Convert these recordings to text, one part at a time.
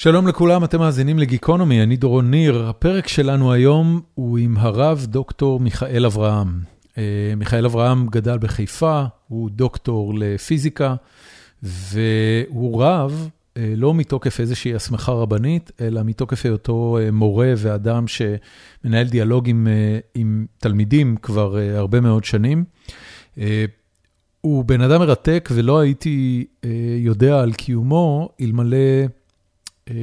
שלום לכולם, אתם מאזינים לגיקונומי, אני דורון ניר. הפרק שלנו היום הוא עם הרב דוקטור מיכאל אברהם. מיכאל אברהם גדל בחיפה, הוא דוקטור לפיזיקה, והוא רב לא מתוקף איזושהי הסמכה רבנית, אלא מתוקף היותו מורה ואדם שמנהל דיאלוג עם תלמידים כבר הרבה מאוד שנים. הוא בן אדם מרתק ולא הייתי יודע על קיומו, אלמלא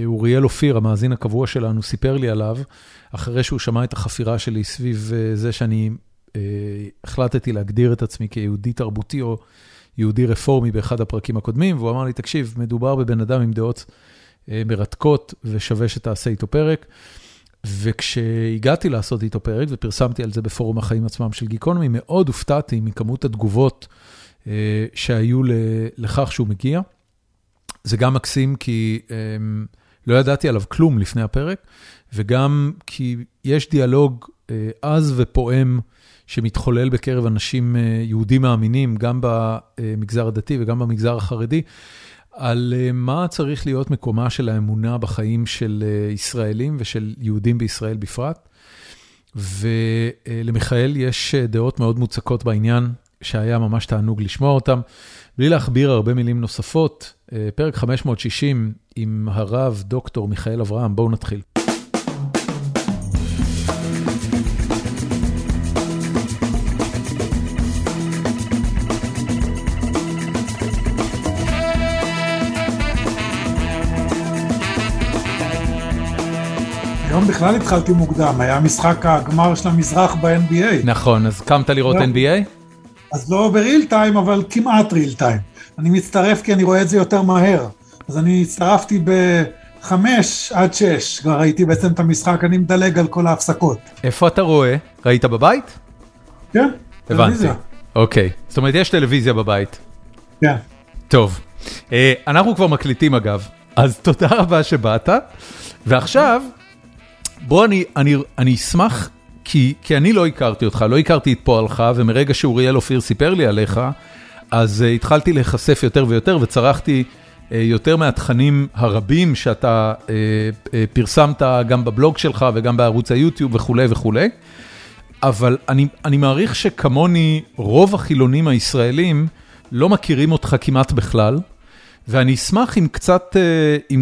אוריאל אופיר, המאזין הקבוע שלנו, סיפר לי עליו, אחרי שהוא שמע את החפירה שלי סביב זה שאני החלטתי להגדיר את עצמי כיהודי תרבותי או יהודי רפורמי באחד הפרקים הקודמים, והוא אמר לי, תקשיב, מדובר בבן אדם עם דעות מרתקות ושווה שתעשה איתו פרק. וכשהגעתי לעשות איתו פרק ופרסמתי על זה בפורום החיים עצמם של גיקונומי, מאוד הופתעתי מכמות התגובות שהיו לכך שהוא מגיע. זה גם מקסים כי לא ידעתי עליו כלום לפני הפרק, וגם כי יש דיאלוג אז ופועם שמתחולל בקרב אנשים יהודים מאמינים, גם במגזר הדתי וגם במגזר החרדי, על מה צריך להיות מקומה של האמונה בחיים של ישראלים ושל יהודים בישראל בפרט. ולמיכאל יש דעות מאוד מוצקות בעניין, שהיה ממש תענוג לשמוע אותם. בלי להכביר הרבה מילים נוספות, פרק 560 עם הרב דוקטור מיכאל אברהם. בואו נתחיל. היום בכלל התחלתי מוקדם, היה משחק הגמר של המזרח ב-NBA. נכון, אז קמת לראות NBA? אז לא בריל טיים, אבל כמעט ריל טיים. אני מצטרף כי אני רואה את זה יותר מהר. אז אני הצטרפתי ב-5 עד 6, כבר ראיתי בעצם את המשחק, אני מדלג על כל ההפסקות. איפה אתה רואה? ראית בבית? כן, טלוויזיה. אוקיי, זאת אומרת יש טלוויזיה בבית. כן. טוב, אנחנו כבר מקליטים אגב, אז תודה רבה שבאת, ועכשיו בוא אני אשמח, כי אני לא הכרתי אותך, לא הכרתי את פועלך, ומרגע שאוריאל אופיר סיפר לי עליך, אז התחלתי להיחשף יותר ויותר, וצרחתי יותר מהתכנים הרבים שאתה פרסמת גם בבלוג שלך, וגם בערוץ היוטיוב וכו' וכו'. אבל אני מעריך שכמוני רוב החילונים הישראלים לא מכירים אותך כמעט בכלל, ואני אשמח אם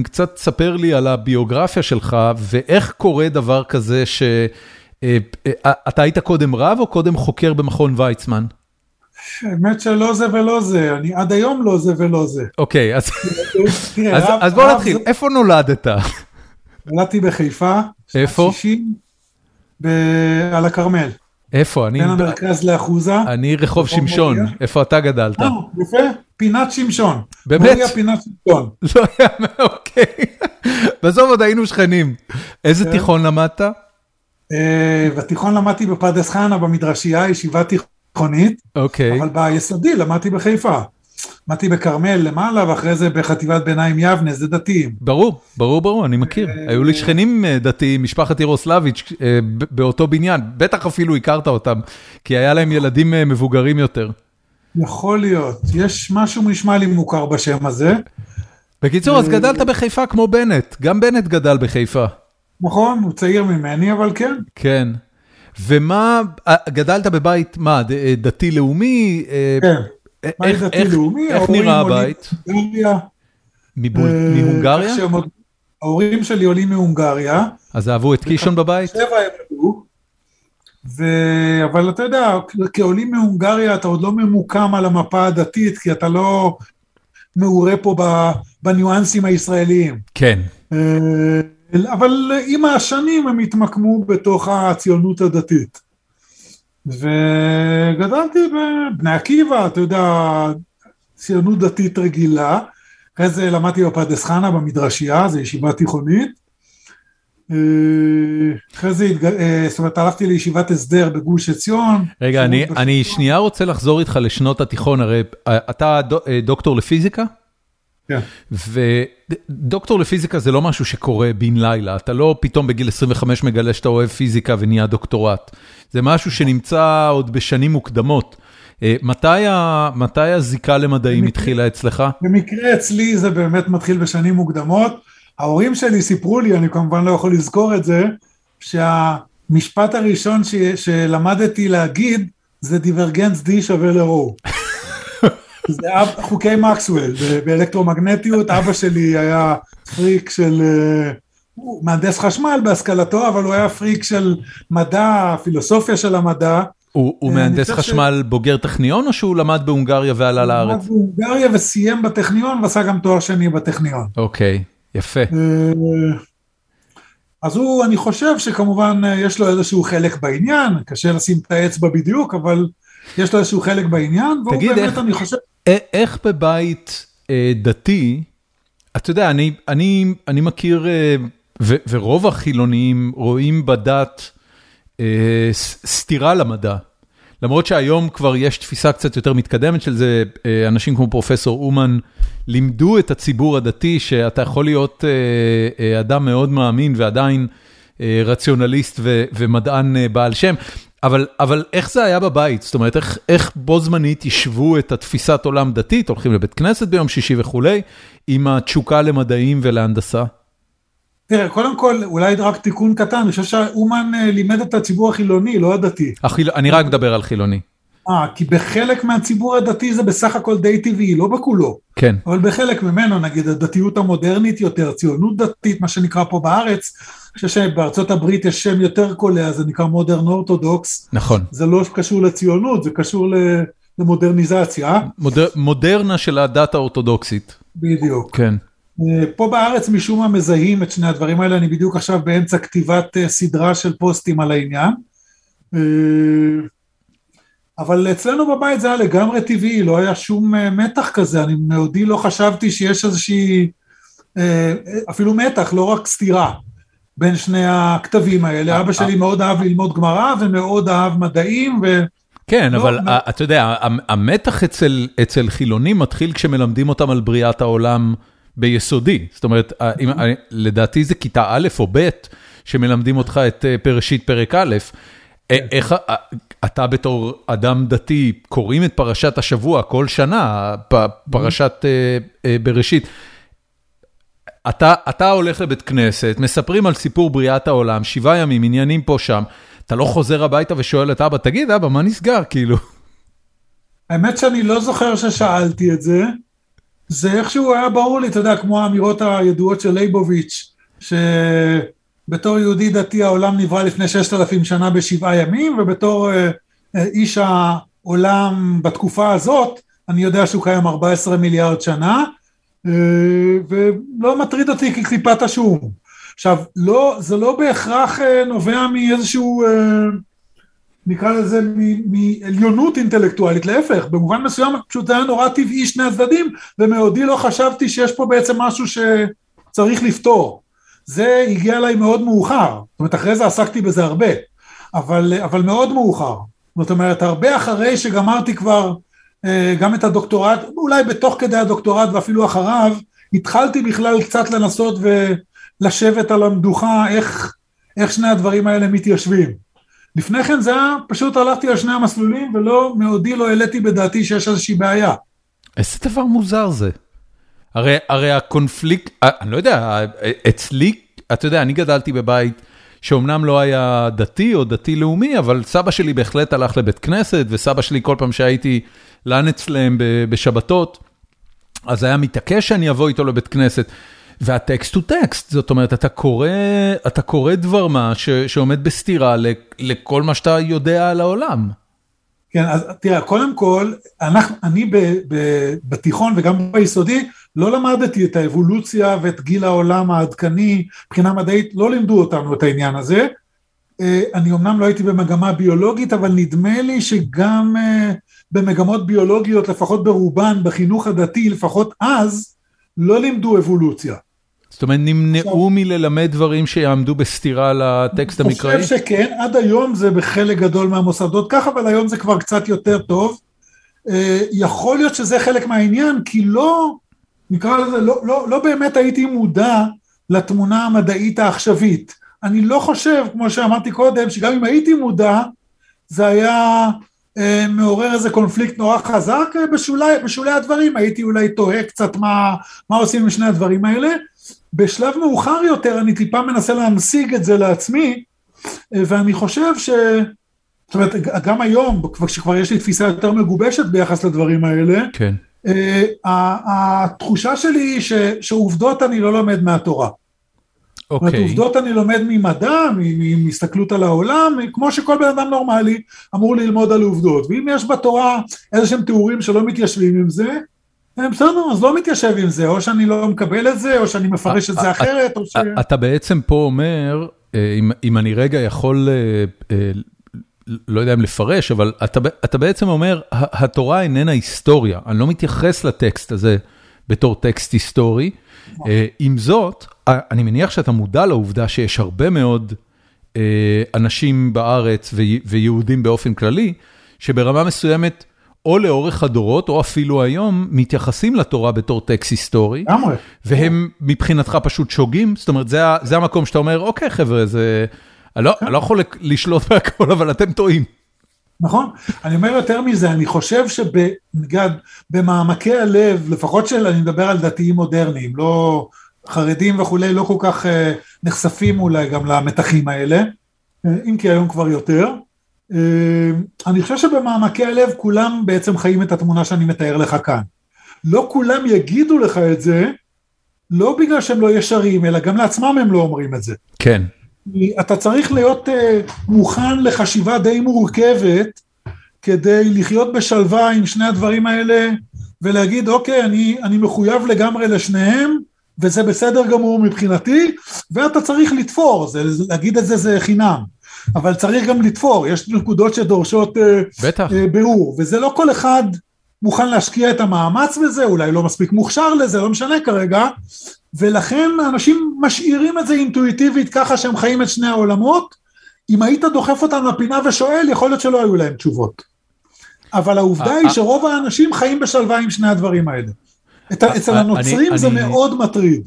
קצת תספר לי על הביוגרפיה שלך, ואיך קורה דבר כזה ש... אתה היית קודם רב או קודם חוקר במכון ויצמן? האמת שלא זה ולא זה, אני עד היום לא זה ולא זה. אוקיי, אז בוא נתחיל, איפה נולדת? נולדתי בחיפה. איפה? על הכרמל. איפה? בין המרכז לאחוזה. אני רחוב שמשון, איפה אתה גדלת? יפה, פינת שמשון. באמת? מוריה פינת שמשון. לא יאמן, אוקיי. בסוף עוד היינו שכנים. איזה תיכון למדת? בתיכון למדתי בפרדס חנה, במדרשייה, ישיבה תיכונית, אבל ביסודי למדתי בחיפה. למדתי בכרמל למעלה, ואחרי זה בחטיבת ביניים יבנה, זה דתיים. ברור, ברור, ברור, אני מכיר. היו לי שכנים דתיים, משפחת ירוסלאביץ' באותו בניין, בטח אפילו הכרת אותם, כי היה להם ילדים מבוגרים יותר. יכול להיות, יש משהו נשמע לי מוכר בשם הזה. בקיצור, אז גדלת בחיפה כמו בנט, גם בנט גדל בחיפה. נכון, הוא צעיר ממני, אבל כן. כן. ומה, גדלת בבית, מה, דתי-לאומי? כן, בית דתי-לאומי. איך נראה הבית? מהונגריה? ההורים שלי עולים מהונגריה. אז אהבו את קישון בבית? 7 הם עלו. אבל אתה יודע, כעולים מהונגריה, אתה עוד לא ממוקם על המפה הדתית, כי אתה לא מעורה פה בניואנסים הישראליים. כן. אבל עם השנים הם התמקמו בתוך הציונות הדתית. וגדלתי בבני עקיבא, אתה יודע, ציונות דתית רגילה. אחרי זה למדתי בפרדס חנה במדרשייה, זו ישיבה תיכונית. אחרי זה, זאת אומרת, הלכתי לישיבת הסדר בגוש עציון. רגע, אני שנייה רוצה לחזור איתך לשנות התיכון. הרי אתה דוקטור לפיזיקה? כן. ודוקטור לפיזיקה זה לא משהו שקורה בין לילה, אתה לא פתאום בגיל 25 מגלה שאתה אוהב פיזיקה ונהיה דוקטורט, זה משהו שנמצא עוד בשנים מוקדמות. מתי הזיקה למדעים התחילה אצלך? במקרה אצלי זה באמת מתחיל בשנים מוקדמות, ההורים שלי סיפרו לי, אני כמובן לא יכול לזכור את זה, שהמשפט הראשון שלמדתי להגיד, זה דיברגנס D שווה לרו. זה חוקי מקסואל, באלקטרומגנטיות, אבא שלי היה פריק של, הוא מהנדס חשמל בהשכלתו, אבל הוא היה פריק של מדע, פילוסופיה של המדע. הוא מהנדס חשמל בוגר טכניון, או שהוא למד בהונגריה ועלה לארץ? הוא למד בהונגריה וסיים בטכניון, ועשה גם תואר שני בטכניון. אוקיי, יפה. אז הוא, אני חושב שכמובן יש לו איזשהו חלק בעניין, קשה לשים את האצבע בדיוק, אבל יש לו איזשהו חלק בעניין, והוא באמת, אני חושב... תגיד, איך בבית דתי, אתה יודע, אני מכיר, ורוב החילונים רואים בדת סתירה למדע, למרות שהיום כבר יש תפיסה קצת יותר מתקדמת של זה, אנשים כמו פרופסור אומן לימדו את הציבור הדתי שאתה יכול להיות אדם מאוד מאמין ועדיין רציונליסט ומדען בעל שם, אבל איך זה היה בבית? זאת אומרת, איך בו זמנית ישבו את התפיסת עולם דתית, הולכים לבית כנסת ביום שישי וכולי, עם התשוקה למדעים ולהנדסה? תראה, קודם כל, אולי רק תיקון קטן, אני חושב שאומן לימד את הציבור החילוני, לא הדתי. אני רק מדבר על חילוני. כי בחלק מהציבור הדתי זה בסך הכל די טבעי, לא בכולו. כן. אבל בחלק ממנו, נגיד, הדתיות המודרנית יותר, ציונות דתית, מה שנקרא פה בארץ, אני חושב שבארצות הברית יש שם יותר קולע, זה נקרא מודרן אורתודוקס. נכון. זה לא קשור לציונות, זה קשור למודרניזציה. מודרנה של הדת האורתודוקסית. בדיוק. כן. פה בארץ משום מה מזהים את שני הדברים האלה, אני בדיוק עכשיו באמצע כתיבת סדרה של פוסטים על העניין, אבל אצלנו בבית זה היה לגמרי טבעי, לא היה שום מתח כזה, אני מעודי לא חשבתי שיש איזושהי, אפילו מתח, לא רק סתירה, בין שני הכתבים האלה, אבא שלי מאוד אהב ללמוד גמרא, ומאוד אהב מדעים, כן, אבל אתה יודע, המתח אצל חילונים מתחיל כשמלמדים אותם על בריאת העולם, ביסודי, זאת אומרת, לדעתי זה כיתה א' או ב', שמלמדים אותך את פרשית פרק א', איך אתה בתור אדם דתי, קוראים את פרשת השבוע כל שנה, פרשת בראשית, אתה הולך לבית כנסת, מספרים על סיפור בריאת העולם, 7 ימים, עניינים פה שם, אתה לא חוזר הביתה ושואל את אבא, תגיד אבא, מה נסגר כאילו? האמת שאני לא זוכר ששאלתי את זה, זה איכשהו היה ברור לי, אתה יודע, כמו האמירות הידועות של ליבוביץ, שבתור יהודי דתי העולם נברא לפני 6,000 שנה ב7 ימים, ובתור איש העולם בתקופה הזאת, אני יודע שהוא קיים 14 מיליארד שנה, ולא מטריד אותי כקליפת השום. עכשיו, זה לא בהכרח נובע מאיזשהו, נקרא לזה מעליונות אינטלקטואלית, להפך, במובן מסוים פשוט היה נורא טבעי שני הצדדים, ומעודי לא חשבתי שיש פה בעצם משהו שצריך לפתור. זה הגיע אליי מאוד מאוחר, זאת אומרת, אחרי זה עסקתי בזה הרבה, אבל מאוד מאוחר. זאת אומרת, הרבה אחרי שגמרתי כבר גם את הדוקטורט, אולי בתוך כדי הדוקטורט ואפילו אחריו, התחלתי בכלל קצת לנסות ולשבת על המדוכה, איך שני הדברים האלה מתיישבים. לפני כן זה היה, פשוט הלכתי על שני המסלולים, ולא, מעודי לא העליתי בדעתי שיש איזושהי בעיה. איזה דבר מוזר זה. הרי הקונפליקט, אני לא יודע, אצלי, אתה יודע, אני גדלתי בבית, שאומנם לא היה דתי או דתי-לאומי, אבל סבא שלי בהחלט הלך לבית כנסת, וסבא שלי כל פעם שהייתי לנץ להם בשבתות, אז היה מתעקש שאני אבוא איתו לבית כנסת, והטקסט הוא טקסט, זאת אומרת, אתה קורא דבר מה שעומד בסתירה לכל מה שאתה יודע על העולם. כן, אז תראה, קודם כל, אני בתיכון וגם ביסודי, לא למדתי את האבולוציה ואת גיל העולם העדכני, מבחינה מדעית, לא לימדו אותנו את העניין הזה. אני אומנם לא הייתי במגמה ביולוגית, אבל נדמה לי שגם במגמות ביולוגיות, לפחות ברובן, בחינוך הדתי, לפחות אז, לא לימדו אבולוציה. זאת אומרת, נמנעו מללמד דברים שיעמדו בסתירה לטקסט המקראי? אני חושב שכן, עד היום זה בחלק גדול מהמוסדות ככה, אבל היום זה כבר קצת יותר טוב. יכול להיות שזה חלק מהעניין, כי לא, נקרא לזה, לא באמת הייתי מודע לתמונה המדעית העכשווית. אני לא חושב, כמו שאמרתי קודם, שגם אם הייתי מודע, זה היה מעורר איזה קונפליקט נורא חזק, בשולי הדברים, הייתי אולי תוהה קצת מה עושים עם שני הדברים האלה, בשלב מאוחר יותר אני טיפה מנסה להמשיג את זה לעצמי, ואני חושב ש... זאת אומרת, גם היום, כשכבר יש לי תפיסה יותר מגובשת ביחס לדברים האלה, כן. התחושה שלי היא שעובדות אני לא לומד מהתורה. אוקיי. עובדות אני לומד ממדע, מהסתכלות על העולם, כמו שכל בן אדם נורמלי אמור ללמוד על עובדות. ואם יש בתורה איזשהם תיאורים שלא מתיישבים עם זה, בסדר, אז לא מתיישב עם זה, או שאני לא מקבל את זה, או שאני מפרש את זה אחרת. אתה בעצם פה אומר, אם אני רגע יכול... לא יודע אם לפרש, אבל אתה בעצם אומר, התורה איננה היסטוריה, אני לא מתייחס לטקסט הזה בתור טקסט היסטורי, עם זאת, אני מניח שאתה מודע לעובדה שיש הרבה מאוד אנשים בארץ ויהודים באופן כללי, שברמה מסוימת, או לאורך הדורות, או אפילו היום, מתייחסים לתורה בתור טקסט היסטורי, והם מבחינתך פשוט שוגים, זאת אומרת, זה המקום שאתה אומר, אוקיי חבר'ה, זה... אני לא יכול לשלוט בהכל, אבל אתם טועים. נכון, אני אומר יותר מזה, אני חושב שבמעמקי הלב, לפחות שאני מדבר על דתיים מודרניים, לא חרדים וכו', לא כל כך נחשפים אולי גם למתחים האלה, אם כי היום כבר יותר, אני חושב שבמעמקי הלב כולם בעצם חיים את התמונה שאני מתאר לך כאן. לא כולם יגידו לך את זה, לא בגלל שהם לא ישרים, אלא גם לעצמם הם לא אומרים את זה. כן. אתה צריך להיות מוכן לחשיבה די מורכבת, כדי לחיות בשלווה עם שני הדברים האלה, ולהגיד, אוקיי, אני מחויב לגמרי לשניהם, וזה בסדר גמור מבחינתי, ואתה צריך לתפור, להגיד את זה זה חינם, אבל צריך גם לתפור, יש נקודות שדורשות בירור, וזה לא כל אחד מוכן להשקיע את המאמץ בזה, אולי לא מספיק מוכשר לזה, לא משנה כרגע, ולכן האנשים משאירים את זה אינטואיטיבית, ככה שהם חיים את שני העולמות, אם היית דוחף אותם לפינה ושואל, יכול להיות שלא היו להם תשובות. אבל העובדה היא שרוב האנשים חיים בשלווה עם שני הדברים האלה. אצל הנוצרים זה מאוד מטריד.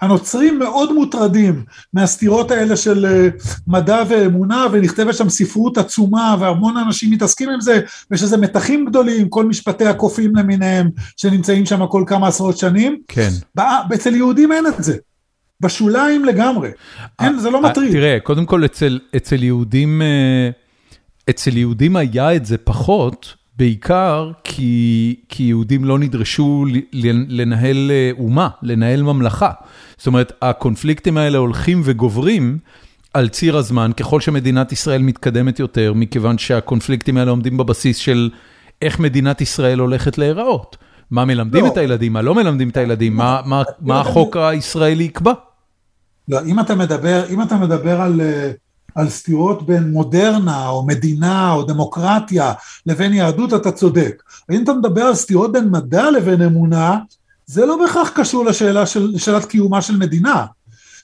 הנוצרים מאוד מוטרדים מהסתירות האלה של מדע ואמונה, ונכתבת שם ספרות עצומה, והמון אנשים מתעסקים עם זה, ושזה מתחים גדולים, כל משפטי הקופים למיניהם, שנמצאים שם כל כמה עשרות שנים. כן. אצל יהודים אין את זה. בשוליים לגמרי. אין, זה לא מטריד. תראה, קודם כל אצל יהודים היה את זה פחות, בעיקר כי יהודים לא נדרשו לנהל אומה, לנהל ממלכה. זאת אומרת, הקונפליקטים האלה הולכים וגוברים על ציר הזמן, ככל שמדינת ישראל מתקדמת יותר, מכיוון שהקונפליקטים האלה עומדים בבסיס של איך מדינת ישראל הולכת להיראות. מה מלמדים את הילדים, מה לא מלמדים את הילדים, מה החוק הישראלי יקבע? לא, אם אתה מדבר על סתירות בין מודרנה, או מדינה, או דמוקרטיה, לבין יהדות, אתה צודק. אם אתה מדבר על סתירות בין מדע לבין אמונה, זה לא בהכרח קשור לשאלת קיומה של מדינה.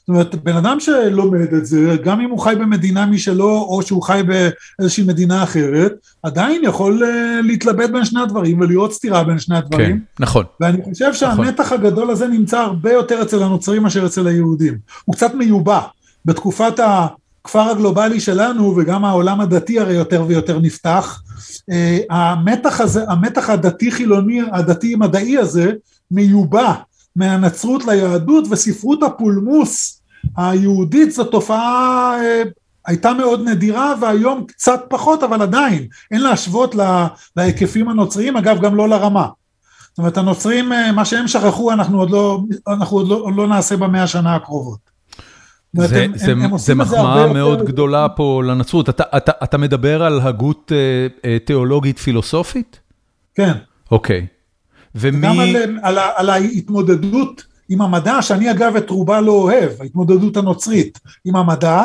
זאת אומרת, בן אדם שלומד את זה, גם אם הוא חי במדינה משלו, או שהוא חי באיזושהי מדינה אחרת, עדיין יכול להתלבט בין שני הדברים, ולראות סתירה בין שני הדברים. כן, נכון. ואני חושב שהמתח הגדול הזה נמצא הרבה יותר אצל הנוצרים, אשר אצל היהודים. הוא קצת מיובא. בתקופת הכפר הגלובלי שלנו, וגם העולם הדתי הרי יותר ויותר נפתח, המתח הזה, המתח הדתי-חילוני, הדתי-מדעי הזה, מיובא מהנצרות ליהדות, וספרות הפולמוס היהודית, זו תופעה הייתה מאוד נדירה, והיום קצת פחות, אבל עדיין, אין להשוות להיקפים הנוצריים, אגב גם לא לרמה. זאת אומרת, הנוצרים, מה שהם שכחו, אנחנו עוד לא נעשה במאה השנה הקרובות. זה מחמאה מאוד גדולה פה לנצרות. אתה מדבר על הגות תיאולוגית פילוסופית? כן. אוקיי. גם על ההתמודדות עם המדע, שאני אגב את רובה לא אוהב, ההתמודדות הנוצרית עם המדע,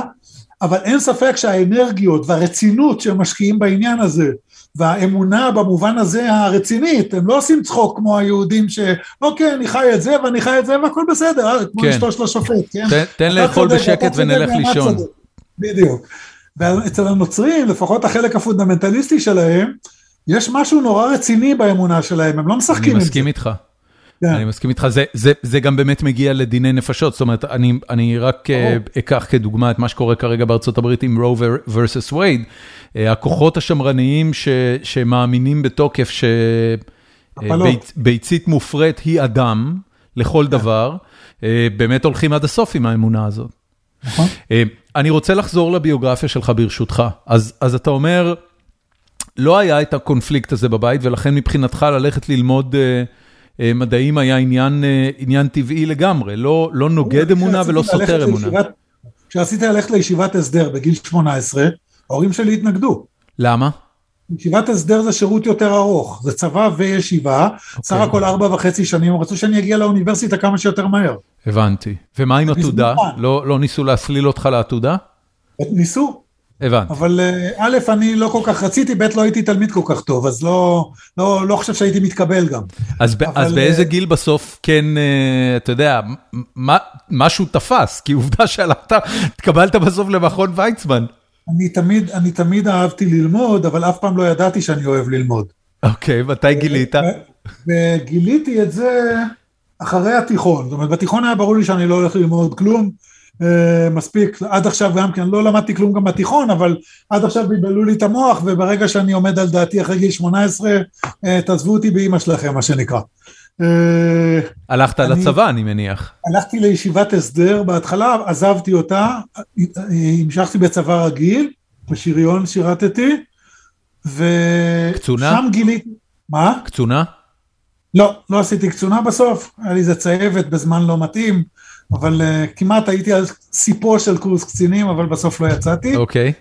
אבל אין ספק שהאנרגיות והרצינות שהם משקיעים בעניין הזה, והאמונה במובן הזה הרצינית, הם לא עושים צחוק כמו היהודים שאוקיי, אני חי את זה ואני חי את זה והכל בסדר, כמו אשתו של השופט, כן? תן לאכול בשקט ונלך לישון. בדיוק. ואצל הנוצרים, לפחות החלק הפונדמנטליסטי שלהם, יש משהו נורא רציני באמונה שלהם, הם לא משחקים עם זה. אני מסכים איתך. אני מסכים איתך, זה גם באמת מגיע לדיני נפשות, זאת אומרת, אני רק אקח כדוגמה את מה שקורה כרגע בארצות הברית עם רו ורסס ווייד, הכוחות השמרניים שמאמינים בתוקף שביצית מופרית היא אדם לכל דבר, באמת הולכים עד הסוף עם האמונה הזאת. נכון. אני רוצה לחזור לביוגרפיה שלך ברשותך. אז אתה אומר, לא היה את הקונפליקט הזה בבית, ולכן מבחינתך ללכת ללמוד מדעים היה עניין טבעי לגמרי, לא נוגד אמונה ולא סותר אמונה. כשעשיתי ללכת לישיבת הסדר בגיל 18, ההורים שלי התנגדו. למה? ישיבת הסדר זה שירות יותר ארוך, זה צבא וישיבה, סך הכל 4.5 שנים, רצו שאני אגיע לאוניברסיטה כמה שיותר מהר. הבנתי. ומה עם התעודה? לא ניסו להסליל אותך לעתודה? ניסו. הבנתי. אבל א', אני לא כל כך רציתי, ב', לא הייתי תלמיד כל כך טוב, אז לא חושב שהייתי מתקבל גם. אז באיזה גיל בסוף כן, אתה יודע, משהו תפס, כי עובדה שאתה התקבלת בסוף למכון ויצמן. אני תמיד אהבתי ללמוד, אבל אף פעם לא ידעתי שאני אוהב ללמוד. אוקיי, מתי גילית? וגיליתי את זה אחרי התיכון. זאת אומרת, בתיכון היה ברור לי שאני לא הולך ללמוד כלום, מספיק, עד עכשיו גם כן, לא למדתי כלום גם בתיכון, אבל עד עכשיו בלבלו לי את המוח, וברגע שאני עומד על דעתי אחרי גיל 18, תעזבו אותי באמא שלכם, מה שנקרא. הלכת לצבא, אני מניח. הלכתי לישיבת הסדר, בהתחלה עזבתי אותה, המשכתי בצבא רגיל, בשיריון שירתתי, ושם גיליתי... מה? קצונה? לא עשיתי קצונה בסוף, היה לי זה צהבת בזמן לא מתאים, אבל כמעט הייתי על סיפו של קורס קצינים, אבל בסוף לא יצאתי. אוקיי.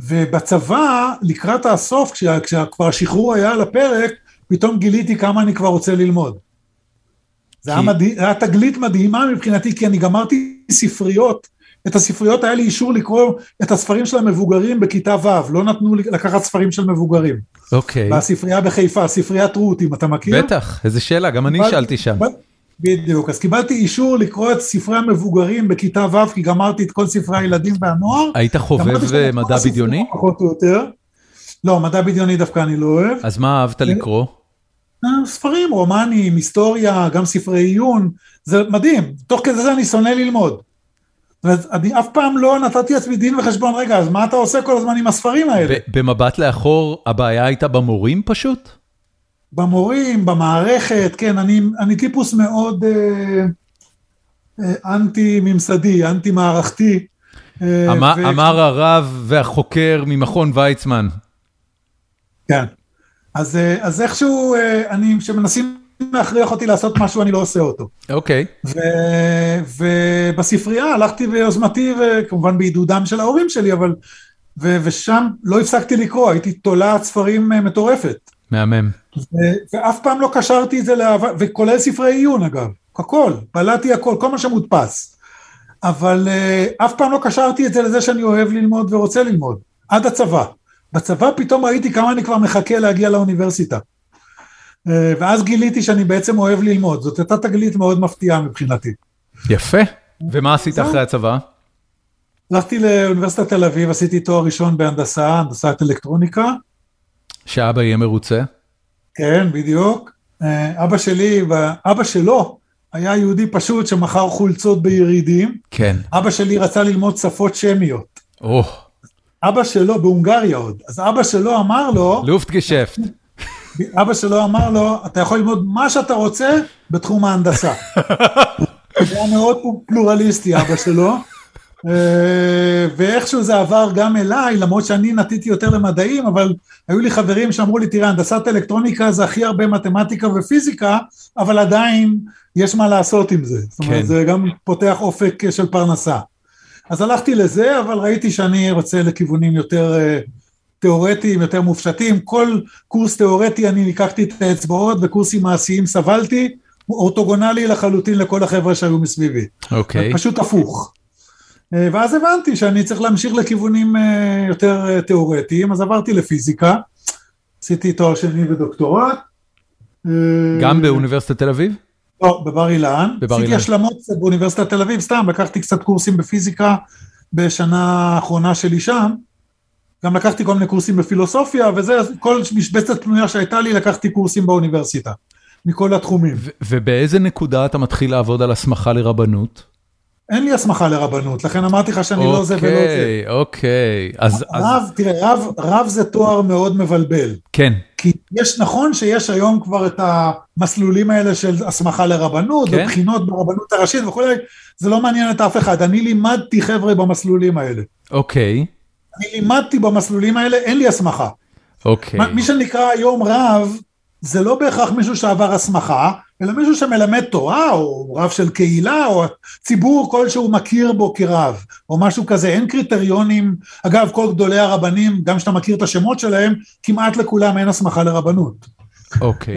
ובצבא, לקראת הסוף, כשכבר השחרור היה על הפרק, פתאום גיליתי כמה אני כבר רוצה ללמוד. זה היה תגלית מדהימה מבחינתי, כי אני גמרתי ספריות. את הספריות היה לי אישור לקרוא את הספרים של המבוגרים בכיתה ו', לא נתנו לקחת ספרים של מבוגרים. אוקיי. והספרייה בחיפה, ספריית רות, אם אתה מכיר. בטח, איזה שאלה, גם אני שאלתי שם. בדיוק, אז קיבלתי אישור לקרוא את ספרי המבוגרים בכיתה ו', כי גמרתי את כל ספרי הילדים והנוער. היית חובב מדע בדיוני? פחות או יותר. לא, מדע בדיוני דווקא אני לא אוהב. אז מה אהבת לקרוא? ספרים, רומנים, היסטוריה, גם ספרי עיון, זה מדהים. תוך כדי זה אני שונא ללמוד. אני אף פעם לא נתתי עצמי דין וחשבון, רגע, אז מה אתה עושה כל הזמן עם הספרים האלה? במבט לאחור, הבעיה הייתה במורים פשוט? במורים, במערכת, כן, אני טיפוס מאוד אנטי-ממסדי, אנטי-מערכתי. אמר הרב והחוקר ממכון ויצמן. כן, אז איכשהו, שמנסים להכריח אותי לעשות משהו, אני לא עושה אותו. אוקיי. ובספרייה הלכתי ביוזמתי, וכמובן בעידודם של ההורים שלי, אבל, ושם לא הפסקתי לקרוא, הייתי תולעת ספרים מטורפת. מהמם. ואף פעם לא קשרתי את זה לאהבה, וכולל ספרי עיון אגב, הכל, בלעתי הכל, כל מה שמודפס, אבל אף פעם לא קשרתי את זה לזה שאני אוהב ללמוד ורוצה ללמוד, עד הצבא. בצבא פתאום ראיתי כמה אני כבר מחכה להגיע לאוניברסיטה, ואז גיליתי שאני בעצם אוהב ללמוד, זאת הייתה תגלית מאוד מפתיעה מבחינתי. יפה, ומה עשית אחרי הצבא? הלכתי לאוניברסיטת תל אביב, עשיתי תואר ראשון בהנדסה, הנדסת אלקטרוניקה, שאבא יהיה מרוצה? כן, בדיוק. אבא שלו היה יהודי פשוט שמכר חולצות בירידים. כן. אבא שלי רצה ללמוד שפות שמיות. אבא שלו, בהונגריה עוד. אז אבא שלו אמר לו... לופטגשפט. אבא שלו אמר לו, אתה יכול ללמוד מה שאתה רוצה בתחום ההנדסה. זה היה מאוד פלורליסטי, אבא שלו. ואיכשהו זה עבר גם אליי, למרות שאני נטיתי יותר למדעים, אבל היו לי חברים שאמרו לי, תראה, הנדסת אלקטרוניקה זה הכי הרבה מתמטיקה ופיזיקה, אבל עדיין יש מה לעשות עם זה. זאת אומרת, זה גם פותח אופק של פרנסה. אז הלכתי לזה, אבל ראיתי שאני רוצה לכיוונים יותר תיאורטיים, יותר מופשטים. כל קורס תיאורטי אני ניקחתי את האצבעות, וקורסים מעשיים סבלתי, אורתוגונלי לחלוטין לכל החבר'ה שהיו מסביבי. אוקיי. פשוט הפוך. ואז הבנתי שאני צריך להמשיך לכיוונים יותר תיאורטיים, אז עברתי לפיזיקה, עשיתי תואר שני ודוקטורט. גם באוניברסיטת תל אביב? לא, בבר אילן. עשיתי השלמות באוניברסיטת תל אביב, סתם, לקחתי קצת קורסים בפיזיקה בשנה האחרונה שלי שם, גם לקחתי כל מיני קורסים בפילוסופיה, וזה כל משבצת פנויה שהייתה לי, לקחתי קורסים באוניברסיטה, מכל התחומים. ובאיזה נקודה אתה מתחיל לעבוד על הסמכה לרבנות? אין לי הסמכה לרבנות, לכן אמרתי לך שאני לא זה ולא זה. אוקיי, אוקיי. תראה, רב זה תואר מאוד מבלבל. כן. כי יש נכון שיש היום כבר את המסלולים האלה של הסמכה לרבנות, כן? ובחינות ברבנות הראשית וכו', זה לא מעניין את אף אחד, אני לימדתי חבר'ה במסלולים האלה. אוקיי. אני לימדתי במסלולים האלה, אין לי הסמכה. אוקיי. מי שנקרא היום רב, זה לא בהכרח מישהו שעבר הסמכה, אלא מישהו שמלמד תורה, או רב של קהילה, או ציבור כלשהו מכיר בו כרב, או משהו כזה, אין קריטריונים, אגב, כל גדולי הרבנים, גם שאתה מכיר את השמות שלהם, כמעט לכולם אין הסמכה לרבנות. אוקיי.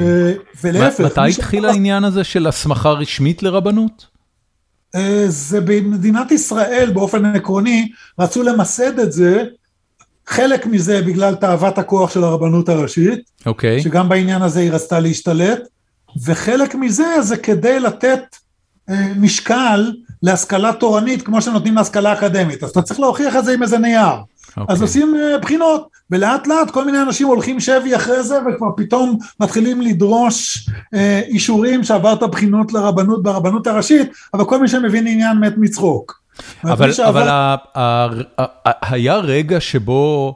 ולהפך. מתי התחיל העניין הזה של הסמכה רשמית לרבנות? זה במדינת ישראל, באופן עקרוני, רצו למסד את זה, חלק מזה בגלל תאוות הכוח של הרבנות הראשית, אוקיי. שגם בעניין הזה היא רצתה להשתלט, וחלק מזה זה כדי לתת משקל להשכלה תורנית, כמו שנותנים להשכלה אקדמית, אז אתה צריך להוכיח את זה עם איזה נייר, אוקיי. אז עושים בחינות, ולאט לאט כל מיני אנשים הולכים שבי אחרי זה, וכבר פתאום מתחילים לדרוש אישורים שעברת בחינות לרבנות ברבנות הראשית, אבל כל מי שמבין עניין מת מצחוק. אבל היה רגע שבו,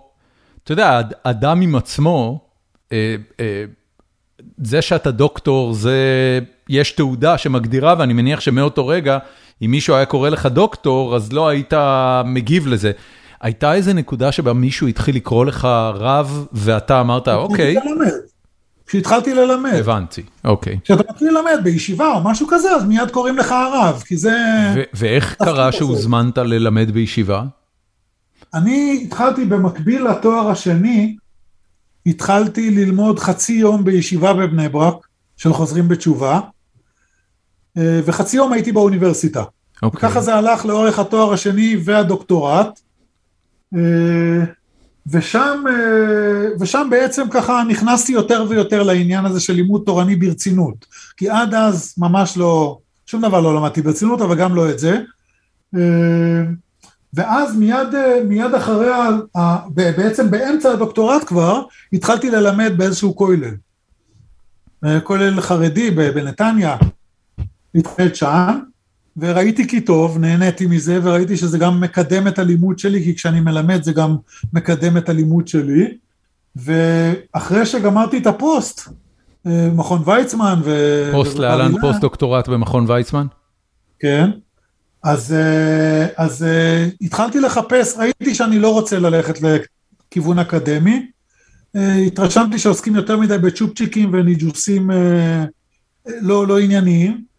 אתה יודע, אדם עם עצמו, זה שאתה דוקטור, יש תעודה שמגדירה, ואני מניח שמאותו רגע, אם מישהו היה קורא לך דוקטור, אז לא היית מגיב לזה. הייתה איזה נקודה שבה מישהו התחיל לקרוא לך רב, ואתה אמרת, אוקיי. כשהתחלתי ללמד. הבנתי, אוקיי. כשאתה מתחיל ללמד בישיבה או משהו כזה, אז מיד קוראים לך הרב, כי זה... ואיך קרה שהוזמנת ללמד בישיבה? אני התחלתי במקביל לתואר השני, התחלתי ללמוד חצי יום בישיבה בבני ברק, של חוזרים בתשובה, וחצי יום הייתי באוניברסיטה. אוקיי. וככה זה הלך לאורך התואר השני והדוקטורט, ושם בעצם ככה נכנסתי יותר ויותר לעניין הזה של לימוד תורני ברצינות, כי עד אז ממש לא, שום דבר לא למדתי ברצינות, אבל גם לא את זה, ואז מיד אחרי, בעצם באמצע הדוקטורט כבר, התחלתי ללמד באיזשהו כולל חרדי בנתניה, התחלתי שם, וראיתי כי טוב, נהניתי מזה, וראיתי שזה גם מקדם את הלימוד שלי, כי כשאני מלמד זה גם מקדם את הלימוד שלי, ואחרי שגמרתי את הפוסט, מכון ויצמן ו... פוסט לאלן, פוסט דוקטורט במכון ויצמן? כן, אז התחלתי לחפש, ראיתי שאני לא רוצה ללכת לכיוון אקדמי, התרשמתי שעוסקים יותר מדי בצ'ופצ'יקים וניג'וסים לא ענייניים,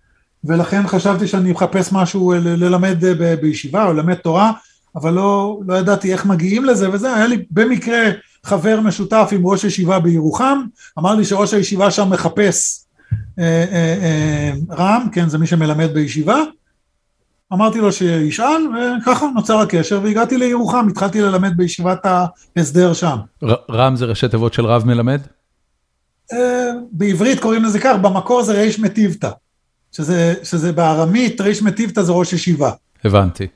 ולכן חשבתי שאני מחפש משהו ללמד בישיבה או ללמד תורה, אבל לא ידעתי איך מגיעים לזה, וזה היה לי במקרה חבר משותף עם ראש ישיבה בירוחם, אמר לי שראש הישיבה שם מחפש רם, כן, זה מי שמלמד בישיבה, אמרתי לו שישאל, וככה נוצר הקשר, והגעתי לירוחם, התחלתי ללמד בישיבת ההסדר שם. רם זה ראשי תיבות של רב מלמד? בעברית קוראים לזה כך, במקור זה ריש מטיבתא. שזה בארמית, ריש מטיבתא זה ראש ישיבה. הבנתי.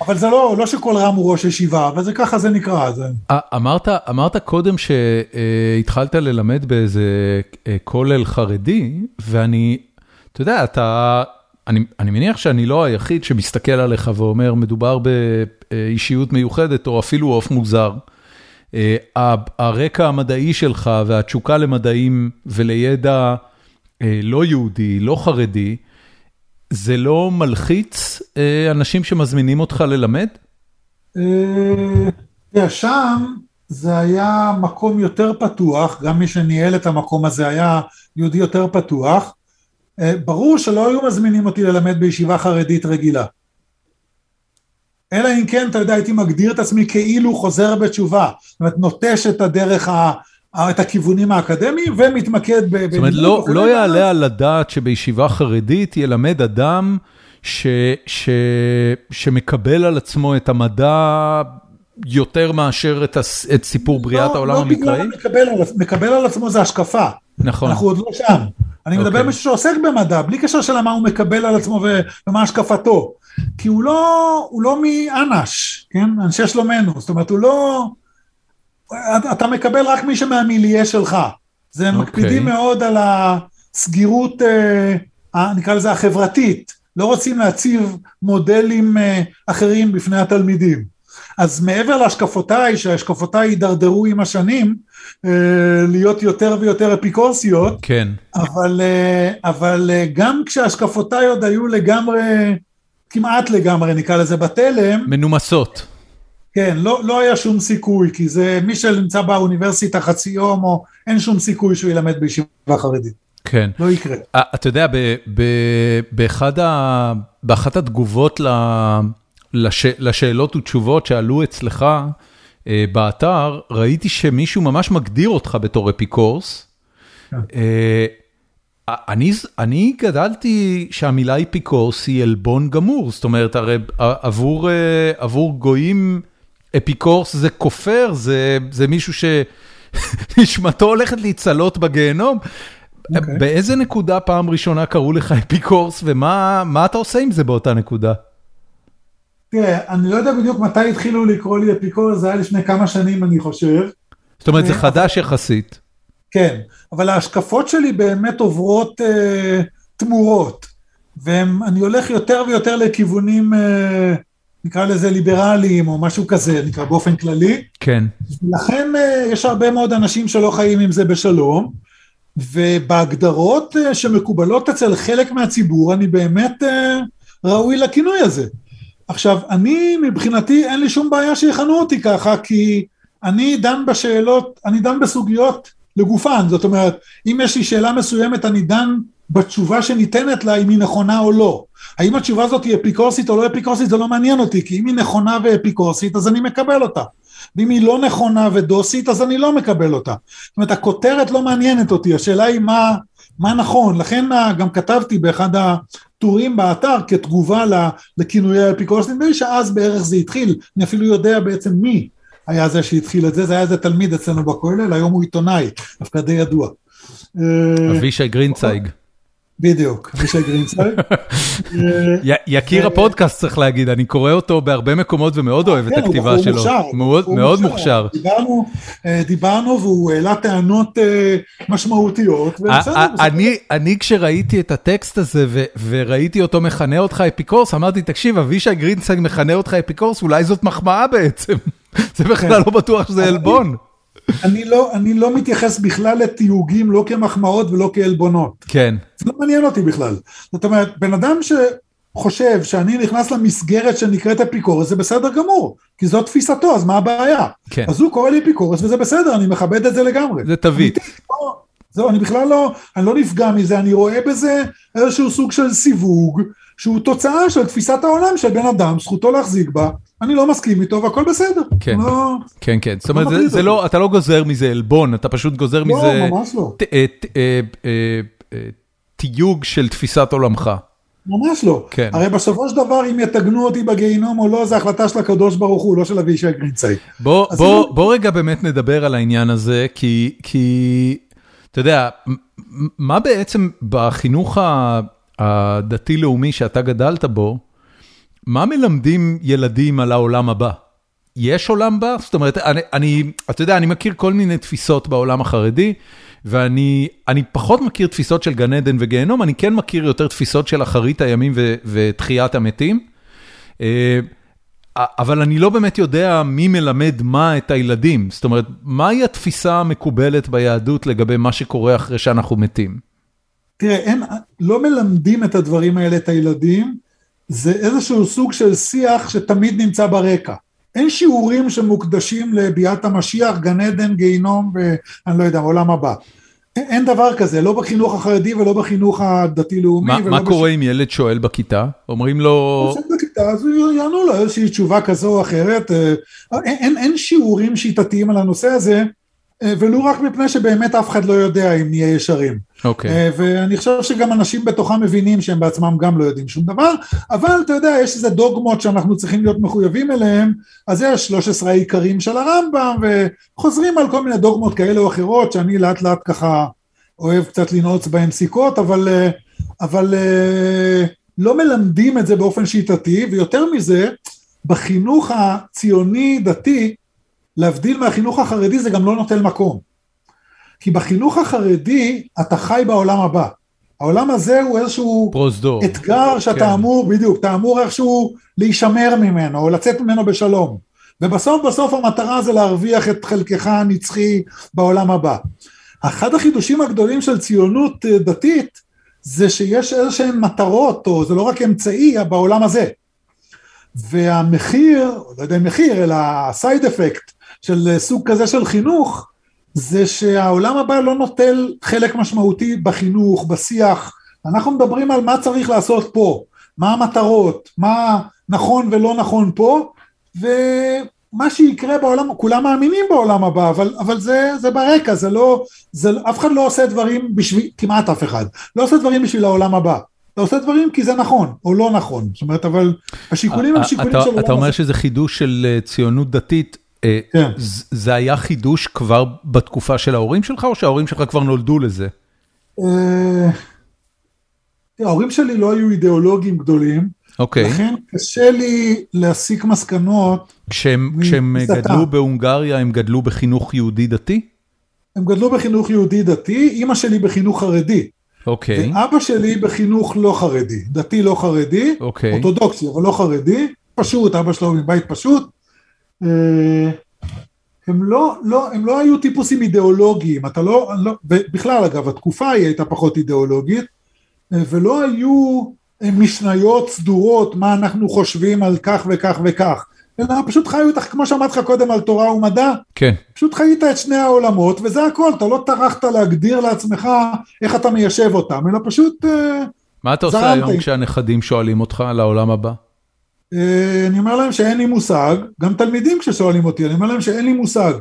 אבל זה לא שכל רם הוא ראש ישיבה, אבל זה ככה זה נקרא. אמרת קודם שהתחלת ללמד באיזה כולל חרדי, ואני, אתה יודע, אני מניח שאני לא היחיד שמסתכל עליך ואומר, מדובר באישיות מיוחדת, או אפילו עוף מוזר. הרקע המדעי שלך והתשוקה למדעים ולידע, לא יהודי, לא חרדי, זה לא מלחיץ אנשים שמזמינים אותך ללמד? שם זה היה מקום יותר פתוח, גם מי שניהל את המקום הזה היה יהודי יותר פתוח, ברור שלא היו מזמינים אותי ללמד בישיבה חרדית רגילה. אלא אם כן, אתה יודע, הייתי מגדיר את עצמי כאילו חוזר בתשובה, זאת אומרת, נוטש את הדרך את הכיוונים האקדמיים, ומתמקד... זאת אומרת, לא יעלה על הדעת שבישיבה חרדית ילמד אדם שמקבל על עצמו את המדע יותר מאשר את סיפור בריאת העולם המקראי? לא בגלל מקבל על עצמו זה השקפה. נכון. אנחנו עוד לא שם. אני מדבר מישהו שעוסק במדע, בלי קשר של מה הוא מקבל על עצמו ומה השקפתו. כי הוא לא מאנש, כן? אנשי שלומנו. זאת אומרת, הוא לא... אתה מקבל רק מי שמהמיליה שלך. זה מקפידים מאוד על הסגירות, נקרא לזה החברתית. לא רוצים להציב מודלים אחרים בפני התלמידים. אז מעבר להשקפותיי, שהשקפותיי יידרדרו עם השנים, להיות יותר ויותר אפיקורסיות, כן. אבל גם כשהשקפותיי עוד היו לגמרי, כמעט לגמרי נקרא לזה בתלם, מנומסות. כן, לא היה שום סיכוי, כי זה מי שנמצא באוניברסיטה חצי יום, או אין שום סיכוי שהוא ילמד בישיבה חרדית. כן. לא יקרה. אתה יודע, באחת התגובות לשאלות ותשובות שעלו אצלך באתר, ראיתי שמישהו ממש מגדיר אותך בתור אפיקורס. אני גדלתי שהמילה אפיקורס היא עלבון גמור, זאת אומרת, הרי עבור גויים אפיקורס זה כופר, זה מישהו שנשמתו הולכת להצלות בגיהנום. באיזה נקודה פעם ראשונה קראו לך אפיקורס, ומה אתה עושה עם זה באותה נקודה? תראה, אני לא יודע בדיוק מתי התחילו לקרוא לי אפיקורס, זה היה לפני כמה שנים אני חושב. זאת אומרת, זה חדש יחסית. כן, אבל ההשקפות שלי באמת עוברות תמורות, ואני הולך יותר ויותר לכיוונים, נקרא לזה ליברליים או משהו כזה, נקרא באופן כללי. כן. ולכן יש הרבה מאוד אנשים שלא חיים עם זה בשלום, ובהגדרות שמקובלות אצל חלק מהציבור, אני באמת ראוי לכינוי הזה. עכשיו, אני מבחינתי אין לי שום בעיה שיחנו אותי ככה, כי אני דן בשאלות, אני דן בסוגיות לגופן, זאת אומרת, אם יש לי שאלה מסוימת, אני דן בתשובה שניתנת לה, אם היא נכונה או לא. האם התשובה הזאת היא אפיקורסית או לא אפיקורסית, זה לא מעניין אותי, כי אם היא נכונה ואפיקורסית, אז אני מקבל אותה. ואם היא לא נכונה ודוסית, אז אני לא מקבל אותה. זאת אומרת, הכותרת לא מעניינת אותי, השאלה היא מה נכון, לכן גם כתבתי באחד הטורים באתר, כתגובה לכינוי האפיקורסים, שאז בערך זה התחיל, אני אפילו יודע בעצם מי היה זה שהתחיל את זה, זה היה זה תלמיד אצלנו בכולל, היום הוא עיתונאי, דווקא די ידוע. אבישי גרינסייג. בדיוק, אבישי גרינסייג. יקיר הפודקאסט צריך להגיד, אני קורא אותו בהרבה מקומות ומאוד אוהב את הכתיבה שלו. מאוד מוכשר. דיברנו והוא העלה טענות משמעותיות. אני כשראיתי את הטקסט הזה וראיתי אותו מכנה אותך אפיקורס, אמרתי תקשיב, אבישי גרינסייג מכנה אותך אפיקורס, אולי זאת מחמאה בעצם. זה בכלל לא בטוח שזה אלבון. אני לא מתייחס בכלל לתיוגים, לא כמחמאות ולא כאלבונות. כן. זה לא מעניין אותי בכלל. זאת אומרת, בן אדם שחושב שאני נכנס למסגרת שנקראת אפיקורס, זה בסדר גמור, כי זאת תפיסתו, אז מה הבעיה? כן. אז הוא קורא לי אפיקורס, וזה בסדר, אני מכבד את זה לגמרי. זה תווית. זהו, אני בכלל לא נפגע מזה, אני רואה בזה איזשהו סוג של סיווג, שהוא תוצאה של תפיסת העולם של בן אדם, זכותו להחזיק בה, אני לא מסכים איתו, והכל בסדר. כן, לא, כן, כן. זאת אומרת, זה לא, אתה לא גוזר מזה אלבון, אתה פשוט גוזר לא, מזה... לא, ממש לא. תיוג של תפיסת עולמך. ממש לא. כן. הרי בסופו של דבר, אם יתגנו אותי בגיהנום או לא, זה החלטה של הקדוש ברוך הוא, לא של אבישי גרינסייג. בוא רגע באמת נדבר על העניין הזה, כי אתה יודע, מה בעצם בחינוך הדתי-לאומי שאתה גדלת בו, מה מלמדים ילדים על העולם הבא? יש עולם הבא? זאת אומרת, אתה יודע, אני מכיר כל מיני תפיסות בעולם החרדי, ואני פחות מכיר תפיסות של גן עדן וגיהנום, אני כן מכיר יותר תפיסות של אחרית הימים ותחיית המתים, אבל אני לא באמת יודע מי מלמד מה את הילדים. זאת אומרת, מהי התפיסה המקובלת ביהדות לגבי מה שקורה אחרי שאנחנו מתים? תראה, לא מלמדים את הדברים האלה את הילדים, זה איזשהו סוג של שיח שתמיד נמצא ברקע. אין שיעורים שמוקדשים לביאת המשיח, גן עדן, גיהנום, ואני לא יודע, עולם הבא. אין דבר כזה, לא בחינוך החרדי ולא בחינוך הדתי-לאומי. מה קורה אם ילד שואל בכיתה? אומרים לו... הוא שואל בכיתה, אז יענו לו איזושהי תשובה כזו או אחרת. אין שיעורים שיטתיים על הנושא הזה, ולא רק מפני שבאמת אף אחד לא יודע אם נהיה ישרים. אוקיי. ואני חושב שגם אנשים בתוכם מבינים שהם בעצמם גם לא יודעים שום דבר, אבל אתה יודע, יש איזה דוגמות שאנחנו צריכים להיות מחויבים אליהם, אז יש 13 העיקרים של הרמב"ם, וחוזרים על כל מיני דוגמות כאלה או אחרות, שאני לאט לאט ככה אוהב קצת לנעוץ בהם סיכות, אבל לא מלמדים את זה באופן שיטתי, ויותר מזה, בחינוך הציוני דתי, להבדיל מהחינוך החרדי זה גם לא נוטל מקום. כי בחינוך החרדי אתה חי בעולם הבא. העולם הזה הוא איזשהו פרוזדור. אתגר שאתה אמור, בדיוק, אתה אמור איכשהו להישמר ממנו, או לצאת ממנו בשלום. ובסוף המטרה זה להרוויח את חלקך הנצחי בעולם הבא. אחד החידושים הגדולים של ציונות דתית, זה שיש איזשהן מטרות, או זה לא רק אמצעי בעולם הזה. והמחיר, לא יודע מחיר, אלא הסייד אפקט של סוג כזה של חינוך, זה שהעולם הבא לא נוטל חלק משמעותי בחינוך, בשיח. אנחנו מדברים על מה צריך לעשות פה, מה המטרות, מה נכון ולא נכון פה, ומה שיקרה בעולם, כולם מאמינים בעולם הבא, אבל זה ברקע, אף אחד לא עושה דברים בשביל, כמעט אף אחד, לא עושה דברים בשביל העולם הבא. אתה עושה דברים כי זה נכון, או לא נכון. זאת אומרת, אבל השיקולים הם שיקולים של עולם הבא. אתה אומר שזה חידוש של ציונות דתית, זה היה חידוש כבר בתקופה של ההורים שלך, או שההורים שלך כבר נולדו לזה? ההורים שלי לא היו אידיאולוגים גדולים, לכן קשה לי להסיק מסקנות. כשהם גדלו בהונגריה, הם גדלו בחינוך יהודי דתי? הם גדלו בחינוך יהודי דתי, אמא שלי בחינוך חרדי. ואבא שלי בחינוך לא חרדי, דתי לא חרדי, אורתודוקסי, אבל לא חרדי, פשוט, אבא שלו מבית פשוט. הם לא היו טיפוסים אידיאולוגיים, אתה לא, בכלל אגב, התקופה הייתה פחות אידיאולוגית, ולא היו משניות סדורות, מה אנחנו חושבים על כך וכך וכך, אלא פשוט חיו איתך, כמו שאמרת לך קודם על תורה ומדע, פשוט חיית את שני העולמות, וזה הכל, אתה לא טרחת להגדיר לעצמך איך אתה מיישב אותם, אלא פשוט מה אתה עושה היום כשהנכדים שואלים אותך על העולם הבא? אני אומר להם שאין לי מושג, גם תלמידים כששואלים אותי, אני אומר להם שאין לי מושג.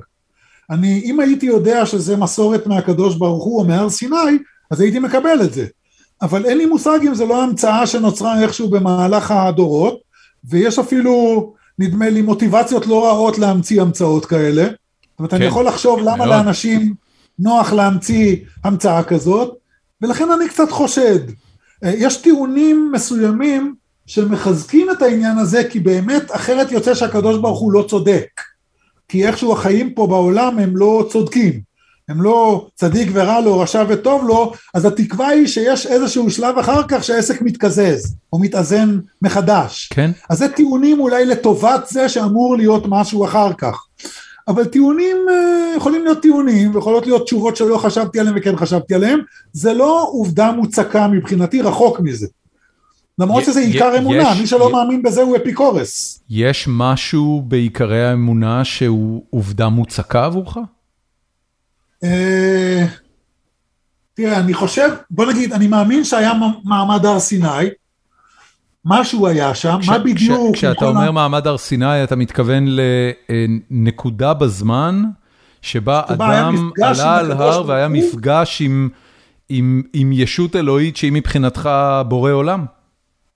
אם הייתי יודע שזה מסורת מהקדוש ברוך הוא או מהר סיני, אז הייתי מקבל את זה. אבל אין לי מושג אם זה לא המצאה שנוצרה איכשהו במהלך הדורות, ויש אפילו, נדמה לי, מוטיבציות לא רעות להמציא המצאות כאלה. זאת אומרת, אני יכול לחשוב למה לאנשים נוח להמציא המצאה כזאת, ולכן אני קצת חושד. יש טיעונים מסוימים, שמחזקים את העניין הזה, כי באמת אחרת יוצא שהקדוש ברוך הוא לא צודק, כי איכשהו החיים פה בעולם הם לא צודקים, הם לא צדיק ורע לו, רשע וטוב לו, אז התקווה היא שיש איזשהו שלב אחר כך שהעסק מתקזז, או מתאזן מחדש. כן? אז זה טיעונים אולי לטובת זה שאמור להיות משהו אחר כך, אבל טיעונים יכולים להיות טיעונים, ויכולות להיות תשובות שלא חשבתי עליהם וכן חשבתי עליהם, זה לא עובדה מוצקה מבחינתי, רחוק מזה. למרות שזה עיקר אמונה, מי שלא מאמין בזה הוא אפיקורס. יש משהו בעיקרי האמונה שהוא עובדה מוצקה עבורך? תראה, אני חושב, בוא נגיד, אני מאמין שהיה מעמד הר סיני, משהו היה שם, מה בדיוק? כשאתה אומר מעמד הר סיני, אתה מתכוון לנקודה בזמן, שבה אדם עלה על הר והיה מפגש עם ישות אלוהית, שהיא מבחינתך בורא עולם?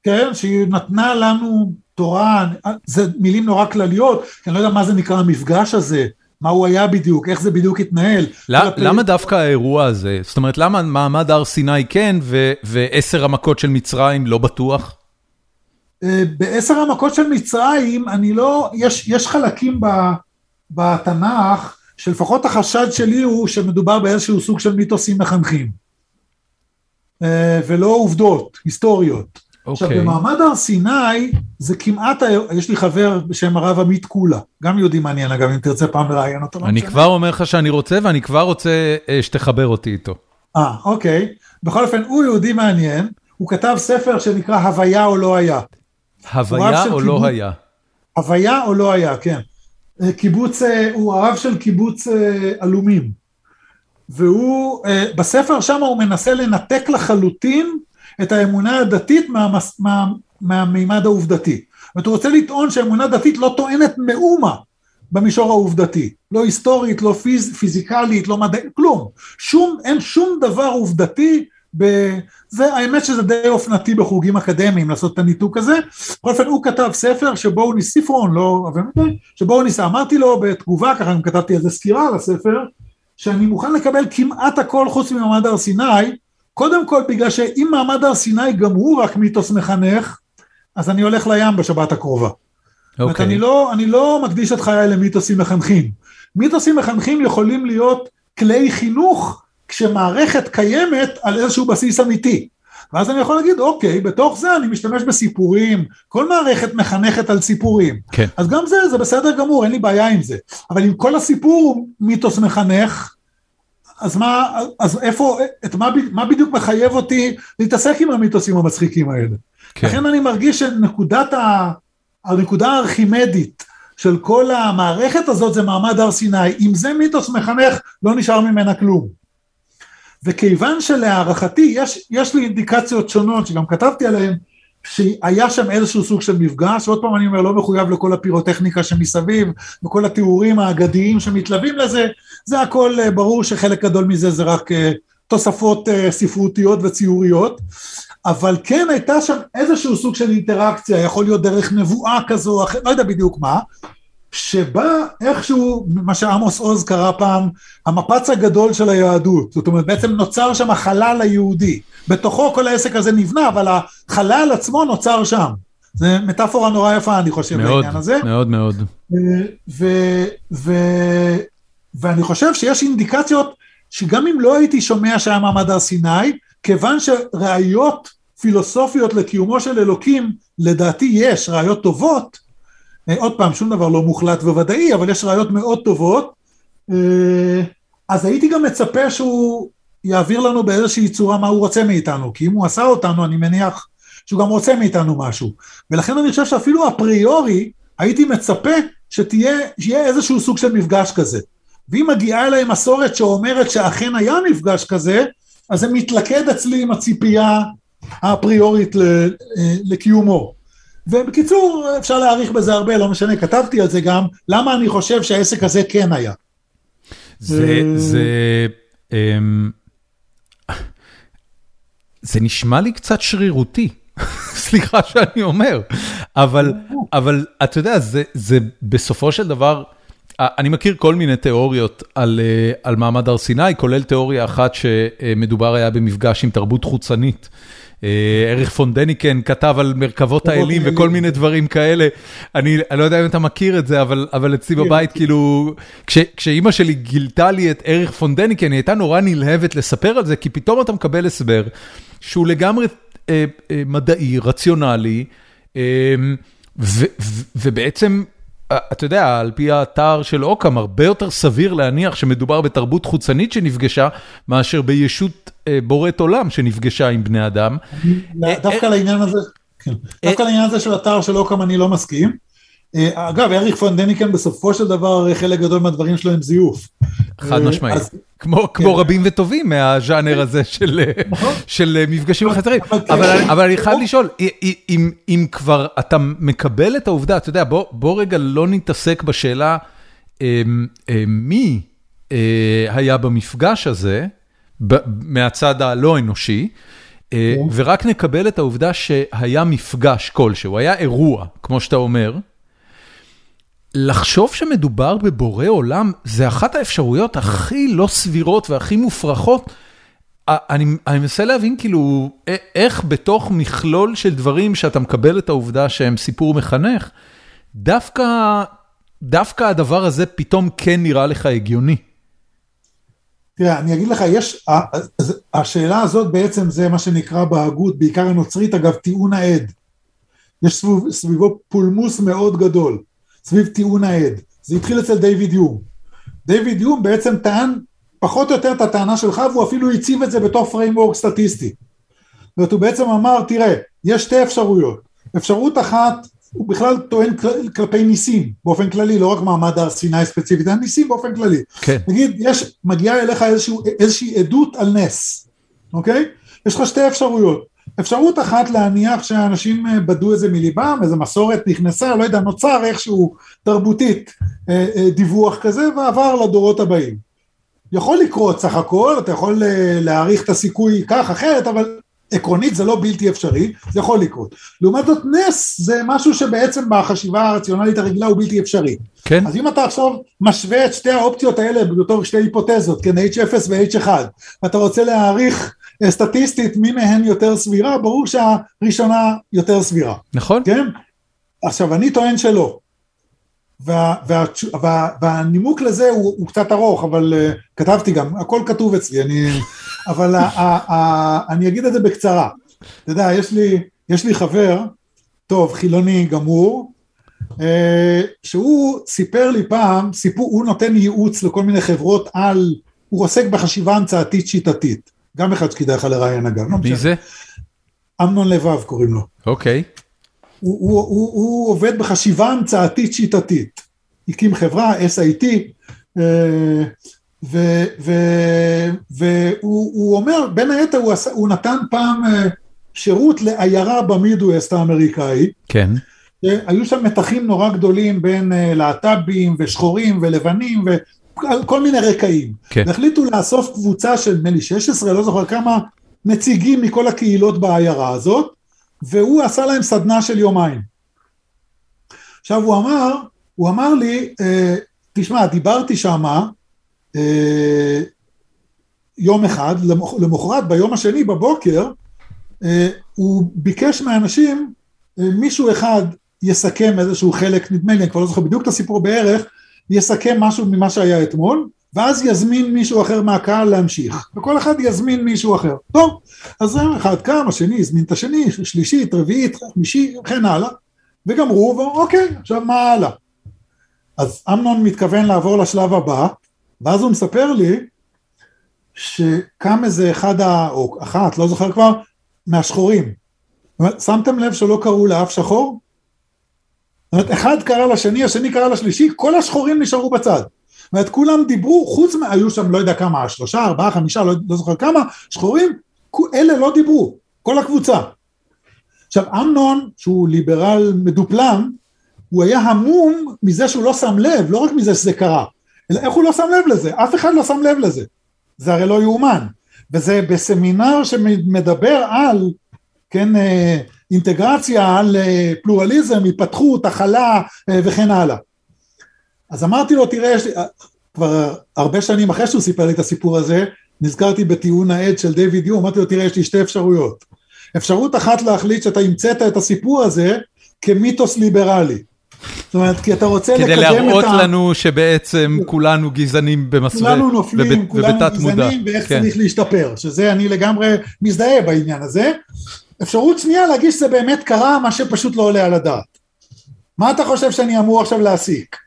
כן, שהיא נתנה לנו תורה, זה מילים נורא כלליות, כי אני לא יודע מה זה נקרא המפגש הזה, מה הוא היה בדיוק, איך זה בדיוק התנהל. למה דווקא האירוע הזה? זאת אומרת, למה מעמד הר סיני כן, ו10 המכות של מצרים לא בטוח? ב10 המכות של מצרים, אני לא, יש חלקים בתנ"ך, שלפחות החשד שלי הוא שמדובר באיזשהו סוג של מיתוסים מחנכים, ולא עובדות, היסטוריות. עכשיו, במעמד הר סיני, זה כמעט, יש לי חבר בשם הרב עמית כולה, גם יודעים מעניין, אגב, אם תרצה פעם לראיין אותו. אני כבר אומר לך שאני רוצה, ואני כבר רוצה שתחבר אותי איתו. אוקיי. בכל אופן, הוא יהודי מעניין, הוא כתב ספר שנקרא הוויה או לא היה. הוויה או לא היה. הוויה או לא היה, כן. קיבוץ, הוא הרב של קיבוץ אלומים. והוא, בספר שם הוא מנסה לנתק לחלוטין, את האמונה הדתית מהמימד העובדתי. ואתה רוצה לטעון שהאמונה דתית לא טוענת מאומה במישור העובדתי. לא היסטורית, לא פיזיקלית, לא מדעית, כלום. אין שום דבר עובדתי, האמת שזה די אופנתי בחוגים אקדמיים לעשות את הניתוק הזה. בכל אופן הוא כתב ספר שבו הוא ניסה, ספרון, לא, שבו הוא ניסה, אמרתי לו בתגובה, ככה אני כתבתי איזה סקירה על הספר, שאני מוכן לקבל כמעט הכל חוץ ממעמד הר סיני, קודם כל, בגלל שאם מעמד הר סיני גם הוא רק מיתוס מחנך, אז אני הולך לים בשבת הקרובה. אני לא מקדיש את חיי למיתוסים מחנכים. מיתוסים מחנכים יכולים להיות כלי חינוך, כשמערכת קיימת על איזשהו בסיס אמיתי. ואז אני יכול להגיד, אוקיי, בתוך זה אני משתמש בסיפורים, כל מערכת מחנכת על סיפורים, כן. אז גם זה בסדר גמור, אין לי בעיה עם זה, אבל אם כל הסיפור הוא מיתוס מחנך, אז איפה, מה בדיוק מחייב אותי להתעסק עם המיתוסים המצחיקים האלה? כן. לכן אני מרגיש שהנקודה הארכימדית של כל המערכת הזאת זה מעמד הר סיני, אם זה מיתוס מחנך לא נשאר ממנה כלום. וכיוון שלהערכתי, יש לי אינדיקציות שונות שגם כתבתי עליהן, שהיה שם איזשהו סוג של מפגש, ועוד פעם אני אומר, לא מחויב לכל הפירוטכניקה שמסביב, וכל התיאורים האגדיים שמתלווים לזה, זה הכל ברור שחלק גדול מזה זה רק תוספות ספרותיות וציוריות, אבל כן הייתה שם איזשהו סוג של אינטראקציה, יכול להיות דרך נבואה כזו, לא יודע בדיוק מה, שבה איכשהו, מה שעמוס עוז קרא פעם, המפץ הגדול של היהדות, זאת אומרת, בעצם נוצר שם החלל היהודי, בתוכו כל העסק הזה נבנה, אבל החלל עצמו נוצר שם, זה מטאפורה נורא יפה, אני חושב, בעניין הזה. מאוד, מאוד. ואני חושב שיש אינדיקציות, שגם אם לא הייתי שומע שהיה מעמד הר סיני, כיוון שראיות פילוסופיות לקיומו של אלוקים, לדעתי יש ראיות טובות, עוד פעם, שום דבר לא מוחלט וודאי, אבל יש ראיות מאוד טובות, אז הייתי גם מצפה שהוא יעביר לנו באיזושהי צורה מה הוא רוצה מאיתנו, כי אם הוא עשה אותנו, אני מניח שהוא גם רוצה מאיתנו משהו, ולכן אני חושב שאפילו אפריורי, הייתי מצפה שיהיה איזשהו סוג של מפגש כזה, ואם מגיעה אליי מסורת שאומרת שאכן היה מפגש כזה, אז זה מתלכד אצלי עם הציפייה האפריורית לקיומו. ובקיצור, אפשר להעריך בזה הרבה, לא משנה, כתבתי על זה גם, למה אני חושב שהעסק הזה כן היה. זה נשמע לי קצת שרירותי, סליחה שאני אומר, אבל אתה יודע, זה בסופו של דבר, אני מכיר כל מיני תיאוריות על מעמד הר סיני, כולל תיאוריה אחת שמדובר היה במפגש עם תרבות חוצנית, ערך פונדניקן כתב על מרכבות האלים וכל מיני דברים כאלה, אני לא יודע אם אתה מכיר את זה, אבל אצלי בבית כאילו, כשאימא שלי גילתה לי את ערך פונדניקן, היא הייתה נורא נלהבת לספר על זה, כי פתאום אתה מקבל הסבר, שהוא לגמרי מדעי, רציונלי, ובעצם, אתה יודע, על פי האתר של אוקם, הרבה יותר סביר להניח שמדובר בתרבות חוצנית שנפגשה, מאשר בישות בוראת עולם שנפגשה עם בני אדם. דווקא לעניין הזה, כן. דווקא לעניין הזה של אתר של אוקם אני לא מסכים. אגב, אריק פונדניקן בסופו של דבר חלק גדול מהדברים שלו הם זיוף. חד משמעי. כמו רבים וטובים מהז'אנר הזה של מפגשים חצרים. אבל אני חייב לשאול, אם כבר אתה מקבל את העובדה, אתה יודע, בוא רגע לא נתעסק בשאלה מי היה במפגש הזה, מהצד הלא אנושי, ורק נקבל את העובדה שהיה מפגש כלשהו, היה אירוע, כמו שאתה אומר, לחשוב שמדובר בבורא עולם, זה אחת האפשרויות הכי לא סבירות והכי מופרכות. אני מנסה להבין כאילו, איך בתוך מכלול של דברים שאתה מקבל את העובדה שהם סיפור מחנך, דווקא הדבר הזה פתאום כן נראה לך הגיוני. תראה, אני אגיד לך, השאלה הזאת בעצם זה מה שנקרא בהגות, בעיקר הנוצרית, אגב, טיעון העד. יש סביבו פולמוס מאוד גדול. סביב טיעון העד. זה התחיל אצל דיוויד יום. דיוויד יום בעצם טען פחות או יותר את הטענה שלך, והוא אפילו הציב את זה בתוך פריימוורק סטטיסטי. זאת הוא בעצם אמר, תראה, יש שתי אפשרויות. אפשרות אחת, הוא בכלל טוען כלפי ניסים, באופן כללי, לא רק מעמד הר סיני ספציפית, הניסים באופן כללי. כן. נגיד, מגיעה אליך איזושהי עדות על נס, אוקיי? יש לך שתי אפשרויות. אפשרות אחת להניח שהאנשים בדו איזה מליבם, איזה מסורת נכנסה, לא יודע, נוצר איכשהו תרבותית דיווח כזה, ועבר לדורות הבאים. יכול לקרות סך הכל, אתה יכול להעריך את הסיכוי כך, אחרת, אבל עקרונית זה לא בלתי אפשרי, זה יכול לקרות. לעומת זאת נס, זה משהו שבעצם בחשיבה הרציונלית הרגילה הוא בלתי אפשרי. כן. אז אם אתה עכשיו משווה את שתי האופציות האלה, בתור שתי היפותזות, כן, H0 ו-H1, ואתה רוצה להעריך סטטיסטית, מי מהן יותר סבירה, ברור שהראשונה יותר סבירה. נכון. כן? עכשיו, אני טוען שלא. והנימוק לזה הוא קצת ארוך, אבל כתבתי גם, הכל כתוב אצלי, אבל אני אגיד את זה בקצרה. אתה יודע, יש לי חבר, טוב, חילוני גמור, שהוא סיפר לי פעם, הוא נותן ייעוץ לכל מיני חברות על, הוא עוסק בחשיבה המצאתית שיטתית, גם אחד שכדאי לך לראיין אגב. מי זה? אמנון לבב קוראים לו. אוקיי. הוא עובד בחשיבה המצאתית שיטתית, הקים חברה, SIT, והוא אומר, בין היתר הוא נתן פעם שירות לעיירה במידווסט האמריקאי, כן. היו שם מתחים נורא גדולים בין להט"בים ושחורים ולבנים וכל מיני רקעים. החליטו לאסוף קבוצה של 16, לא זוכר כמה, נציגים מכל הקהילות בעיירה הזאת, והוא עשה להם סדנה של יומיים. עכשיו הוא אמר לי, תשמע, דיברתי שמה יום אחד, למחרת ביום השני בבוקר, הוא ביקש מהאנשים, מישהו אחד יסכם איזשהו חלק, נדמה לי, אני כבר לא זוכר בדיוק את הסיפור בערך, יסכם משהו ממה שהיה אתמול, ואז יזמין מישהו אחר מהקהל להמשיך, וכל אחד יזמין מישהו אחר. טוב, אז אחד קם, השני יזמין את השני, שלישית, רביעית, חמישית, וכן הלאה, וגמרו, ואוקיי, עכשיו מה הלאה? אז אמנון מתכוון לעבור לשלב הבא, ואז הוא מספר לי, שקם איזה אחד, או אחת, לא זוכר כבר, מהשחורים, שמתם לב שלא קראו לאף שחור? זאת אומרת, אחד קרא לשני, השני קרא לשלישי, כל השחורים נשארו בצד. זאת אומרת, כולם דיברו, חוץ מה, היו שם לא יודע כמה, 3, 4, 5, לא זוכר כמה, שחורים, אלה לא דיברו, כל הקבוצה. עכשיו, אמנון, שהוא ליברל מדופלם, הוא היה המום מזה שהוא לא שם לב, לא רק מזה שזה קרה, אלא איך הוא לא שם לב לזה? אף אחד לא שם לב לזה. זה הרי לא יאומן. וזה בסמינר שמדבר על כן, אינטגרציה על פלורליזם, התפתחות, החלה וכן הלאה. אז אמרתי לו, תראה, כבר הרבה שנים אחרי שהוא סיפר לי את הסיפור הזה, נזכרתי בטיעון העד של דיוויד יום, אמרתי לו, תראה, יש לי שתי אפשרויות. אפשרות אחת להחליט שאתה המצאת את הסיפור הזה כמיתוס ליברלי. זאת אומרת, כי אתה רוצה לקדם את ה... כדי להראות לנו שבעצם כולנו גזענים במסווה. כולנו נופלים, כולנו גזענים, ואיך צריך להשתפר. שזה אני לגמרי מזדהה בעניין הזה. אפשרות שנייה להגיש שזה באמת קרה, מה שפשוט לא עולה על הדעת. מה אתה חושב שאני אמור עכשיו להסיק?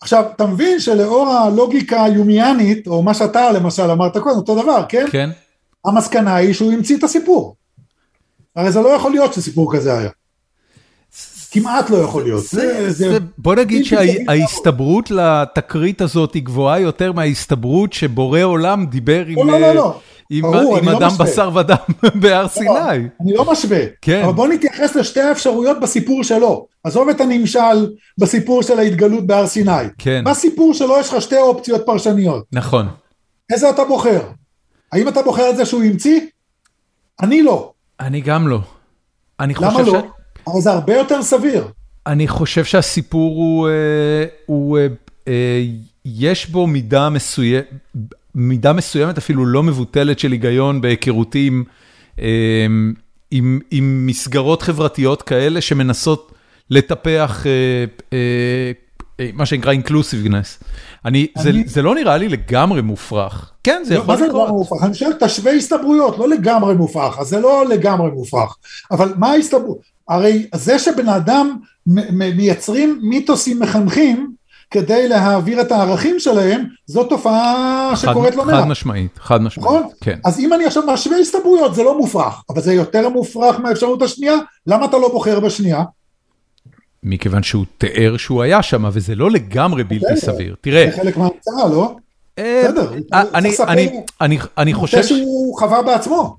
עכשיו, אתה מבין שלאור הלוגיקה היומיאנית, או מה שאתה למשל אמרת קודם, אותו דבר, כן? כן. המסקנה היא שהוא המציא את הסיפור. הרי זה לא יכול להיות שסיפור כזה היה. כמעט לא יכול להיות. בוא נגיד שההסתברות לתקרית הזאת היא גבוהה יותר מההסתברות שבורא עולם דיבר עם... לא. עם אדם בשר ודם בהר סיני. אני לא משווה, אבל בוא נתייחס לשתי האפשרויות בסיפור שלו. עזוב את הנמשל בסיפור של ההתגלות בהר סיני. בסיפור שלו יש לך שתי אופציות פרשניות. נכון. איזה אתה בוחר? האם אתה בוחר את זה שהוא ימציא? אני לא. אני גם לא. למה לא? אבל זה הרבה יותר סביר. אני חושב שהסיפור הוא... יש בו מידה מסוימת... מידה מסוימת אפילו לא מבוטלת של היגיון בהיכרותים עם מסגרות חברתיות כאלה שמנסות לטפח מה שנקרא inclusiveness. זה לא נראה לי לגמרי מופרך. כן, זה יכול לקרות. אני חושב, תשווה הסתברויות, לא לגמרי מופרך, אז זה לא לגמרי מופרך. אבל מה ההסתברות? הרי זה שבן אדם מייצרים מיתוסים מחנכים, כדי להעביר את הערכים שלהם, זו תופעה שקורית לא מעט. חד משמעית, נכון? כן. אז אם אני עכשיו משווה הסתברויות, זה לא מופרך, אבל זה יותר מופרך מהאפשרות השנייה, למה אתה לא בוחר בשנייה? מכיוון שהוא תיאר שהוא היה שם, וזה לא לגמרי בלתי סביר. תראה. זה חלק מהמצאה, לא? בסדר. אני חושב שהוא חווה בעצמו.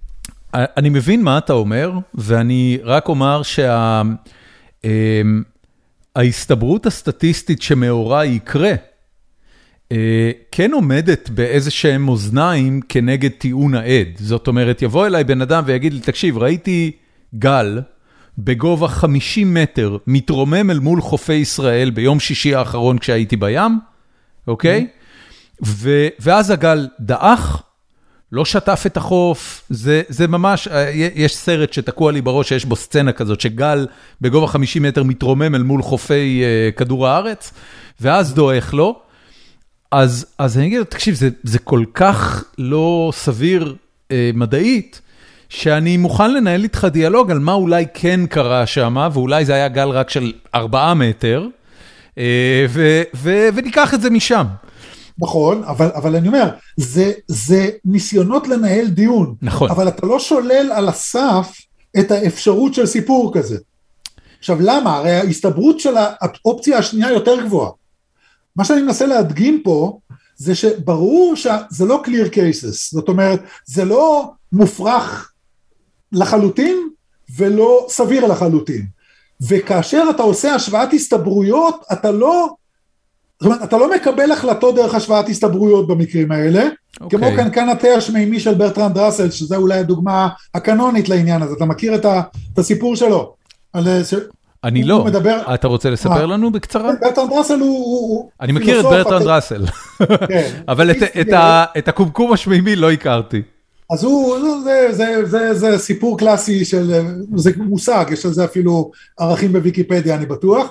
אני מבין מה אתה אומר, ואני רק אומר ההסתברות הסטטיסטית שמאורה יקרה, כן עומדת באיזה שהם מאזניים כנגד טיעון העד. זאת אומרת, יבוא אליי בן אדם ויגיד לי, תקשיב, ראיתי גל בגובה 50 מטר מתרומם אל מול חופי ישראל ביום שישי האחרון כשהייתי בים, אוקיי? ואז הגל דאח, לא שטף את החוף, זה ממש, יש סרט שתקוע לי בראש, שיש בו סצנה כזאת, שגל בגובה 50 מטר מתרומם אל מול חופי כדור הארץ, ואז דועך לו, אז אני אגיד, תקשיב, זה כל כך לא סביר מדעית, שאני מוכן לנהל איתך דיאלוג על מה אולי כן קרה שמה, ואולי זה היה גל רק של 4 מטר, וניקח את זה משם. נכון, אבל אני אומר, זה ניסיונות לנהל דיון. נכון. אבל אתה לא שולל על הסף את האפשרות של סיפור כזה. עכשיו למה? הרי ההסתברות של האופציה השנייה יותר גבוהה. מה שאני מנסה להדגים פה, זה שברור שזה לא clear cases, זאת אומרת, זה לא מופרך לחלוטין, ולא סביר לחלוטין. וכאשר אתה עושה השוואת הסתברויות, אתה לא מקבל החלטות דרך השוואת הסתברויות במקרים האלה, okay. כמו קנקן התרש מימי של ברטרנד ראסל, שזה אולי הדוגמה הקנונית לעניין הזה, אתה מכיר את הסיפור שלו? אני לא, אתה רוצה לספר לנו בקצרה? ברטרנד ראסל הוא... אני מכיר את ברטרנד ראסל, אבל את הקומקום השמימי לא הכרתי. אז זה סיפור קלאסי של, זה מושג, יש לזה אפילו ערכים בוויקיפדיה, אני בטוח.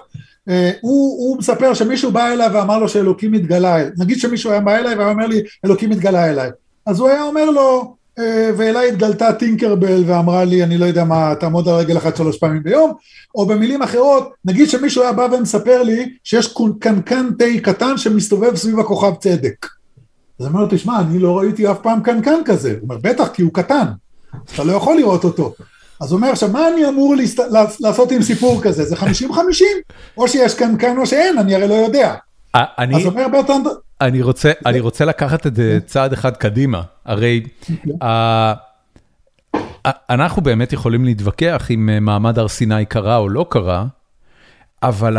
הוא מספר שמישהו בא אליי ואמר לו שאלוקים מתגלה אליי, נגיד שמישהו היה בא אליי ואומר לי, אלוקים מתגלה אליי. אז הוא היה אומר לו, ואליי התגלתה טינקרבל ואמרה לי, אני לא יודע מה, תעמוד על רגל 1-3 פעמים ביום, או במילים אחרות, נגיד שמישהו היה בא ומספר לי, שיש קנקן תאי קטן שמסתובב סביב הכוכב צדק. אז אמר לו, תשמע, אני לא ראיתי אף פעם קנקן כזה. הוא אומר, בטח, כי הוא קטן, אתה לא יכול לראות אותו. אז הוא אומר, עכשיו, מה אני אמור לעשות עם סיפור כזה? זה 50-50, או שיש קנקן או שאין, אני הרי לא יודע. אז אומר ברטרנד, אני רוצה לקחת את זה צעד אחד קדימה, הרי אנחנו באמת יכולים להתווכח אם מעמד הר סיני קרה או לא קרה, אבל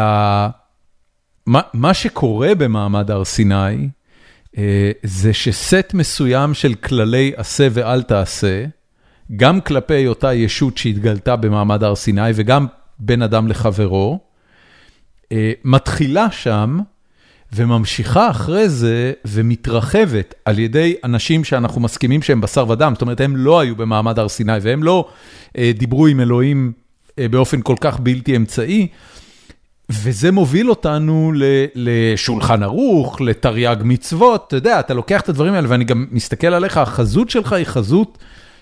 מה שקורה במעמד הר סיני, זה שסט מסוים של כללי עשה ואל תעשה, גם כלפי אותה ישות שהתגלתה במעמד הר סיני, וגם בין אדם לחברו, מתחילה שם, וממשיכה אחרי זה, ומתרחבת על ידי אנשים שאנחנו מסכימים שהם בשר ודם, זאת אומרת, הם לא היו במעמד הר סיני, והם לא דיברו עם אלוהים באופן כל כך בלתי אמצעי, וזה מוביל אותנו לשולחן ערוך, לתרי"ג מצוות, אתה יודע, אתה לוקח את הדברים האלה, ואני גם מסתכל עליך, החזות שלך היא חזות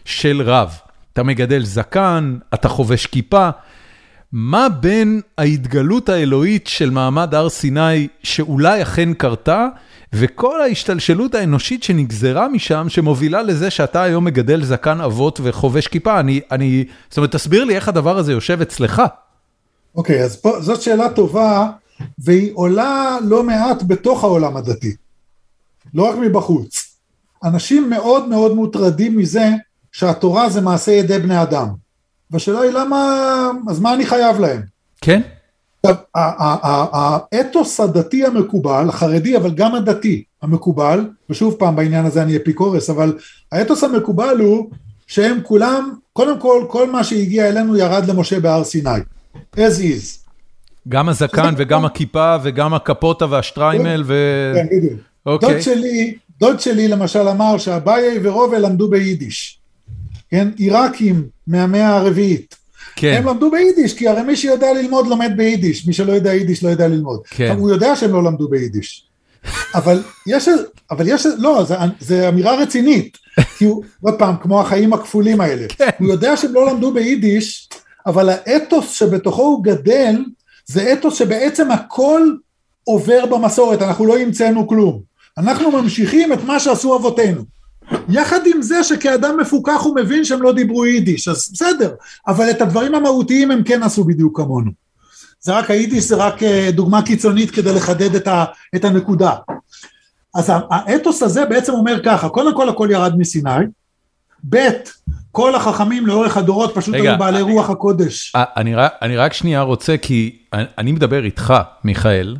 של רב. אתה מגדל זקן, אתה חובש כיפה, מה בין ההתגלות האלוהית של מעמד הר סיני שאולי אכן קרתה, וכל ההשתלשלות האנושית שנגזרה משם, שמובילה לזה שאתה היום מגדל זקן אבות וחובש כיפה? זאת אומרת, תסביר לי איך הדבר הזה יושב אצלך. אוקיי, אז פה, זאת שאלה טובה, והיא עולה לא מעט בתוך העולם הדתי. לא רק מבחוץ. אנשים מאוד מאוד מוטרדים מזה שהתורה זה מעשה ידי בני אדם. והשאלה היא למה, אז מה אני חייב להם? כן. האתוס הדתי המקובל, החרדי, אבל גם הדתי המקובל, ושוב פעם בעניין הזה אני אפיקורס, אבל האתוס המקובל הוא שהם כולם, קודם כל, כל מה שהגיע אלינו ירד למשה בהר סיני. As is. גם הזקן וגם הכיפה וגם הכפותה והשטריימל ו... כן, בדיוק. דוד שלי למשל אמר שהבאי ורובל למדו ביידיש. כן, עיראקים מהמאה הרביעית. כן. הם למדו ביידיש, כי הרי מי שיודע ללמוד לומד ביידיש, מי שלא יודע יידיש לא יודע ללמוד. כן. הוא יודע שהם לא למדו ביידיש. אבל יש, לא, זה אמירה רצינית, כי הוא, עוד פעם, כמו החיים הכפולים האלה. כן. הוא יודע שהם לא למדו ביידיש, אבל האתוס שבתוכו הוא גדל, זה אתוס שבעצם הכל עובר במסורת, אנחנו לא ימצאנו כלום. אנחנו ממשיכים את מה שעשו אבותינו. יחד עם זה שכאדם מפוקח הוא מבין שהם לא דיברו יידיש, אז בסדר, אבל את הדברים המהותיים הם כן עשו בדיוק כמונו. זה רק היידיש, זה רק דוגמה קיצונית כדי לחדד את הנקודה. אז האתוס הזה בעצם אומר ככה, קודם כל הכל ירד מסיני, ב' כל החכמים לאורך הדורות פשוט היו בעלי רוח הקודש. אני רק שנייה רוצה, כי אני מדבר איתך, מיכאל.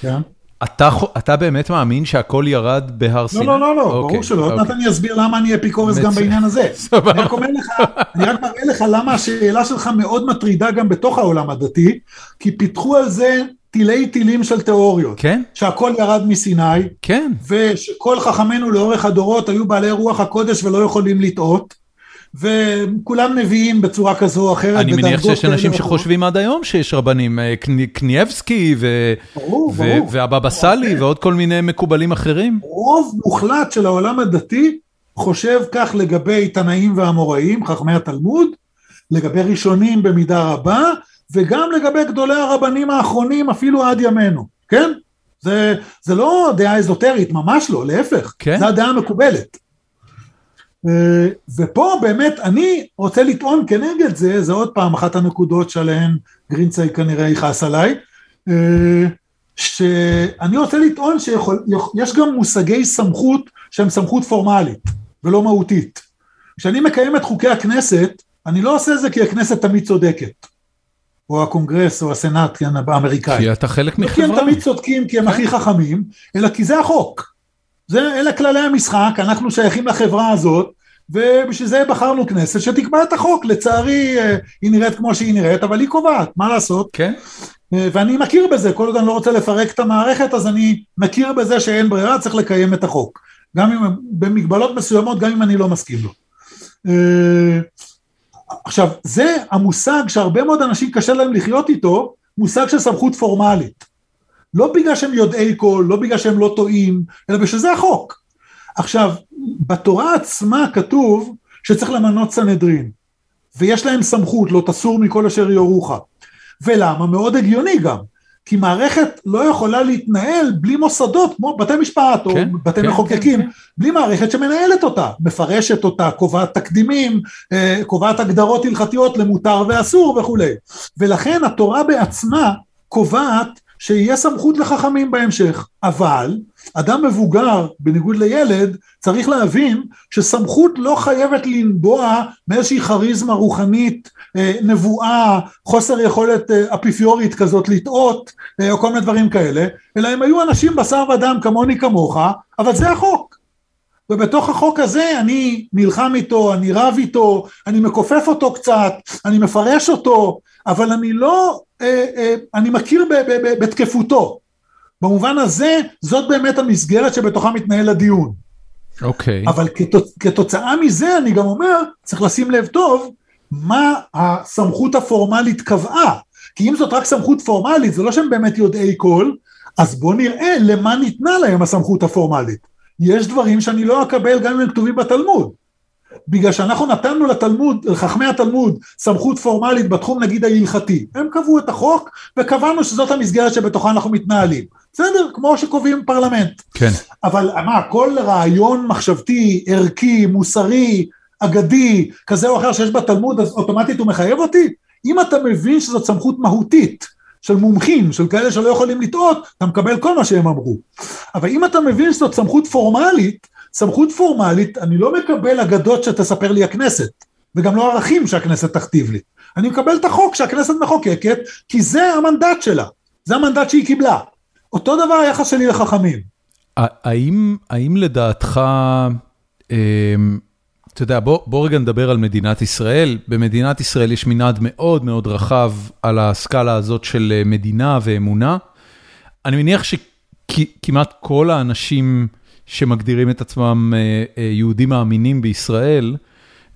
כן. אתה באמת מאמין שהכל ירד בהר סיני? לא, לא, לא, ברור שלא. עוד מעט אני אסביר למה אני אפיקורס גם בעניין הזה. אני רק אומר לך, אני רק מראה לך למה השאלה שלך מאוד מטרידה גם בתוך העולם הדתי, כי פיתחו על זה תילי תילים של תיאוריות. כן? שהכל ירד מסיני. כן. ושכל חכמנו לאורך הדורות היו בעלי רוח הקודש ולא יכולים לטעות. וכולם נביאים בצורה כזו או אחרת. אני מניח שיש אנשים שחושבים עד היום שיש רבנים, קניאבסקי והבבא סאלי ועוד כל מיני מקובלים אחרים. רוב מוחלט של העולם הדתי חושב כך לגבי תנאים והמוראים, חכמי התלמוד, לגבי ראשונים במידה רבה, וגם לגבי גדולי הרבנים האחרונים, אפילו עד ימינו, כן? זה לא דעה אזוטרית, ממש לא, להפך, כן? זה הדעה מקובלת. ופה באמת אני רוצה לטעון כנגד זה, זה עוד פעם אחת הנקודות שעליהן גרינסייג כנראה ייחס עליי, שאני רוצה לטעון שיש גם מושגי סמכות שהם סמכות פורמלית ולא מהותית. כשאני מקיים את חוקי הכנסת, אני לא עושה זה כי הכנסת תמיד צודקת, או הקונגרס או הסנאט האמריקאי. כי אתה חלק מחברה. לא כי הם תמיד צודקים כי הם הכי חכמים, אלא כי זה החוק. אלה כללי המשחק, אנחנו שייכים לחברה הזאת, ובשביל זה בחרנו כנסת שתקבע את החוק. לצערי היא נראית כמו שהיא נראית, אבל היא קובעת, מה לעשות? כן. ואני מכיר בזה, כל עוד אני לא רוצה לפרק את המערכת, אז אני מכיר בזה שאין ברירה, צריך לקיים את החוק. גם אם, במגבלות מסוימות, גם אם אני לא מסכים לו. עכשיו, זה המושג שהרבה מאוד אנשים קשה להם לחיות איתו, מושג של סמכות פורמלית. לא בגלל שהם יודעי כל, לא בגלל שהם לא טועים, אלא בשביל זה החוק. עכשיו, בתורה עצמה כתוב שצריך למנות סנהדרין, ויש להם סמכות, לא תסור מכל אשר יורוך. ולמה? מאוד הגיוני גם, כי מערכת לא יכולה להתנהל בלי מוסדות, כמו בתי משפט או בתי מחוקקים, בלי מערכת שמנהלת אותה, מפרשת אותה, קובעת תקדימים, קובעת הגדרות הלכתיות למותר ואסור וכו'. ולכן התורה בעצמה קובעת שיהיה סמכות לחכמים בהמשך, אבל אדם מבוגר, בניגוד לילד, צריך להבין שסמכות לא חייבת לנבוע מאיזושהי חריזמה רוחנית, נבואה, חוסר יכולת אפיפיורית כזאת לטעות, או כל מיני דברים כאלה, אלא הם היו אנשים בשר ודם כמוני כמוך, אבל זה החוק. ובתוך החוק הזה אני נלחם איתו, אני רב איתו, אני מקופף אותו קצת, אני מפרש אותו, אבל אני לא, אני מכיר בתקפותו. במובן הזה, זאת באמת המסגרת שבתוכה מתנהל הדיון. אוקיי. אבל כתוצאה מזה, אני גם אומר, צריך לשים לב טוב, מה הסמכות הפורמלית קבעה. כי אם זאת רק סמכות פורמלית, זה לא שהם באמת יודעי כל, אז בוא נראה למה ניתנה להם הסמכות הפורמלית. יש דברים שאני לא אקבל גם אם הם כתובים בתלמוד. בגלל שאנחנו נתנו לתלמוד, לחכמי התלמוד, סמכות פורמלית בתחום נגיד ההלכתי. הם קבעו את החוק וקבענו שזאת המסגרת שבתוכה אנחנו מתנהלים. בסדר? כמו שקובעים פרלמנט. כן. אבל מה, כל רעיון מחשבתי, ערכי, מוסרי, אגדי, כזה או אחר שיש בתלמוד, אז אוטומטית הוא מחייב אותי? אם אתה מבין שזאת סמכות מהותית, של מומחים, של כאלה שלא יכולים לטעות, אתה מקבל כל מה שהם אמרו. אבל אם אתה מבין שזאת סמכות פורמלית, סמכות פורמלית, אני לא מקבל אגדות שתספר לי הכנסת, וגם לא ערכים שהכנסת תכתיב לי. אני מקבל את החוק שהכנסת מחוקקת, כי זה המנדט שלה, זה המנדט שהיא קיבלה. אותו דבר היחס שלי לחכמים. האם לדעתך, אתה יודע, בוא רגע נדבר על מדינת ישראל. במדינת ישראל יש מנעד מאוד מאוד רחב על הסקאלה הזאת של מדינה ואמונה. אני מניח שכמעט כל האנשים שמגדירים את עצמם יהודים מאמינים בישראל,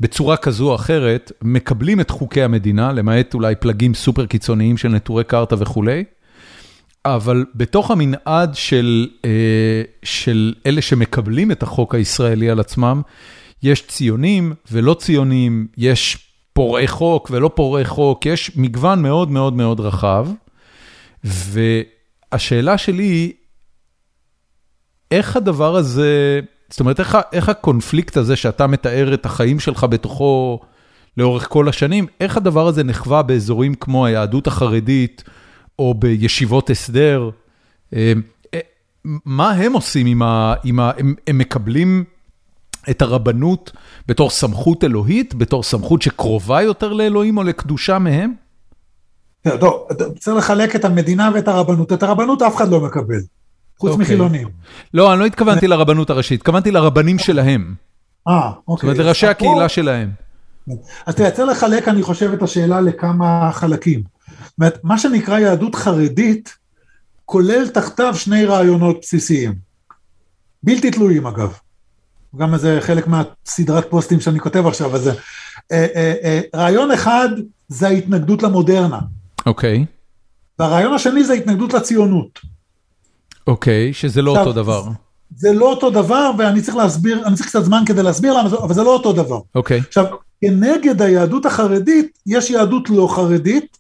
בצורה כזו או אחרת, מקבלים את חוקי המדינה, למעט אולי פלגים סופר קיצוניים של נטורי קרתא וכו'. אבל בתוך המנעד של אלה שמקבלים את החוק הישראלי על עצמם, יש ציונים ולא ציונים, יש פורעי חוק ולא פורעי חוק, יש מגוון מאוד מאוד מאוד רחב. והשאלה שלי היא, איך הדבר הזה, זאת אומרת, איך הקונפליקט הזה שאתה מתאר את החיים שלך בתוכו לאורך כל השנים, איך הדבר הזה נחווה באזורים כמו היהדות החרדית או בישיבות הסדר? מה הם עושים הם מקבלים את הרבנות בתור סמכות אלוהית, בתור סמכות שקרובה יותר לאלוהים או לקדושה מהם? לא, צריך לחלק את המדינה ואת הרבנות. את הרבנות אף אחד לא מקבל. חוץ מחילונים. לא, אני לא התכוונתי לרבנות הראשית, התכוונתי לרבנים שלהם. זאת אומרת, לראשי הקהילה שלהם. אז תייצר לחלק, אני חושב, את השאלה לכמה חלקים. זאת אומרת, מה שנקרא יהדות חרדית, כולל תחתיו שני רעיונות בסיסיים. בלתי תלויים, אגב. גם זה חלק מהסדרת פוסטים שאני כותב עכשיו, אז רעיון אחד זה ההתנגדות למודרנה. אוקיי. והרעיון השני זה ההתנגדות לציונות. אוקיי, שזה לא אותו דבר. זה לא אותו דבר, ואני צריך להסביר, אני צריך קצת זמן כדי להסביר למה, אבל זה לא אותו דבר. אוקיי. עכשיו, כנגד היהדות החרדית, יש יהדות לא חרדית,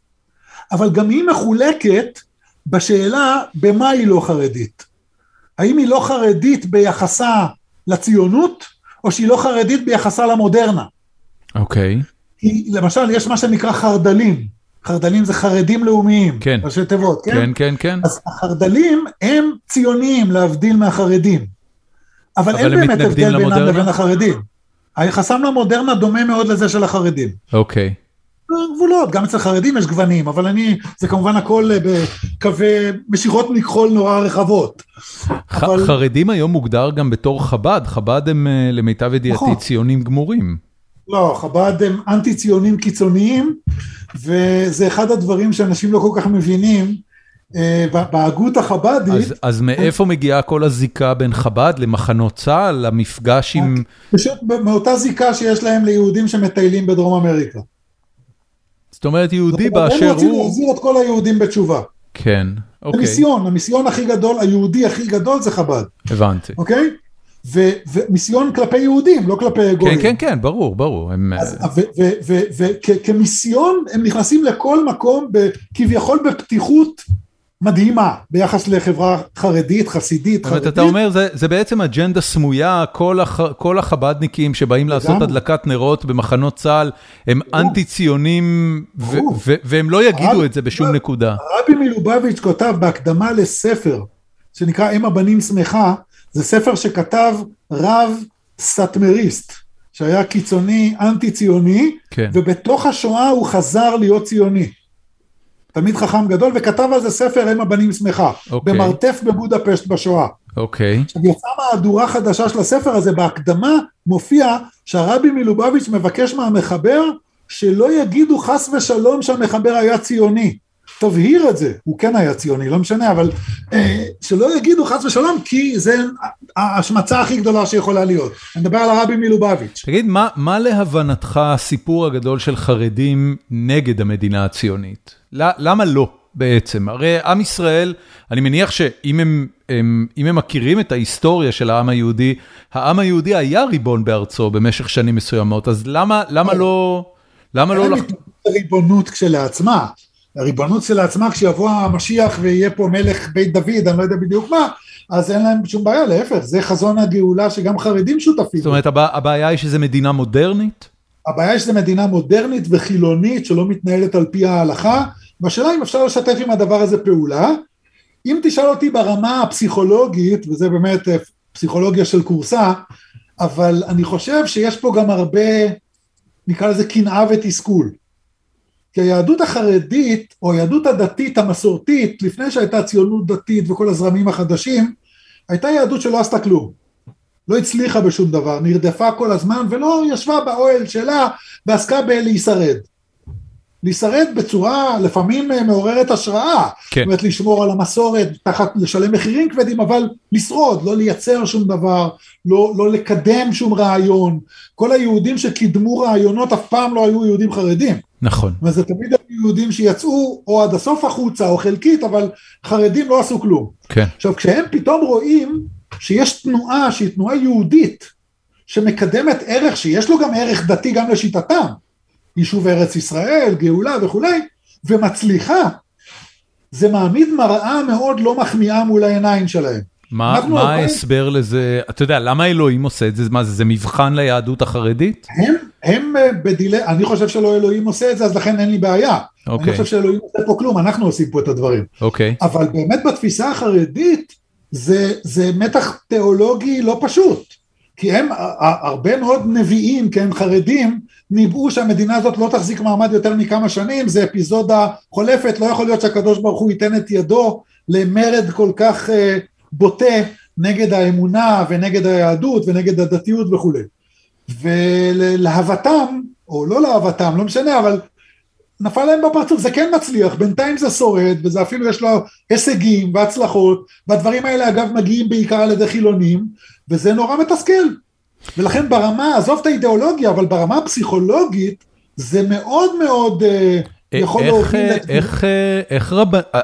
אבל גם היא מחולקת בשאלה במה היא לא חרדית. האם היא לא חרדית ביחסה לציונות, או שהיא לא חרדית ביחסה למודרנה? אוקיי. למשל, יש מה שנקרא חרדלים. חרדלים זה חרדים לאומיים, כן. ראשי תיבות, כן? כן, כן, כן. אז החרדלים הם ציוניים להבדיל מהחרדים, אבל אין באמת הבדל בינם לבין החרדים. היחסם למודרנה דומה מאוד לזה של החרדים. אוקיי. גבולות, גם אצל חרדים יש גוונים, אבל אני, זה כמובן הכל בקווי משיכות מכחול נורא רחבות. אבל... חרדים היום מוגדר גם בתור חב"ד, חב"ד הם למיטב ידיעתי ציונים גמורים. לא, חב"ד הם אנטי-ציונים קיצוניים, וזה אחד הדברים שאנשים לא כל כך מבינים, בהגות החב"דית. אז מאיפה מגיעה כל הזיקה בין חב"ד למחנות צה"ל, למפגש עם... פשוט מאותה זיקה שיש להם ליהודים שמטיילים בדרום אמריקה. זאת אומרת, יהודי באשר הוא... הם רוצים להזיר את כל היהודים בתשובה. כן, אוקיי. המיסיון הכי גדול, היהודי הכי גדול זה חב"ד. הבנתי. אוקיי? ומיסיון כלפי יהודים, לא כלפי גויים. כן, כן, כן, ברור, ברור. וכמיסיון הם נכנסים לכל מקום, כביכול בפתיחות מדהימה, ביחס לחברה חרדית, חסידית, חרדית. אתה אומר, זה בעצם אג'נדה סמויה, כל החבדניקים שבאים לעשות הדלקת נרות במחנות צה"ל, הם אנטי-ציונים, והם לא יגידו את זה בשום נקודה. רבי מלובביץ' כותב בהקדמה לספר, שנקרא "אם הבנים שמחה", זה ספר שכתב רב סאטמריסט, שהיה קיצוני, אנטי-ציוני, כן. ובתוך השואה הוא חזר להיות ציוני. תמיד חכם גדול, וכתב על זה ספר, "הם הבנים שמחה", אוקיי. במרתף בבודפשט בשואה. אוקיי. יצא מהדורה חדשה של הספר הזה, בהקדמה מופיע שהרבי מלובביץ' מבקש מהמחבר, שלא יגידו חס ושלום שהמחבר היה ציוני. תבהיר את זה, הוא כן היה ציוני, לא משנה, אבל שלא יגידו חס ושלום, כי זה ההשמצה הכי גדולה שיכולה להיות. אני מדבר על הרבי מלובביץ'. תגיד, מה להבנתך הסיפור הגדול של חרדים נגד המדינה הציונית? למה לא בעצם? הרי עם ישראל, אני מניח שאם הם מכירים את ההיסטוריה של העם היהודי, העם היהודי היה ריבון בארצו במשך שנים מסוימות, אז למה לא... למה לא... ריבונות כשלעצמה. הריבונות של עצמה, כשיבוא המשיח ויהיה פה מלך בית דוד, אני לא יודע בדיוק מה, אז אין להם שום בעיה, להפך, זה חזון הגאולה שגם חרדים שותפים. זאת אומרת, הבעיה היא שזה מדינה מודרנית? הבעיה היא שזה מדינה מודרנית וחילונית, שלא מתנהלת על פי ההלכה, והשאלה אם אפשר לשתף עם הדבר הזה פעולה, אם תשאל אותי ברמה הפסיכולוגית, וזה באמת פסיכולוגיה של קורסה, אבל אני חושב שיש פה גם הרבה, נקרא לזה קנאה ותסכול. כי היהדות החרדית, או היהדות הדתית המסורתית, לפני שהייתה ציונות דתית וכל הזרמים החדשים, הייתה יהדות שלא עשתה כלום. לא הצליחה בשום דבר, נרדפה כל הזמן, ולא ישבה באוהל שלה, ועסקה בלהישרד. להישרד בצורה לפעמים מעוררת השראה. כן. זאת אומרת, לשמור על המסורת, לשלם מחירים כבדים, אבל לשרוד, לא לייצר שום דבר, לא לקדם שום רעיון. כל היהודים שקידמו רעיונות אף פעם לא היו יהודים חרדים. נכון. אז זה תמיד היהודים שיצאו או עד הסוף החוצה או חלקית, אבל חרדים לא עשו כלום. כן. עכשיו, כשהם פתאום רואים שיש תנועה שהיא תנועה יהודית, שמקדמת ערך שיש לו גם ערך דתי גם לשיטתם, יישוב ארץ ישראל, גאולה וכו', ומצליחה, זה מעמיד מראה מאוד לא מחמיאה מול העיניים שלהם. מה ההסבר לזה? אתה יודע, למה אלוהים עושה את זה? מה זה? זה מבחן ליהדות החרדית? הם בדילי, אני חושב שלא אלוהים עושה את זה, אז לכן אין לי בעיה. אני חושב שאלוהים עושה פה כלום, אנחנו עושים פה את הדברים. אבל באמת בתפיסה החרדית, זה מתח תיאולוגי לא פשוט. כי הם, הרבה מאוד נביאים, כי הם חרדים, ניבאו שהמדינה הזאת לא תחזיק מעמד יותר מכמה שנים, זה אפיזודה חולפת, לא יכול להיות שהקדוש ברוך הוא ייתן את ידו למרד כל כך בוטה נגד האמונה ונגד היהדות ונגד הדתיות וכו'. ולהבתם, או לא להבתם, לא משנה, אבל נפל להם בפרצוף, זה כן מצליח, בינתיים זה שורד, וזה אפילו יש לו הישגים והצלחות, והדברים האלה אגב מגיעים בעיקר על ידי חילונים, וזה נורא מתסכל. ולכן ברמה, עזוב את האידיאולוגיה, אבל ברמה הפסיכולוגית, זה מאוד מאוד יכול להוביל...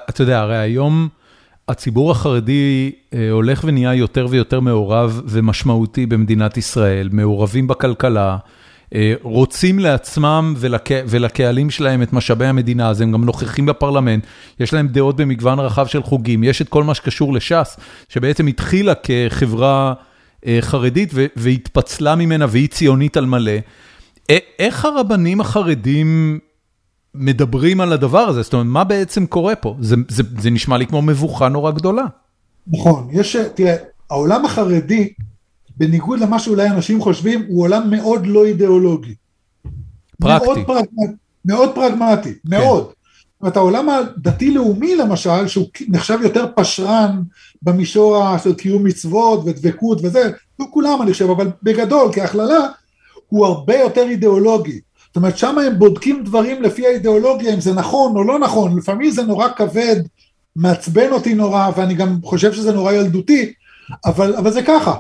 אתה יודע, הרי היום... הציבור החרדי הולך ונהיה יותר ויותר מעורב ומשמעותי במדינת ישראל, מעורבים בכלכלה, רוצים לעצמם ולקהלים שלהם את משאבי המדינה, אז הם גם נוכחים בפרלמנט, יש להם דעות במגוון רחב של חוגים, יש את כל מה שקשור לש"ס, שבעצם התחילה כחברה חרדית והתפצלה ממנה, והיא ציונית על מלא. איך הרבנים החרדים מדברים על הדבר הזה? זאת אומרת, מה בעצם קורה פה? זה נשמע לי כמו מבוכה נורא גדולה. נכון, תראה, העולם החרדי, בניגוד למה שאולי אנשים חושבים, הוא עולם מאוד לא אידיאולוגי. פרקטי. מאוד פרגמטי, מאוד. זאת אומרת, העולם הדתי-לאומי, למשל, שהוא נחשב יותר פשרן במישור של קיום מצוות ודבקות וזה, לא כולם אני חושב, אבל בגדול, כהכללה, הוא הרבה יותר אידיאולוגי. זאת אומרת, שם הם בודקים דברים לפי האידיאולוגיה, אם זה נכון או לא נכון, לפעמים זה נורא כבד, מעצבן אותי נורא, ואני גם חושב שזה נורא ילדותי, אבל זה ככה.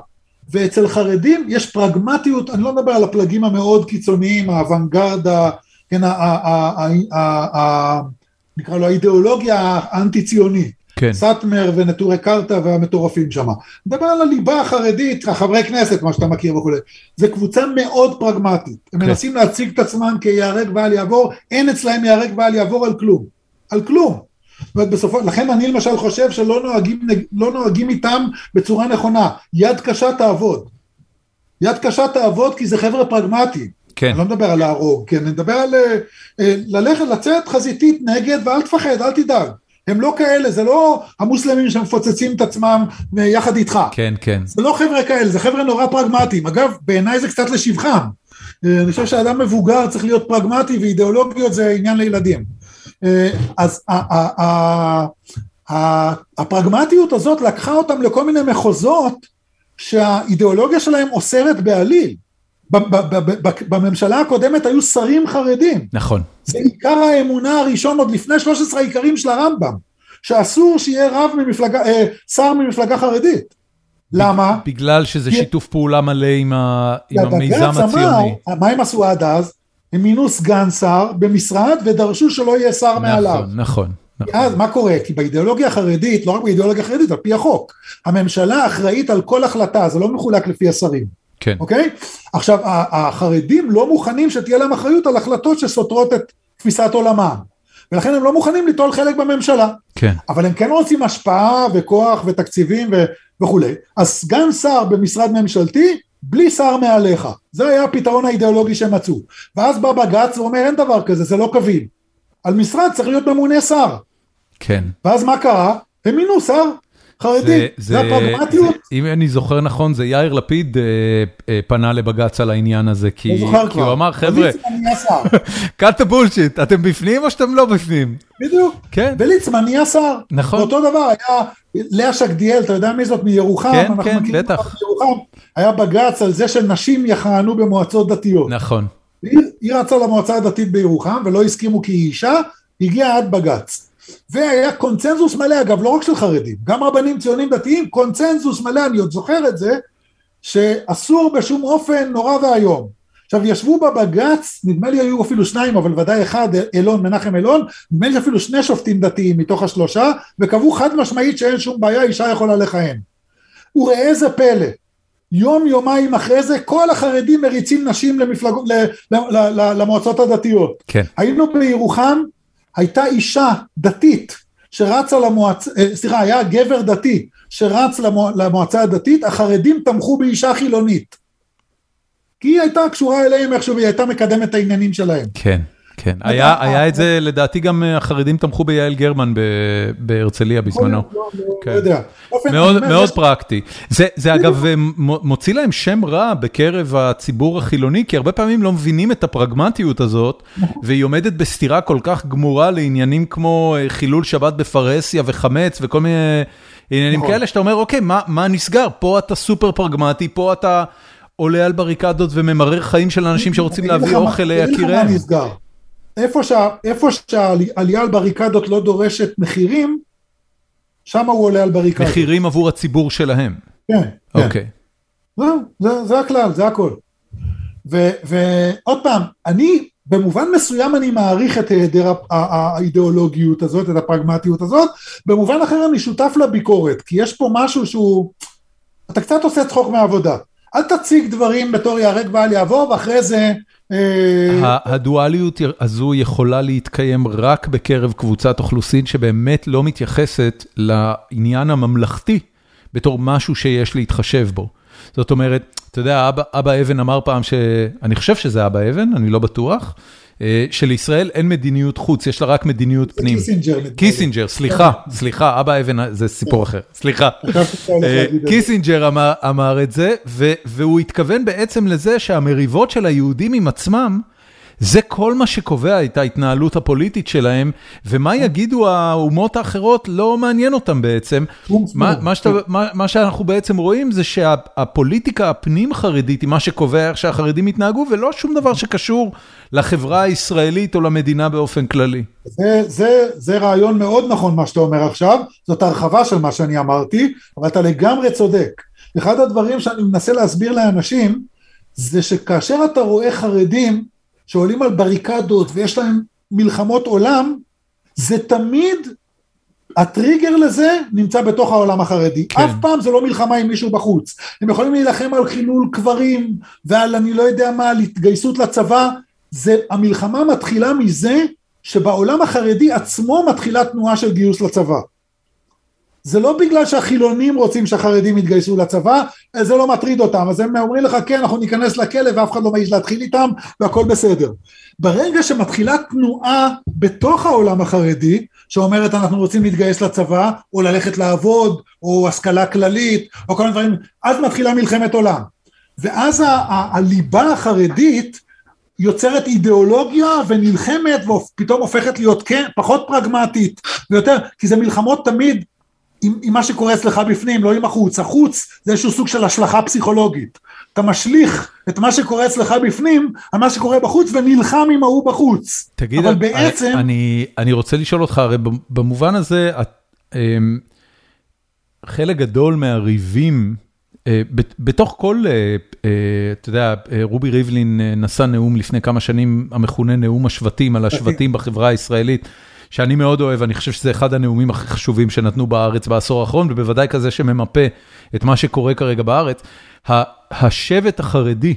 ואצל חרדים יש פרגמטיות, אני לא מדבר על הפלגים המאוד קיצוניים, האוונגרד, נקרא לו האידיאולוגיה האנטי-ציונית, סאטמר ונטורי קרתא והמטורפים שם. מדבר על הליבה החרדית, החברי כנסת, מה שאתה מכיר וכולי. זה קבוצה מאוד פרגמטית. הם מנסים להציג את עצמם כיהרג ועל יעבור, אין אצלהם יהרג ועל יעבור על כלום. על כלום. לכן אני למשל חושב שלא נוהגים איתם בצורה נכונה. יד קשה תעבוד. יד קשה תעבוד כי זה חבר'ה פרגמטי. אני לא מדבר על להרוג, אני מדבר על ללכת, לצאת חזיתית נגד, ואל תפחד, אל תדאג. הם לא כאלה, זה לא המוסלמים שמפוצצים את עצמם יחד איתך. כן, כן. זה לא חבר'ה כאלה, זה חבר'ה נורא פרגמטיים. אגב, בעיניי זה קצת לשבחם. אני חושב שאדם מבוגר צריך להיות פרגמטי, ואידיאולוגיות זה עניין לילדים. אז הפרגמטיות הזאת לקחה אותם לכל מיני מחוזות שהאידיאולוגיה שלהם אוסרת בעליל. בממשלה הקודמת היו שרים חרדים. נכון. זה עיקר האמונה הראשון עוד לפני 13 העיקרים של הרמב"ם, שאסור שיהיה רב ממפלגה, שר ממפלגה חרדית. למה? בגלל שזה שיתוף פעולה מלא עם המיזם הציוני. מה הם עשו עד אז? הם מינו סגן שר במשרד ודרשו שלא יהיה שר מעליו. נכון, נכון. אז מה קורה? כי באידיאולוגיה החרדית, לא רק באידיאולוגיה החרדית, על פי החוק, הממשלה אחראית על כל החלטה, זה לא מחולק לפי השרים. כן. אוקיי? עכשיו, החרדים לא מוכנים שתהיה להם אחריות על החלטות שסותרות את תפיסת עולמם. ולכן הם לא מוכנים ליטול חלק בממשלה. כן. אבל הם כן רוצים השפעה וכוח ותקציבים וכו'. אז סגן שר במשרד ממשלתי, בלי שר מעליך. זה היה הפתרון האידיאולוגי שהם מצאו. ואז בא בגץ ואומר, אין דבר כזה, זה לא קביל. על משרד צריך להיות ממונה שר. כן. ואז מה קרה? הם מינו שר. חרדי, זה הפרגמטיות. אם אני זוכר נכון, זה יאיר לפיד פנה לבגץ על העניין הזה, כי הוא אמר, חבר'ה, קאט הבולשיט, אתם בפנים או שאתם לא בפנים? בדיוק, וליצמן נהיה שר. נכון. באותו דבר היה לאה שקדיאל, אתה יודע מי זאת מירוחם? כן, כן, בטח. היה בגץ על זה שנשים יכהנו במועצות דתיות. נכון. היא רצה למועצה הדתית בירוחם, ולא הסכימו כי היא אישה, הגיעה עד בגץ. והיה קונצנזוס מלא, אגב, לא רק של חרדים, גם רבנים ציונים דתיים, קונצנזוס מלא, אני עוד זוכר את זה, שאסור בשום אופן נורא והיום. עכשיו, ישבו בבגץ, נדמה לי היו אפילו שניים, אבל ודאי אחד, אילון מנחם אילון, נדמה לי אפילו שני שופטים דתיים מתוך השלושה, וקבעו חד משמעית שאין שום בעיה, אישה יכולה לכהן. וראה זה פלא, יום יומיים אחרי זה, כל החרדים מריצים נשים למועצות הדתיות. כן. היינו בירוחם, הייתה אישה דתית שרצה למועצה, סליחה, היה גבר דתי שרץ למועצה הדתית, החרדים תמכו באישה חילונית. כי היא הייתה קשורה אליהם איכשהו, היא הייתה מקדמת העניינים שלהם. כן, כן. היה את זה, לדעתי גם החרדים תמכו ביעל גרמן בהרצליה בזמנו. לא יודע. מאוד פרקטי. זה אגב מוציא להם שם רע בקרב הציבור החילוני, כי הרבה פעמים לא מבינים את הפרגמטיות הזאת, והיא עומדת בסתירה כל כך גמורה לעניינים כמו חילול שבת בפרסיה וחמץ וכל מיני עניינים כאלה, שאתה אומר, אוקיי, מה נסגר? פה אתה סופר פרגמטי, פה אתה עולה על בריקדות וממרר חיים של אנשים שרוצים להביא אוכל ליקיריהם. איפה שהעלייה על בריקדות לא דורשת מחירים, שם הוא עולה על בריקדות. מחירים עבור הציבור שלהם. כן. אוקיי. זה הכלל, זה הכל. ועוד פעם, אני במובן מסוים אני מעריך את היעדר האידיאולוגיות הזאת, את הפרגמטיות הזאת, במובן אחר אני שותף לביקורת, כי יש פה משהו שהוא, אתה קצת עושה צחוק מהעבודה, אל תציג דברים בתור יערק ועל יעבור, ואחרי זה... הדואליות הזו יכולה להתקיים רק בקרב קבוצת אוכלוסין, שבאמת לא מתייחסת לעניין הממלכתי, בתור משהו שיש להתחשב בו. זאת אומרת, אתה יודע, אבא אבן אמר פעם אני חושב שזה אבא אבן, אני לא בטוח, שלישראל אין מדיניות חוץ, יש לה רק מדיניות פנים. קיסינג'ר, סליחה, אבא אבן, זה סיפור אחר, סליחה. קיסינג'ר אמר את זה, והוא התכוון בעצם לזה שהמריבות של היהודים עם עצמם, זה כל מה שקובע את ההתנהלות הפוליטית שלהם, ומה יגידו האומות האחרות לא מעניין אותם בעצם. מה שאנחנו בעצם רואים זה שהפוליטיקה הפנים חרדית היא מה שקובע איך שהחרדים התנהגו, ולא שום דבר שקשור לחברה הישראלית או למדינה באופן כללי. זה רעיון מאוד נכון מה שאתה אומר עכשיו, זאת הרחבה של מה שאני אמרתי, אבל אתה לגמרי צודק. אחד הדברים שאני מנסה להסביר לאנשים, זה שכאשר אתה רואה חרדים, שעולים על בריקדות ויש להם מלחמות עולם, זה תמיד, הטריגר לזה נמצא בתוך העולם החרדי. כן. אף פעם זה לא מלחמה עם מישהו בחוץ. הם יכולים להילחם על חילול קברים, ועל אני לא יודע מה, על התגייסות לצבא. המלחמה מתחילה מזה שבעולם החרדי עצמו מתחילה תנועה של גיוס לצבא. זה לא בגלל שהחילונים רוצים שהחרדים יתגייסו לצבא, זה לא מטריד אותם, אז הם אומרים לך, כן, אנחנו ניכנס לכלא, ואף אחד לא מעיש להתחיל איתם, והכל בסדר. ברגע שמתחילה תנועה בתוך העולם החרדי, שאומרת אנחנו רוצים להתגייס לצבא, או ללכת לעבוד, או השכלה כללית, או כל מיני דברים, אז מתחילה מלחמת עולם. ואז הליבה החרדית יוצרת אידיאולוגיה ונלחמת, ופתאום הופכת להיות פחות פרגמטית, ויותר, כי זה מלחמות תמיד, עם מה שקורה אצלך בפנים, לא עם החוץ. החוץ זה איזשהו סוג של השלכה פסיכולוגית. אתה משליך את מה שקורה אצלך בפנים, על מה שקורה בחוץ, ונלחם עם ההוא בחוץ. תגיד, אבל בעצם... אני רוצה לשאול אותך, הרי במובן הזה, חלק גדול מהריבים, בתוך כל, אתה יודע, רובי ריבלין נשא נאום לפני כמה שנים, המכונה נאום השבטים, על השבטים בחברה הישראלית, שאני מאוד אוהב, אני חושב שזה אחד הנאומים הכי חשובים שנתנו בארץ בעשור האחרון, ובוודאי כזה שממפה את מה שקורה כרגע בארץ. השבט החרדי,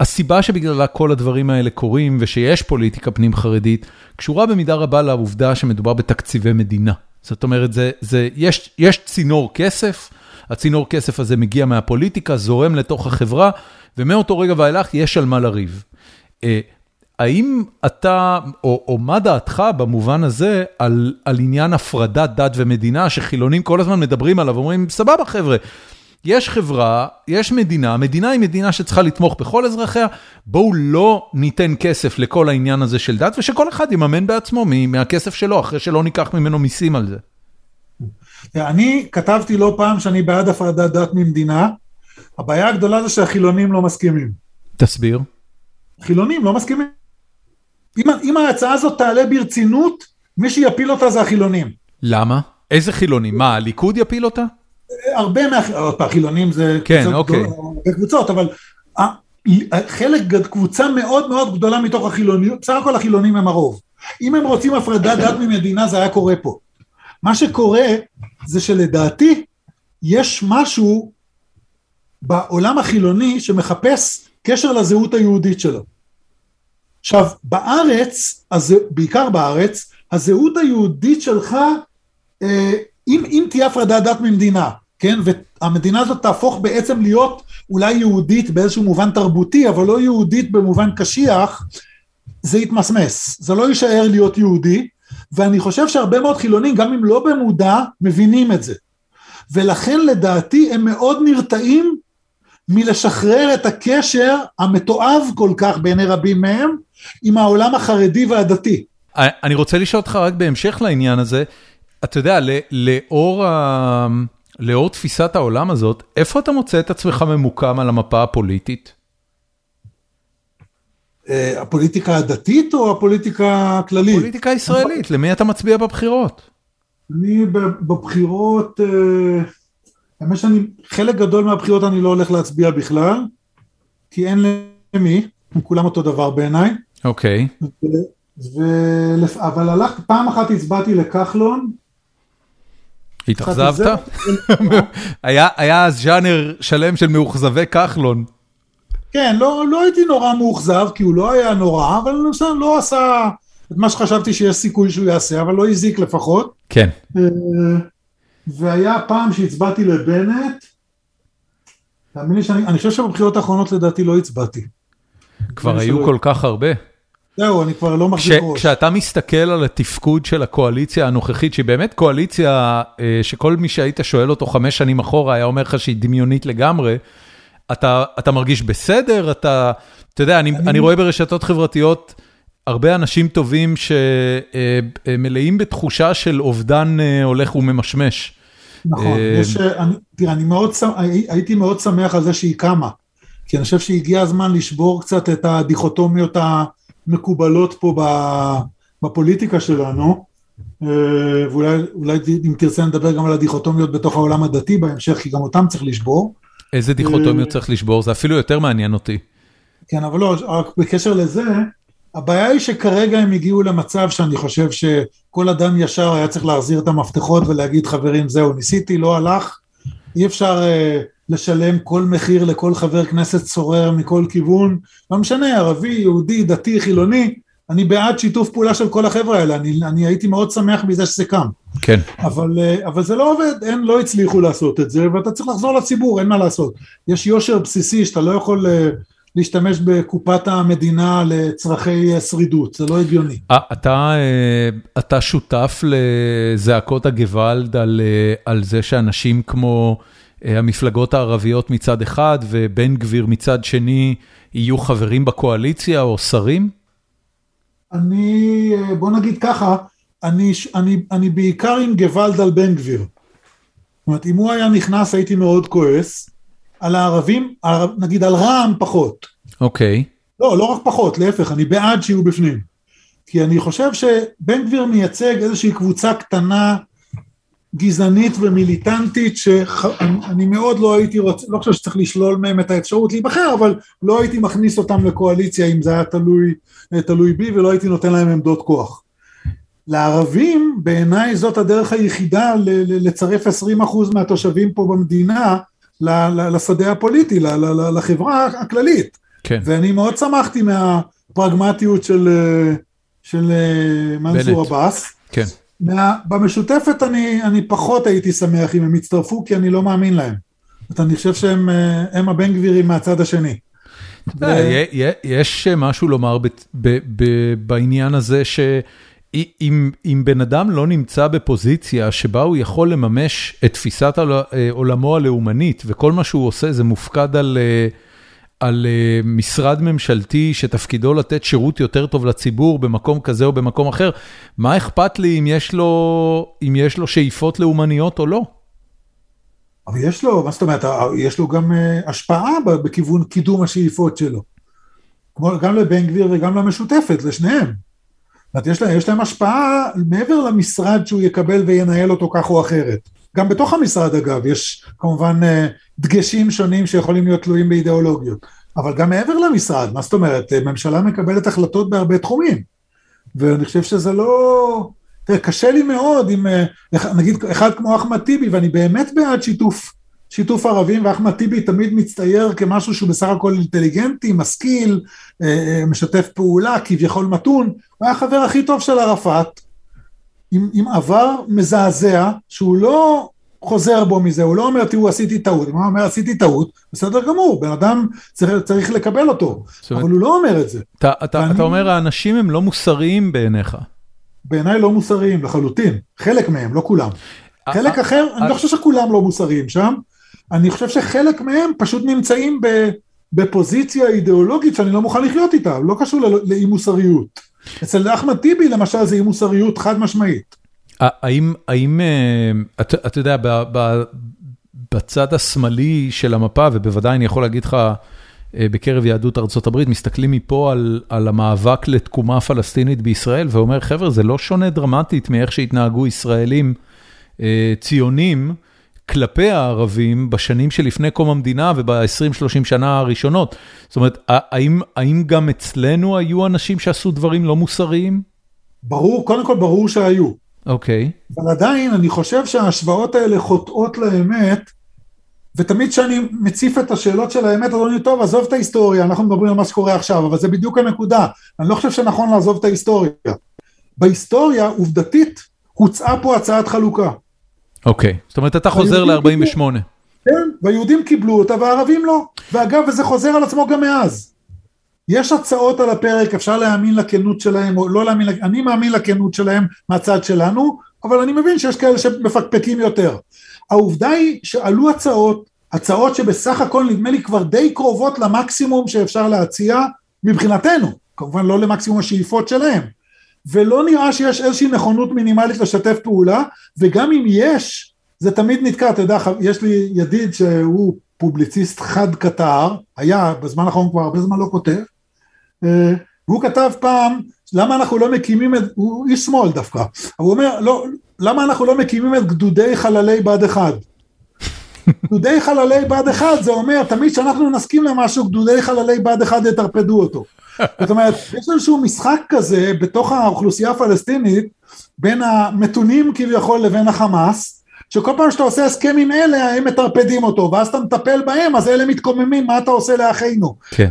הסיבה שבגללה כל הדברים האלה קורים, ושיש פוליטיקה פנים חרדית, קשורה במידה רבה לעובדה שמדובר בתקציבי מדינה. זאת אומרת, יש צינור כסף, הצינור כסף הזה מגיע מהפוליטיקה, זורם לתוך החברה, ומאותו רגע ואילך יש על מה לריב. האם אתה, או מה דעתך במובן הזה, על עניין הפרדת דת ומדינה, שחילונים כל הזמן מדברים עליו, ואומרים, סבבה חבר'ה, יש חברה, יש מדינה, המדינה היא מדינה שצריכה לתמוך בכל אזרחיה, בואו לא ניתן כסף לכל העניין הזה של דת, ושכל אחד יממן בעצמו מהכסף שלו, אחרי שלא ניקח ממנו מיסים על זה. אני כתבתי לא פעם שאני בעד הפרדת דת ממדינה, הבעיה הגדולה זה שהחילונים לא מסכימים. תסביר. חילונים לא מסכימים. אם ההצעה הזאת תעלה ברצינות, מי שיפיל אותה זה החילונים. למה? איזה חילונים? מה, הליכוד יפיל אותה? הרבה מהחילונים זה קבוצות, אבל חלק, קבוצה מאוד מאוד גדולה מתוך החילונים, בסך הכל החילונים הם הרוב. אם הם רוצים הפרדת דת ממדינה, זה היה קורה פה. מה שקורה זה שלדעתי, יש משהו בעולם החילוני שמחפש קשר לזהות היהודית שלו. עכשיו, בארץ, בעיקר בארץ, הזהות היהודית שלך, אם תהיה הפרדת דת ממדינה, כן? והמדינה הזאת תהפוך בעצם להיות אולי יהודית באיזשהו מובן תרבותי, אבל לא יהודית במובן קשיח, זה יתמסמס. זה לא יישאר להיות יהודי, ואני חושב שהרבה מאוד חילונים, גם אם לא במודע, מבינים את זה. ולכן לדעתי הם מאוד נרתעים מלשחרר את הקשר המתואב כל כך בעיני רבים מהם, עם העולם החרדי והדתי. אני רוצה לשאול אותך רק בהמשך לעניין הזה, אתה יודע, לאור תפיסת העולם הזאת, איפה אתה מוצא את עצמך ממוקם על המפה הפוליטית? הפוליטיקה הדתית או הפוליטיקה הכללית? הפוליטיקה הישראלית, למי אתה מצביע בבחירות? אני בבחירות... האמת שאני, חלק גדול מהבחירות אני לא הולך להצביע בכלל, כי אין למי, כולם אותו דבר בעיניי. אוקיי. אבל הלכתי, פעם אחת הצבעתי לכחלון. התאכזבת? היה אז ז'אנר שלם של מאוכזבי כחלון. כן, לא הייתי נורא מאוכזב, כי הוא לא היה נורא, אבל הוא לא עשה את מה שחשבתי שיש סיכוי שהוא יעשה, אבל לא הזיק לפחות. כן. והיה פעם שהצבעתי לבנט, תאמין לי שאני חושב שבבחירות האחרונות לדעתי לא הצבעתי. כבר היו כל כך הרבה. זהו, אני כבר לא מחזיק ראש. כשאתה מסתכל על התפקוד של הקואליציה הנוכחית, שהיא באמת קואליציה שכל מי שהיית שואל אותו 5 שנים אחורה, היה אומר לך שהיא דמיונית לגמרי, אתה מרגיש בסדר, אתה יודע, אני רואה ברשתות חברתיות הרבה אנשים טובים שמלאים בתחושה של אובדן הולך וממשמש. נכון, תראה, הייתי מאוד שמח על זה שהיא קמה, כי אני חושב שהגיע הזמן לשבור קצת את הדיכוטומיות המקובלות פה בפוליטיקה שלנו, ואולי אם תרצה נדבר גם על הדיכוטומיות בתוך העולם הדתי בהמשך, כי גם אותם צריך לשבור. איזה דיכוטומיות צריך לשבור? זה אפילו יותר מעניין אותי. כן, אבל לא, בקשר לזה, הבעיה היא שכרגע הם הגיעו למצב שאני חושב שכל אדם ישר היה צריך להחזיר את המפתחות ולהגיד חברים זהו, ניסיתי, לא הלך, אי אפשר לשלם כל מחיר לכל חבר כנסת סורר מכל כיוון, לא משנה, ערבי, יהודי, דתי, חילוני, אני בעד שיתוף פעולה של כל החברה האלה, אני הייתי מאוד שמח בזה שזה קם. כן. אבל זה לא עובד, הם לא הצליחו לעשות את זה, ואתה צריך לחזור לציבור, אין מה לעשות. יש יושר בסיסי שאתה לא יכול להשתמש בקופת המדינה לצרכי שרידות, זה לא הגיוני. אתה שותף לזעקות הגוואלד על זה שאנשים כמו המפלגות הערביות מצד אחד, ובן גביר מצד שני, יהיו חברים בקואליציה או שרים? בוא נגיד ככה, אני בעיקר עם גוואלד על בן גביר. זאת אומרת, אם הוא היה נכנס, הייתי מאוד כועס. על הערבים, נגיד על רע"מ פחות. אוקיי. לא רק פחות, להפך, אני בעד שיהיו בפנים. כי אני חושב שבן גביר מייצג איזושהי קבוצה קטנה, גזענית ומיליטנטית, שאני מאוד לא הייתי רוצה, לא חושב שצריך לשלול מהם את האפשרות להיבחר, אבל לא הייתי מכניס אותם לקואליציה אם זה היה תלוי בי, ולא הייתי נותן להם עמדות כוח. לערבים, בעיניי זאת הדרך היחידה לצרף 20% מהתושבים פה במדינה, לשדה הפוליטי, לחברה הכללית. כן. ואני מאוד שמחתי מהפרגמטיות של מנסור עבאס. כן. במשותפת אני פחות הייתי שמח אם הם יצטרפו, כי אני לא מאמין להם. אני חושב שהם הבן גבירים מהצד השני. יש משהו לומר בעניין הזה, שאם בן אדם לא נמצא בפוזיציה שבה הוא יכול לממש את תפיסת עולמו הלאומנית, וכל מה שהוא עושה זה מופקד על משרד ממשלתי שתפקידו לתת שירות יותר טוב לציבור במקום כזה או במקום אחר, מה אכפת לי אם יש לו שאיפות לאומניות או לא? אבל יש לו, מה זאת אומרת, יש לו גם השפעה בכיוון קידום השאיפות שלו. גם לבן גביר וגם למשותפת, לשניהם. יש להם השפעה מעבר למשרד שהוא יקבל וינהל אותו כך או אחרת. גם בתוך המשרד אגב, יש כמובן דגשים שונים שיכולים להיות תלויים באידיאולוגיות, אבל גם מעבר למשרד, מה זאת אומרת, ממשלה מקבלת החלטות בהרבה תחומים, ואני חושב שזה לא, קשה לי מאוד, אם, נגיד אחד כמו אחמד טיבי, ואני באמת בעד שיתוף ערבים, ואחמד טיבי תמיד מצטייר כמשהו שהוא בסך הכל אינטליגנטי, משכיל, משתף פעולה, כביכול מתון, הוא היה חבר הכי טוב של ערפאת, עם עבר מזעזע, שהוא לא חוזר בו מזה, הוא לא אומר, תראו, עשיתי טעות, אם הוא אומר, עשיתי טעות, בסדר גמור, בן אדם צריך לקבל אותו, אבל הוא לא אומר את זה. אתה אומר, האנשים הם לא מוסריים בעיניך. בעיניי לא מוסריים, לחלוטין, חלק מהם, לא כולם. חלק אחר, אני לא חושב שכולם לא מוסריים שם, אני חושב שחלק מהם פשוט נמצאים בפוזיציה אידיאולוגית, שאני לא מוכן לחיות איתה, לא קשור לאי מוסריות. אצל אחמד טיבי, למשל, זה עם מוסריות חד משמעית. האם, אתה יודע, בצד השמאלי של המפה, ובוודאי אני יכול להגיד לך, בקרב יהדות ארצות הברית, מסתכלים מפה על המאבק לתקומה פלסטינית בישראל, ואומר, חבר'ה, זה לא שונה דרמטית מאיך שהתנהגו ישראלים ציונים, כלפי הערבים בשנים שלפני קום המדינה וב-20-30 שנה הראשונות. זאת אומרת, האם גם אצלנו היו אנשים שעשו דברים לא מוסריים? ברור, קודם כל ברור שהיו. אוקיי. אבל עדיין אני חושב שההשוואות האלה חוטאות לאמת, ותמיד שאני מציף את השאלות של האמת, אז אני טוב, עזוב את ההיסטוריה, אנחנו מדברים על מה שקורה עכשיו, אבל זה בדיוק הנקודה. אני לא חושב שנכון לעזוב את ההיסטוריה. בהיסטוריה, עובדתית, הוצאה פה הצעת חלוקה. אוקיי, זאת אומרת, אתה חוזר ל-48. כן, והיהודים קיבלו אותה, והערבים לא. ואגב, וזה חוזר על עצמו גם מאז. יש הצעות על הפרק, אפשר להאמין לכנות שלהם, או לא להאמין, אני מאמין לכנות שלהם מהצד שלנו, אבל אני מבין שיש כאלה שמפקפקים יותר. העובדה היא שעלו הצעות שבסך הכל נדמה לי כבר די קרובות למקסימום שאפשר להציע מבחינתנו, כמובן לא למקסימום השאיפות שלהם, ולא נראה שיש איזושהי נכונות מינימלית לשתף פעולה, וגם אם יש, זה תמיד נתקע. אתה יודע, יש לי ידיד שהוא פובליציסט חד קטר, היה בזמן האחרון כבר הרבה זמן לא כותב, והוא כתב פעם, למה אנחנו לא מקימים את, הוא איש שמאל דווקא, אבל הוא אומר, לא, למה אנחנו לא מקימים את גדודי חללי בד אחד? גדודי חללי בד אחד, זה אומר, תמיד שאנחנו נסכים למשהו, גדודי חללי בד אחד יתרפדו אותו. זאת אומרת, יש איזשהו משחק כזה, בתוך האוכלוסייה הפלסטינית, בין המתונים כביכול לבין החמאס, שכל פעם שאתה עושה הסכם עם אלה, הם מתרפדים אותו, ואז אתה מטפל בהם, אז אלה מתקוממים, מה אתה עושה לאחינו? כן.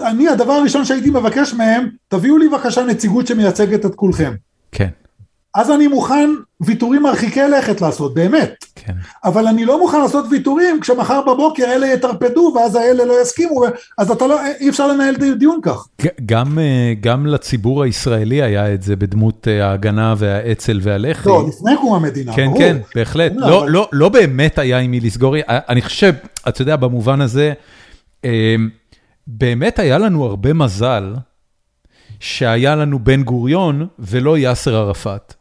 אני, הדבר הראשון שהייתי מבקש מהם, תביאו לי בבקשה נציגות שמייצגת את כולכם. כן. אז אני מוכן ויתורים מרחיקי לכת לעשות, באמת. כן. אבל אני לא מוכן לעשות ויתורים, כשמחר בבוקר אלה יתרפדו, ואז האלה לא יסכימו, אז אתה לא, אי אפשר לנהל דיון כך. גם לציבור הישראלי היה את זה, בדמות ההגנה והאצ"ל והלח"י. לא, לפני קום המדינה. כן, כן, בהחלט. לא באמת היה עם מי לסגור. אני חושב, אתה יודע, במובן הזה, באמת היה לנו הרבה מזל, שהיה לנו בן גוריון, ולא יאסר ערפאת.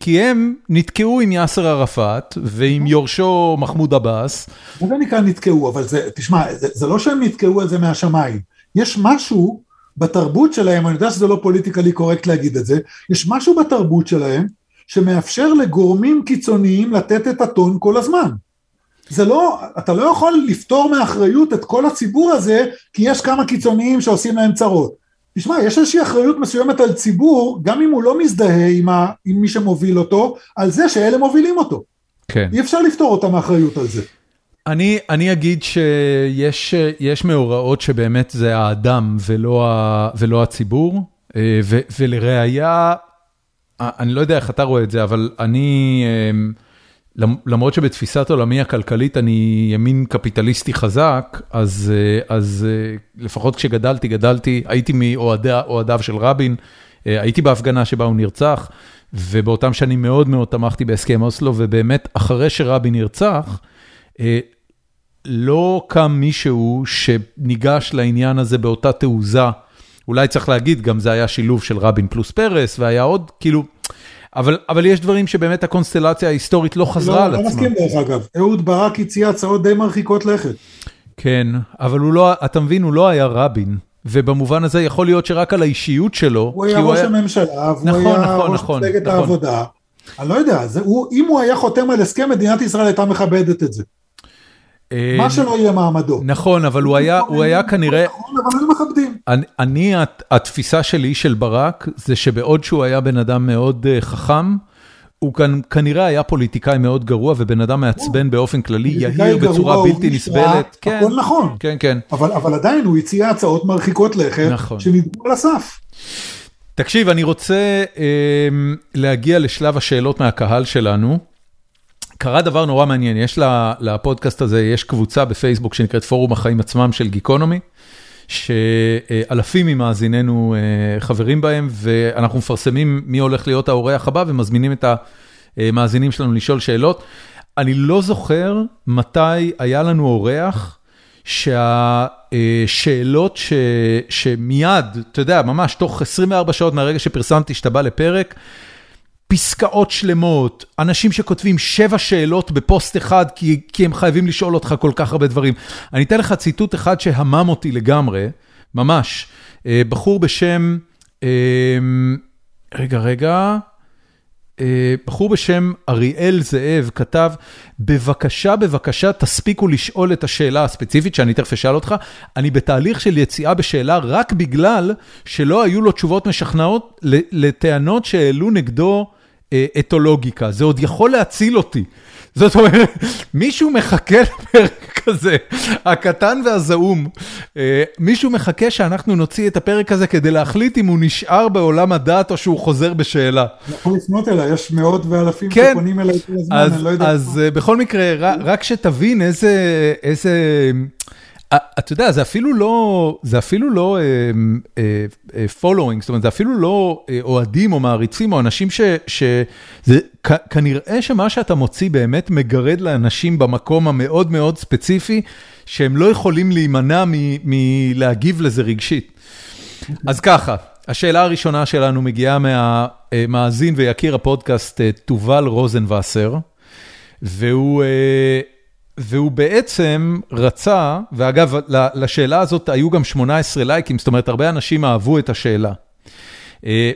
כי הם נתקעו עם יאסר ערפאת, ועם יורשו מחמוד עבאס. זה נקרא נתקעו, אבל זה, תשמע, זה לא שהם נתקעו על זה מהשמיים. יש משהו בתרבות שלהם, אני יודע שזה לא פוליטיקלי קורקט להגיד את זה, יש משהו בתרבות שלהם, שמאפשר לגורמים קיצוניים לתת את הטון כל הזמן. זה לא, אתה לא יכול לפתור מאחריות את כל הציבור הזה, כי יש כמה קיצוניים שעושים להם צרות. תשמע, יש איזושהי אחריות מסוימת על ציבור, גם אם הוא לא מזדהה עם מי שמוביל אותו, על זה שאלה מובילים אותו. כן. אי אפשר לפתור אותם האחריות על זה. אני אגיד שיש מאורעות שבאמת זה האדם ולא הציבור, ולראיה, אני לא יודע איך אתה רואה את זה, אבל אני, למרות שבתפיסת עולמי הכלכלית אני ימין קפיטליסטי חזק, אז לפחות כשגדלתי, הייתי מאוהדיו של רבין, הייתי בהפגנה שבה הוא נרצח, ובאותם שאני מאוד מאוד תמכתי בהסכם אוסלו, ובאמת אחרי שרבין נרצח, לא קם מישהו שניגש לעניין הזה באותה תעוזה, אולי צריך להגיד, גם זה היה שילוב של רבין פלוס פרס, והיה עוד כאילו, אבל יש דברים שבאמת הקונסטלציה ההיסטורית לא חזרה על עצמה. לא מסכים דרך אגב. אהוד ברק הציע הצעות די מרחיקות לכת. כן, אבל הוא לא, אתה מבין, הוא לא היה רבין, ובמובן הזה יכול להיות שרק על האישיות שלו. הוא היה ראש הממשלה, והוא היה ראש מפלגת העבודה. אני לא יודע, אם הוא היה חותם על הסכם, מדינת ישראל הייתה מכבדת את זה. מה שלא יהיה מעמדו. נכון, אבל הוא היה כנראה... נכון, אבל הם מכבדים. התפיסה שלי של ברק, זה שבעוד שהוא היה בן אדם מאוד חכם, הוא כנראה היה פוליטיקאי מאוד גרוע, ובן אדם מעצבן באופן כללי, יהיר בצורה בלתי נסבלת. הכל נכון. כן, כן. אבל עדיין הוא הציע הצעות מרחיקות לכת, שנדעו על הסף. תקשיב, אני רוצה להגיע לשלב השאלות מהקהל שלנו, קרה דבר נורא מעניין, יש לפודקאסט הזה, יש קבוצה בפייסבוק שנקראת פורום החיים עצמם של גיקונומי, שאלפים ממאזיננו חברים בהם, ואנחנו מפרסמים מי הולך להיות האורח הבא, ומזמינים את המאזינים שלנו לשאול שאלות. אני לא זוכר מתי היה לנו אורח, שהשאלות שמיד, אתה יודע, ממש תוך 24 שעות מהרגע שפרסמתי שאתה בא לפרק, פסקאות שלמות, אנשים שכותבים 7 שאלות בפוסט אחד, כי הם חייבים לשאול אותך כל כך הרבה דברים. אני אתן לך ציטוט אחד שהמם אותי לגמרי, ממש. בחור בשם, רגע, בחור בשם אריאל זאב כתב, בבקשה, בבקשה, תספיקו לשאול את השאלה הספציפית שאני תכף אשאל אותך. אני בתהליך של יציאה בשאלה רק בגלל שלא היו לו תשובות משכנעות לטענות שהעלו נגדו אתולוגיקה. זה עוד יכול להציל אותי. זאת אומרת, מישהו מחכה לפרק הזה, הקטן והזעום, מישהו מחכה שאנחנו נוציא את הפרק הזה כדי להחליט אם הוא נשאר בעולם הדעת או שהוא חוזר בשאלה. יכול לפנות אליי, יש מאות ואלפים שפונים אליי כל הזמן, אני לא יודע. אז בכל מקרה, רק שתבין איזה... אתה יודע, זה אפילו לא, following, זאת אומרת, זה אפילו לא אוהדים או מעריצים או אנשים כנראה שמה שאתה מוציא באמת מגרד לאנשים במקום המאוד מאוד ספציפי, שהם לא יכולים להימנע מלהגיב לזה רגשית. אז ככה, השאלה הראשונה שלנו מגיעה מהמאזין ויקיר הפודקאסט תובל רוזנווסר, והוא בעצם רצה, ואגב, לשאלה הזאת היו גם 18 לייקים, זאת אומרת, הרבה אנשים אהבו את השאלה.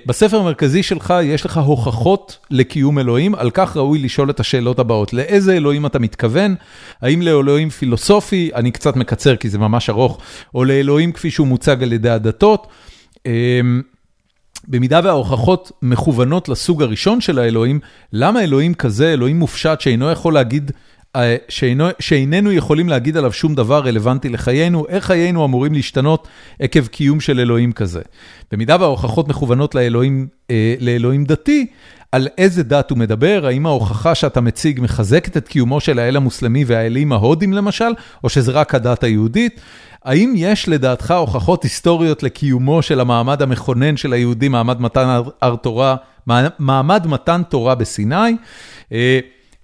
בספר המרכזי שלך יש לך הוכחות לקיום אלוהים, על כך ראוי לשאול את השאלות הבאות. לאיזה אלוהים אתה מתכוון? האם לאלוהים פילוסופי? אני קצת מקצר כי זה ממש ארוך. או לאלוהים כפי שהוא מוצג על ידי הדתות? במידה וההוכחות מכוונות לסוג הראשון של האלוהים, למה אלוהים כזה, אלוהים מופשט שאינו יכול להגיד... שאיננו יכולים להגיד עליו שום דבר רלוונטי לחיינו, איך חיינו אמורים להשתנות עקב קיום של אלוהים כזה. במידה וההוכחות מכוונות לאלוהים דתי, על איזה דת הוא מדבר, האם ההוכחה שאתה מציג מחזקת את קיומו של האל המוסלמי והאלים ההודים למשל, או שזה רק הדת היהודית, האם יש לדעתך הוכחות היסטוריות לקיומו של המעמד המכונן של היהודים, מעמד מתן תורה בסיני,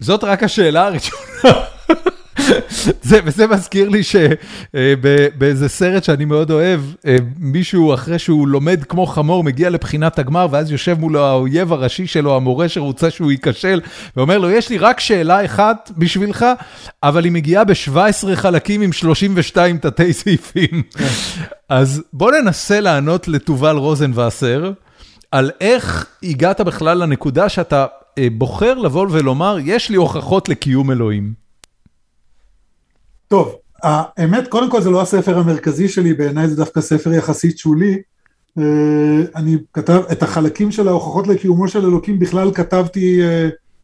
זאת רק השאלה הראשונה, וזה מזכיר לי שבאיזה סרט שאני מאוד אוהב, מישהו אחרי שהוא לומד כמו חמור, מגיע לבחינת הגמר, ואז יושב מולו האויב הראשי שלו, המורה שרוצה שהוא ייכשל, ואומר לו, יש לי רק שאלה אחת בשבילך, אבל היא מגיעה ב-17 חלקים עם 32 תתי סעיפים. אז בוא ננסה לענות לתובל רוזנווסר, על איך הגעת בכלל לנקודה שאתה, בוחר לבוא ולומר, יש לי הוכחות לקיום אלוהים. טוב, האמת, קודם כל זה לא הספר המרכזי שלי, בעיניי זה דווקא ספר יחסית שולי. אני כתב, את החלקים של ההוכחות לקיומו של אלוקים בכלל כתבתי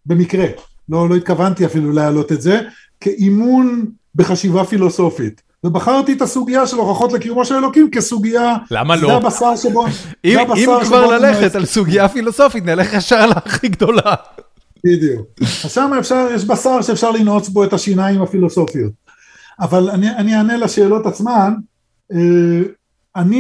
במקרה. לא התכוונתי אפילו להעלות את זה, כאימון בחשיבה פילוסופית. ובחרתי את הסוגיה של הוכחות לקיומו של אלוקים כסוגיה... למה לא? זה הבשר שבו... אם כבר ללכת על סוגיה פילוסופית, נלך ישר להכי גדולה. בדיוק. אז שם יש בשר שאפשר לנעוץ בו את השיניים הפילוסופיות. אבל אני אענה לשאלות עצמן.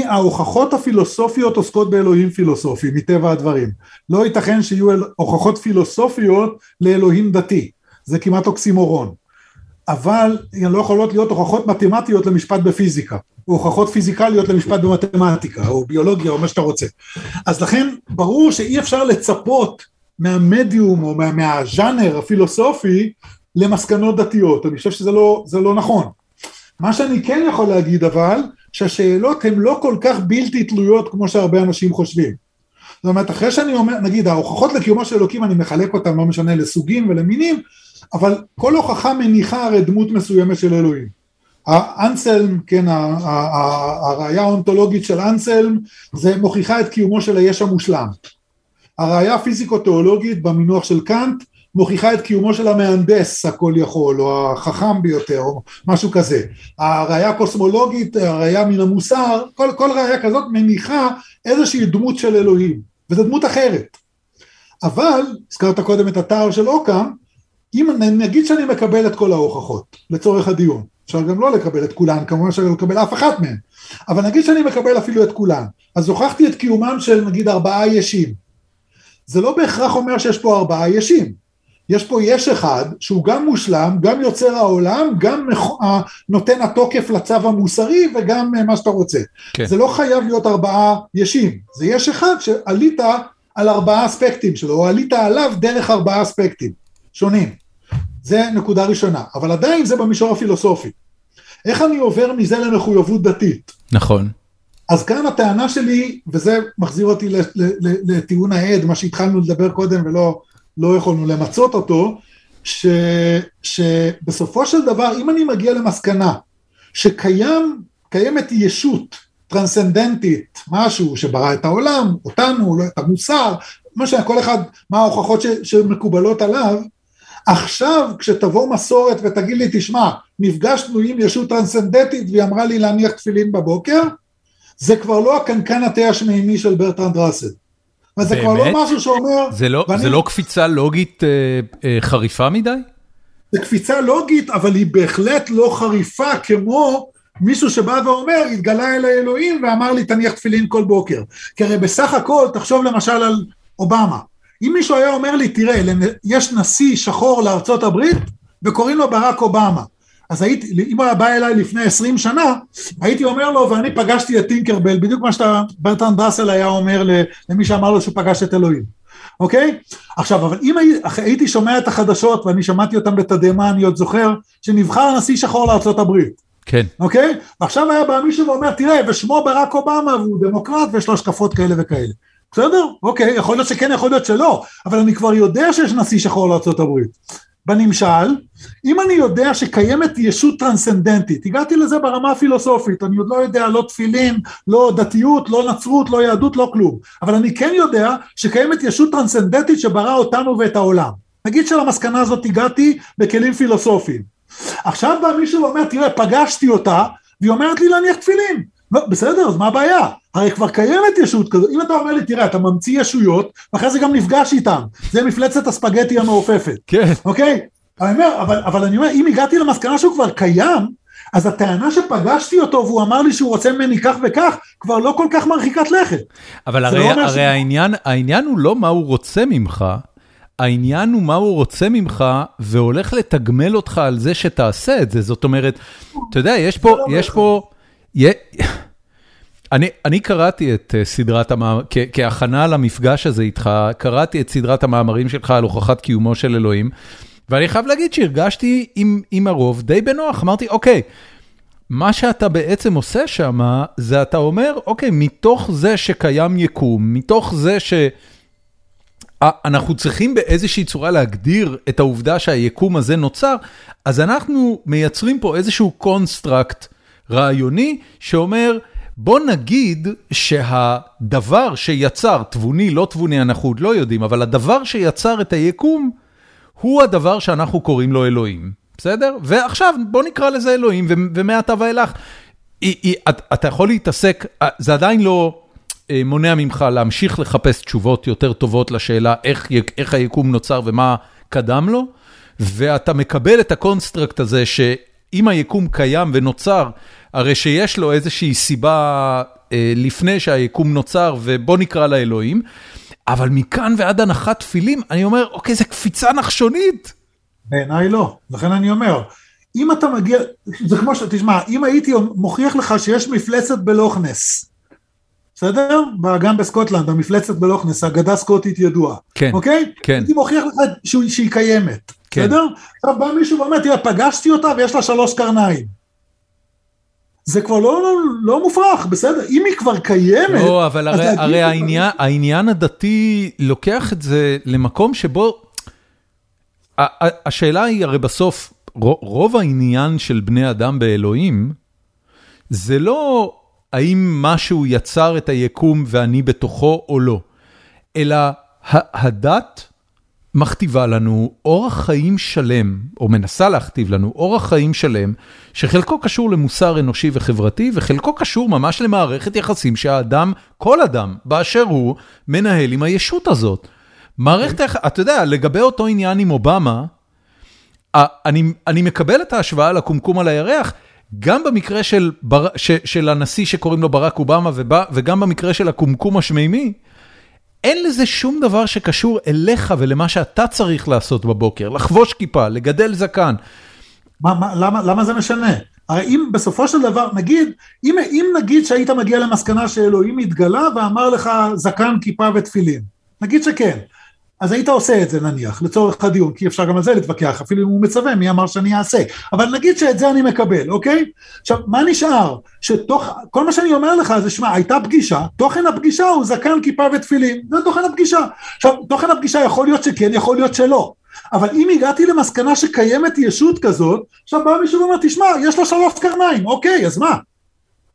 ההוכחות הפילוסופיות עוסקות באלוהים פילוסופי, מטבע הדברים. לא ייתכן שיהיו הוכחות פילוסופיות לאלוהים דתי. זה כמעט אוקסימורון. אבל הן לא יכולות להיות הוכחות מתמטיות למשפט בפיזיקה, או הוכחות פיזיקליות למשפט במתמטיקה, או ביולוגיה, או מה שאתה רוצה. אז לכן ברור שאי אפשר לצפות מהמדיום, או מהז'אנר הפילוסופי, למסקנות דתיות. אני חושב שזה לא נכון. מה שאני כן יכול להגיד אבל, שהשאלות הן לא כל כך בלתי תלויות, כמו שהרבה אנשים חושבים. זאת אומרת, אחרי שאני אומר, נגיד, ההוכחות לקיומו של אלוקים, אני מחלק אותם, לא משנה, לסוגים ולמינים, אבל כל הוכחה מניחה הרי דמות מסוימת של אלוהים. האנסלם, כן, הראיה האונתולוגית של אנסלם, זה מוכיחה את קיומו של היש המושלם. הראיה הפיזיקו-תיאולוגית במינוח של קאנט, מוכיחה את קיומו של המהנדס הכל יכול, או החכם ביותר, או משהו כזה. הראיה הקוסמולוגית, הראיה מן המוסר, כל ראיה כזאת מניחה איזושהי דמות של אלוהים, וזו דמות אחרת. אבל, הזכרת קודם את התאר של אוקאם, אם נגיד שאני מקבל את כל ההוכחות, לצורך הדיון, אפשר גם לא לקבל את כולן, כמובן שאני לא מקבל אף אחת מהן, אבל נגיד שאני מקבל אפילו את כולן, אז הוכחתי את קיומם של נגיד 4 ישים, זה לא בהכרח אומר שיש פה 4 ישים, יש פה יש אחד שהוא גם מושלם, גם יוצר העולם, גם נותן התוקף לצו המוסרי וגם מה שאתה רוצה, כן. זה לא חייב להיות 4 ישים, זה יש אחד שעלית על 4 אספקטים שלו, או עלית עליו דרך 4 אספקטים שונים, זה נקודה ראשונה, אבל עדיין זה במישור הפילוסופי. איך אני עובר מזה למחויבות דתית? נכון. אז כאן הטענה שלי, וזה מחזיר אותי לטיעון העד, מה שהתחלנו לדבר קודם ולא לא יכולנו למצות אותו, שבסופו של דבר, אם אני מגיע למסקנה, שקיימת ישות טרנסנדנטית, משהו שברא את העולם, אותנו, את המוסר, מה שכל אחד, מה ההוכחות שמקובלות עליו, עכשיו כשתבוא מסורת ותגיד לי, תשמע, נפגשנו עם ישות טרנסנדנטית, והיא אמרה לי להניח תפילין בבוקר, זה כבר לא הקנקן התה השמימי של ברטרנד ראסל. אבל זה כבר לא משהו שאומר... זה לא קפיצה לוגית חריפה מדי? זה קפיצה לוגית, אבל היא בהחלט לא חריפה כמו מישהו שבא ואומר, התגלה אל האלוהים ואמר לי תניח תפילין כל בוקר. כי הרי בסך הכל, תחשוב למשל על אובמה. אם מישהו היה אומר לי, תראה, יש נשיא שחור לארצות הברית, וקוראים לו ברק אובמה. אז אם הוא היה בא אליי לפני 20 שנה, הייתי אומר לו, ואני פגשתי את טינקרבל, בדיוק מה שברטרנד ראסל היה אומר למי שאמר לו שהוא פגש את אלוהים. אוקיי? עכשיו, אבל אם הייתי שומע את החדשות, ואני שמעתי אותם בתדהמה, אני עוד זוכר, שנבחר נשיא שחור לארצות הברית. כן. אוקיי? ועכשיו היה בא מישהו ואומר, תראה, ושמו ברק אובמה, והוא דמוקרט, ויש לו השקפות כאלה וכאלה. בסדר? אוקיי, יכול להיות שכן, יכול להיות שלא, אבל אני כבר יודע שיש נשיא שחור לארצות הברית. בנמשל, אם אני יודע שקיימת ישות טרנסנדנטית, הגעתי לזה ברמה הפילוסופית, אני עוד לא יודע, לא תפילין, לא דתיות, לא נצרות, לא יהדות, לא כלום, אבל אני כן יודע שקיימת ישות טרנסנדנטית שברא אותנו ואת העולם. נגיד שלמסקנה הזאת הגעתי בכלים פילוסופיים. עכשיו בא מישהו ואומר, תראה, פגשתי אותה, והיא אומרת לי להניח תפילין. לא, בסדר, אז מה הבעיה? הרי כבר קיימת ישות כזאת, אם אתה אומר לי, תראה, אתה ממציא ישויות, ואחרי זה גם נפגש איתם, זה מפלצת הספגטי המעופפת, כן. אוקיי? אבל אני אומר, אם הגעתי למסקנה שהוא כבר קיים, אז הטענה שפגשתי אותו, והוא אמר לי שהוא רוצה ממני כך וכך, כבר לא כל כך מרחיקת לכת. אבל הרי העניין הוא לא מה הוא רוצה ממך, העניין הוא מה הוא רוצה ממך, והולך לתגמל אותך על זה שתעשה את זה, זאת אומרת, אתה יודע, יש פה אני קראתי את סדרת המאמרים, כהכנה למפגש הזה איתך, קראתי את סדרת המאמרים שלך על הוכחת קיומו של אלוהים, ואני חייב להגיד שהרגשתי עם הרוב די בנוח, אמרתי, אוקיי, מה שאתה בעצם עושה שם, זה אתה אומר, אוקיי, מתוך זה שקיים יקום, מתוך זה שאנחנו צריכים באיזושהי צורה להגדיר את העובדה שהיקום הזה נוצר, אז אנחנו מייצרים פה איזשהו קונסטרקט, רעיוני שאומר, בוא נגיד שהדבר שיצר, תבוני, לא תבוני, אנחנו עוד לא יודעים, אבל הדבר שיצר את היקום, הוא הדבר שאנחנו קוראים לו אלוהים, בסדר? ועכשיו בוא נקרא לזה אלוהים, ומעתה ואילך, אתה יכול להתעסק, זה עדיין לא מונע ממך להמשיך לחפש תשובות יותר טובות לשאלה, איך היקום נוצר ומה קדם לו, ואתה מקבל את הקונסטרקט הזה ש... אם היקום קיים ונוצר, הרי שיש לו איזושהי סיבה לפני שהיקום נוצר, ובוא נקרא לאלוהים, אבל מכאן ועד הנחת תפילים, אני אומר, אוקיי, זה קפיצה נחשונית. בעיניי לא, לכן אני אומר, אם אתה מגיע, זה כמו שתשמע, אם הייתי מוכיח לך שיש מפלצת בלוכנס, בסדר? גם בסקוטלנד, המפלצת בלוכנס, האגדה סקוטית ידועה. כן, אוקיי? כן. הייתי מוכיח לך שהיא קיימת. בסדר? עכשיו בא מישהו ואומר, תראה, פגשתי אותה ויש לה 3 קרניים. זה כבר לא מופרך, בסדר? אם היא כבר קיימת... לא, אבל הרי העניין הדתי לוקח את זה למקום שבו... השאלה היא, הרי בסוף, רוב העניין של בני אדם באלוהים, זה לא האם משהו יצר את היקום ואני בתוכו או לא, אלא הדת... מכתיבה לנו אורח חיים שלם, או מנסה להכתיב לנו אורח חיים שלם, שחלקו קשור למוסר אנושי וחברתי, וחלקו קשור ממש למערכת יחסים שהאדם, כל אדם, באשר הוא, מנהל עם הישות הזאת. מערכת, אתה יודע, לגבי אותו עניין עם אובמה, אני מקבל את ההשוואה לקומקום על הירח, גם במקרה של הנשיא שקוראים לו ברק אובמה, וגם במקרה של הקומקום השמימי, אין לזה שום דבר שקשור אליך ולמה שאתה צריך לעשות בבוקר, לחבוש כיפה, לגדל זקן. למה זה משנה? הרי אם בסופו של דבר, נגיד, אם נגיד שהיית מגיע למסקנה שאלוהים התגלה ואמר לך זקן, כיפה ותפילין, נגיד שכן, אז היית עושה את זה נניח, לצורך הדיון, כי אפשר גם על זה להתווכח, אפילו אם הוא מצווה, מי אמר שאני אעשה, אבל נגיד שאת זה אני מקבל, אוקיי? עכשיו, מה נשאר? שתוך, כל מה שאני אומר לך זה, שמע, הייתה פגישה, תוכן הפגישה הוא זקן, כיפה ותפילים, זה תוכן הפגישה. עכשיו, תוכן הפגישה יכול להיות שכן, יכול להיות שלא, אבל אם הגעתי למסקנה שקיימת ישות כזאת, עכשיו בא מישהו ואומר, תשמע, יש לו שלוש קרניים, אוקיי, אז מה?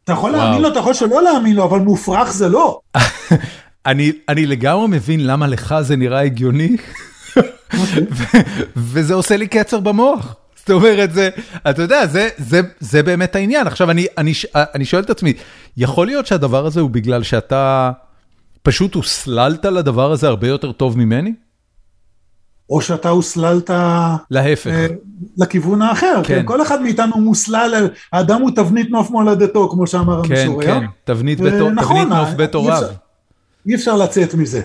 אתה יכול להאמין לו, אתה יכול שלא להאמין לו, אבל מופרך זה לא. אני לגמרי מבין למה לך זה נראה הגיוני, וזה עושה לי קצר במוח. זאת אומרת, אתה יודע, זה באמת העניין. עכשיו, אני שואל את עצמי, יכול להיות שהדבר הזה הוא בגלל שאתה פשוט הוסללת לדבר הזה הרבה יותר טוב ממני? או שאתה הוסללת להפך. לכיוון האחר. כן. כל אחד מאיתנו מוסלל, האדם הוא תבנית נוף מולדתו, כמו שאמר המשורר. כן, כן, תבנית נוף בית הוריו. אי אפשר לצאת מזה,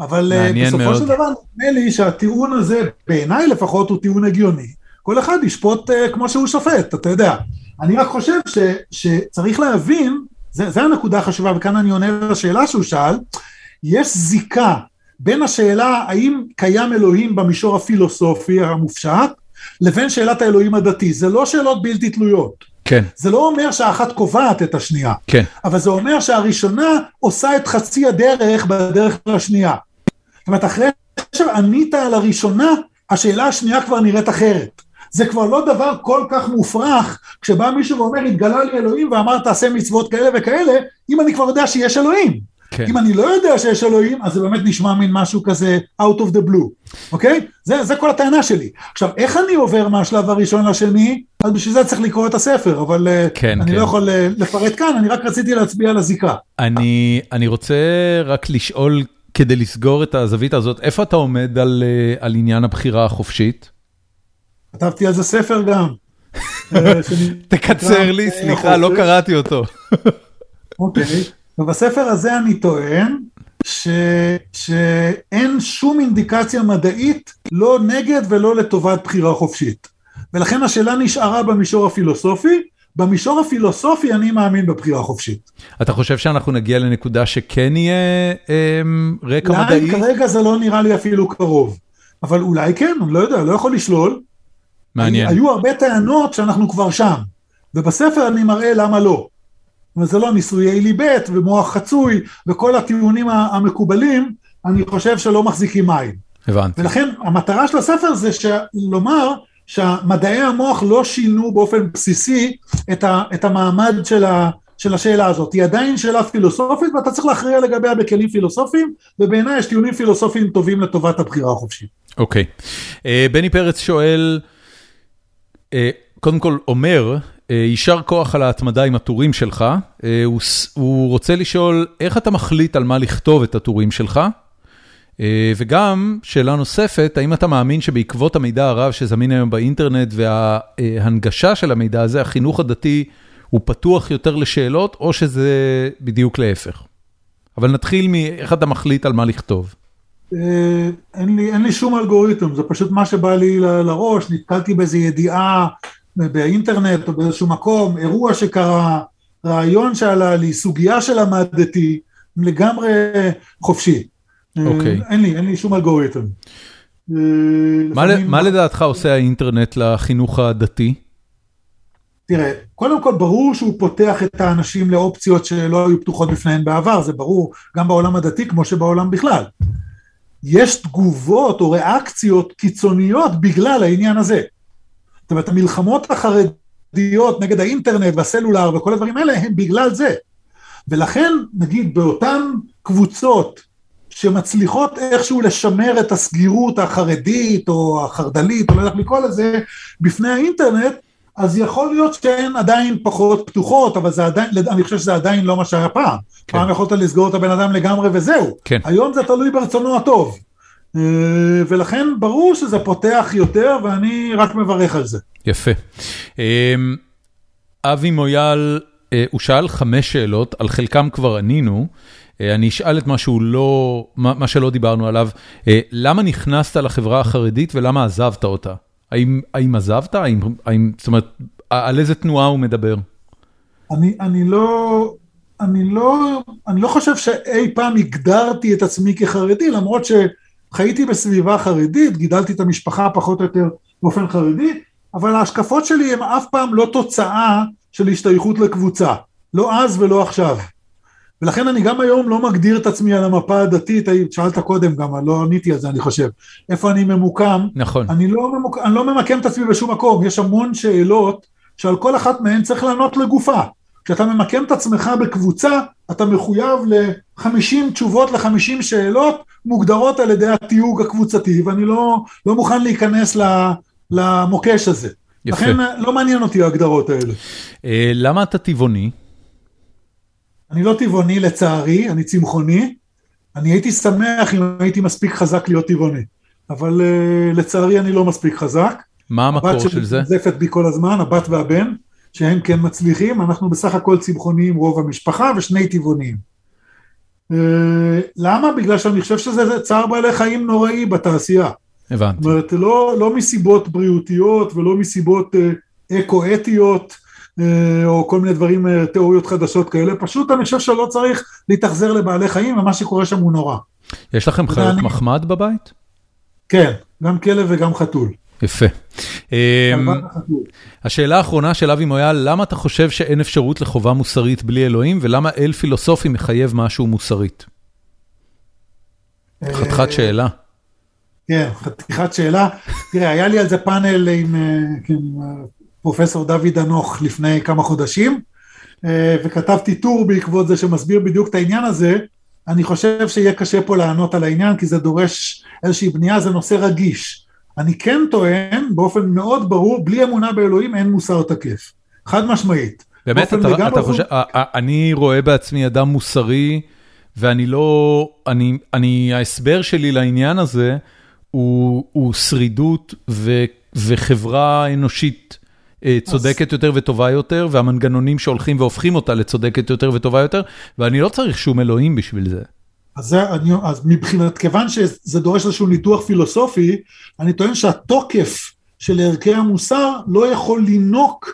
אבל בסופו של דבר נראה לי שהטיעון הזה, בעיניי לפחות, הוא טיעון הגיוני. כל אחד ישפוט כמו שהוא שופט, אתה יודע. אני רק חושב שצריך להבין, זה הנקודה החשובה, וכאן אני עונה לשאלה שהוא שאל, יש זיקה בין השאלה האם קיים אלוהים במישור הפילוסופי המופשט, לבין שאלת האלוהים הדתי. זה לא שאלות בלתי תלויות. כן. זה לא אומר שהאחת קובעת את השנייה, כן. אבל זה אומר שהראשונה עושה את חצי הדרך בדרך לשנייה. זאת אומרת, אחרי שענית על הראשונה, השאלה השנייה כבר נראית אחרת. זה כבר לא דבר כל כך מופרך, כשבא מישהו ואומר, התגלה לי אלוהים ואמר, תעשה מצוות כאלה וכאלה, אם אני כבר יודע שיש אלוהים. כן. אם אני לא יודע שיש אלוהים, אז זה באמת נשמע מין משהו כזה out of the blue, אוקיי? זה כל הטענה שלי. עכשיו, איך אני עובר מהשלב הראשון לשני? אז בשביל זה צריך לקרוא את הספר, אבל כן, אני כן. לא יכול לפרט כאן, אני רק רציתי להצביע על הזיקה. אני רוצה רק לשאול, כדי לסגור את הזווית הזאת, איפה אתה עומד על עניין הבחירה החופשית? כתבתי על זה ספר גם. תקצר לי, סליחה, לא קראתי אותו. אוקיי. ובספר הזה אני טוען שאין שום אינדיקציה מדעית לא נגד ולא לטובת בחירה חופשית. ולכן השאלה נשארה במישור הפילוסופי, במישור הפילוסופי אני מאמין בבחירה חופשית. אתה חושב שאנחנו נגיע לנקודה שכן יהיה רקע מדעי? כרגע זה לא נראה לי אפילו קרוב, אבל אולי כן, אני לא יודע, לא יכול לשלול. מעניין. היו הרבה טענות שאנחנו כבר שם, ובספר אני מראה למה לא. וזה לא ניסויי ליבט ומוח חצוי, וכל הטיעונים המקובלים, אני חושב שלא מחזיקים מים. הבנתי. ולכן המטרה של הספר זה לומר שהמדעי המוח לא שינו באופן בסיסי את המעמד של השאלה הזאת. היא עדיין שאלה פילוסופית, ואתה צריך להכריע לגביה בכלים פילוסופיים, ובעיניי יש טיעונים פילוסופיים טובים לטובת הבחירה החופשית. אוקיי. בני פרץ שואל, קודם כל אומר, יישר כוח על ההתמדה עם הטורים שלך, הוא רוצה לשאול איך אתה מחליט על מה לכתוב את הטורים שלך, וגם שאלה נוספת, האם אתה מאמין שבעקבות המידע הרב שזמין היום באינטרנט וההנגשה של המידע הזה, החינוך הדתי הוא פתוח יותר לשאלות, או שזה בדיוק להפך? אבל נתחיל מאיך אתה מחליט על מה לכתוב. אין לי שום אלגוריתם, זה פשוט מה שבא לי לראש, נתקלתי באיזו ידיעה, באינטרנט או באיזשהו מקום, אירוע שקרה, רעיון שעלה לי, סוגיה שלמדתי, לגמרי חופשי. אין לי שום אלגוריתם. מה לדעתך עושה האינטרנט לחינוך הדתי? תראה, קודם כל ברור שהוא פותח את האנשים לאופציות שלא היו פתוחות בפניהן בעבר, זה ברור גם בעולם הדתי כמו שבעולם בכלל. יש תגובות או ריאקציות קיצוניות בגלל העניין הזה. זאת אומרת, המלחמות החרדיות נגד האינטרנט והסלולר וכל הדברים האלה, הם בגלל זה. ולכן, נגיד, באותן קבוצות שמצליחות איכשהו לשמר את הסגירות החרדית או החרדלית, או לא יודעת מכל הזה, בפני האינטרנט, אז יכול להיות שהן עדיין פחות פתוחות, אבל זה עדיין, אני חושב שזה עדיין לא מה שהיה פעם. כן. פעם יכולת לסגור את הבן אדם לגמרי וזהו. כן. היום זה תלוי ברצונו הטוב. ולכן ברור שזה פותח יותר, ואני רק מברך על זה. יפה. אבי מויאל, הוא שאל 5 שאלות, על חלקם כבר ענינו, אני אשאל את מה שלא דיברנו עליו, למה נכנסת לחברה החרדית ולמה עזבת אותה? האם עזבת? זאת אומרת, על איזה תנועה הוא מדבר? אני לא חושב שאי פעם הגדרתי את עצמי כחרדי, למרות חייתי בסביבה חרדית, גידלתי את המשפחה פחות או יותר באופן חרדי, אבל ההשקפות שלי הן אף פעם לא תוצאה של השתייכות לקבוצה, לא אז ולא עכשיו. ולכן אני גם היום לא מגדיר את עצמי על המפה הדתית, שאלת קודם גם, לא עניתי על זה אני חושב, איפה אני ממוקם, נכון. אני לא ממקם את עצמי בשום מקום, יש המון שאלות שעל כל אחת מהן צריך לענות לגופה, כשאתה ממקם את עצמך בקבוצה, אתה מחויב ל-50 תשובות ל-50 שאלות, מוגדרות על ידי התיוג הקבוצתי, ואני לא מוכן להיכנס למוקש הזה. יפה. לכן לא מעניין אותי ההגדרות האלה. למה אתה טבעוני? אני לא טבעוני לצערי, אני צמחוני. אני הייתי שמח אם הייתי מספיק חזק להיות טבעוני, אבל לצערי אני לא מספיק חזק. מה המקור של זה? הבת שמזפת בי כל הזמן, הבת והבן. שהם כן מצליחים, אנחנו בסך הכל צמחוניים רוב המשפחה, ושני טבעוניים. למה? בגלל שאני חושב שזה צער בעלי חיים נוראי בתעשייה. הבנתי. זאת אומרת, לא מסיבות בריאותיות, ולא מסיבות אקו-אתיות, או כל מיני דברים, תיאוריות חדשות כאלה, פשוט אני חושב שלא צריך להתאכזר לבעלי חיים, ומה שקורה שם הוא נורא. יש לכם חיות מחמד בבית? כן, גם כלב וגם חתול. יפה. השאלה האחרונה של אבי מויאל, למה אתה חושב שאין אפשרות לחובה מוסרית בלי אלוהים, ולמה אל פילוסופי מחייב משהו מוסרית? חתיכת שאלה. כן, חתיכת שאלה. תראה, היה לי על זה פאנל עם פרופסור דוד אנוך לפני כמה חודשים, וכתבתי טור בעקבות זה שמסביר בדיוק את העניין הזה. אני חושב שיהיה קשה פה לענות על העניין, כי זה דורש איזושהי בנייה, זה נושא רגיש. אני כן טוען, באופן מאוד ברור, בלי אמונה באלוהים אין מוסר תקף. חד משמעית. באמת, אתה חושב, אני רואה בעצמי אדם מוסרי, ואני לא, ההסבר שלי לעניין הזה, הוא שרידות וחברה אנושית צודקת יותר וטובה יותר, והמנגנונים שהולכים והופכים אותה לצודקת יותר וטובה יותר, ואני לא צריך שום אלוהים בשביל זה. אז מבחינת, כיוון שזה דורש איזשהו ניתוח פילוסופי, אני טוען שהתוקף של ערכי המוסר לא יכול לינוק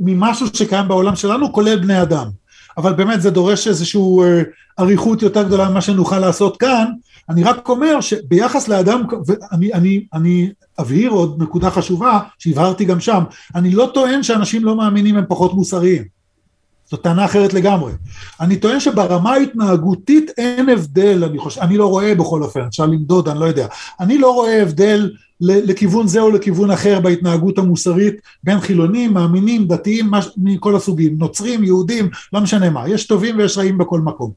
ממשהו שקיים בעולם שלנו, כולל בני אדם. אבל באמת זה דורש איזשהו עריכות יותר גדולה ממה שנוכל לעשות כאן. אני רק אומר שביחס לאדם, ואני אבהיר עוד נקודה חשובה, שהבהרתי גם שם, אני לא טוען שאנשים לא מאמינים הם פחות מוסריים. זו טענה אחרת לגמרי. אני טוען שברמה ההתנהגותית אין הבדל, אני לא רואה בכל אופן, אפשר למדוד, אני לא יודע. אני לא רואה הבדל לכיוון זה או לכיוון אחר בהתנהגות המוסרית, בין חילונים, מאמינים, דתיים, מכל הסוגים, נוצרים, יהודים, לא משנה מה. יש טובים ויש רעים בכל מקום.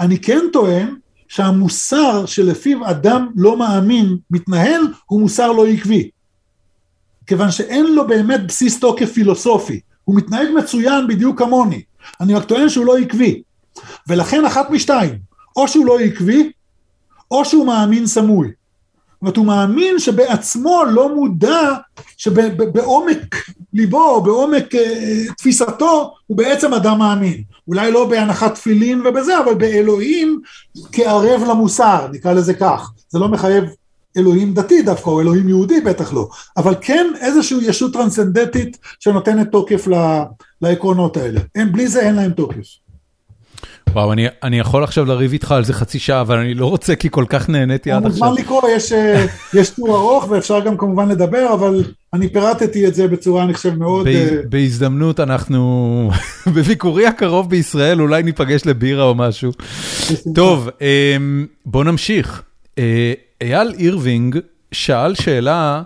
אני כן טוען שהמוסר שלפיו אדם לא מאמין מתנהל, הוא מוסר לא עקבי. כיוון שאין לו באמת בסיס תוקף פילוסופי. הוא מתנהג מצוין בדיוק כמוני. אני רק טוען שהוא לא עקבי, ולכן אחת משתיים, או שהוא לא עקבי, או שהוא מאמין סמוי. זאת אומרת, הוא מאמין שבעצמו לא מודע, שבעומק ליבו, בעומק תפיסתו, הוא בעצם אדם מאמין. אולי לא בהנחת תפילין ובזה, אבל באלוהים כערב למוסר, נקרא לזה כך. זה לא מחייב אלוהים דתי דווקא, או אלוהים יהודי בטח לא, אבל כן איזושהי ישות טרנסנדנטית שנותנת תוקף לעקרונות האלה. בלי זה אין להם תוקף. וואו, אני יכול עכשיו לריב איתך על זה חצי שעה, אבל אני לא רוצה כי כל כך נהניתי עד עכשיו. מוזמן לקרוא, יש טור ארוך ואפשר גם כמובן לדבר, אבל אני פירטתי את זה בצורה אני חושב מאוד... בהזדמנות אנחנו בביקורי הקרוב בישראל, אולי ניפגש לבירה או משהו. טוב, בוא נמשיך. אייל אירווינג שאל שאלה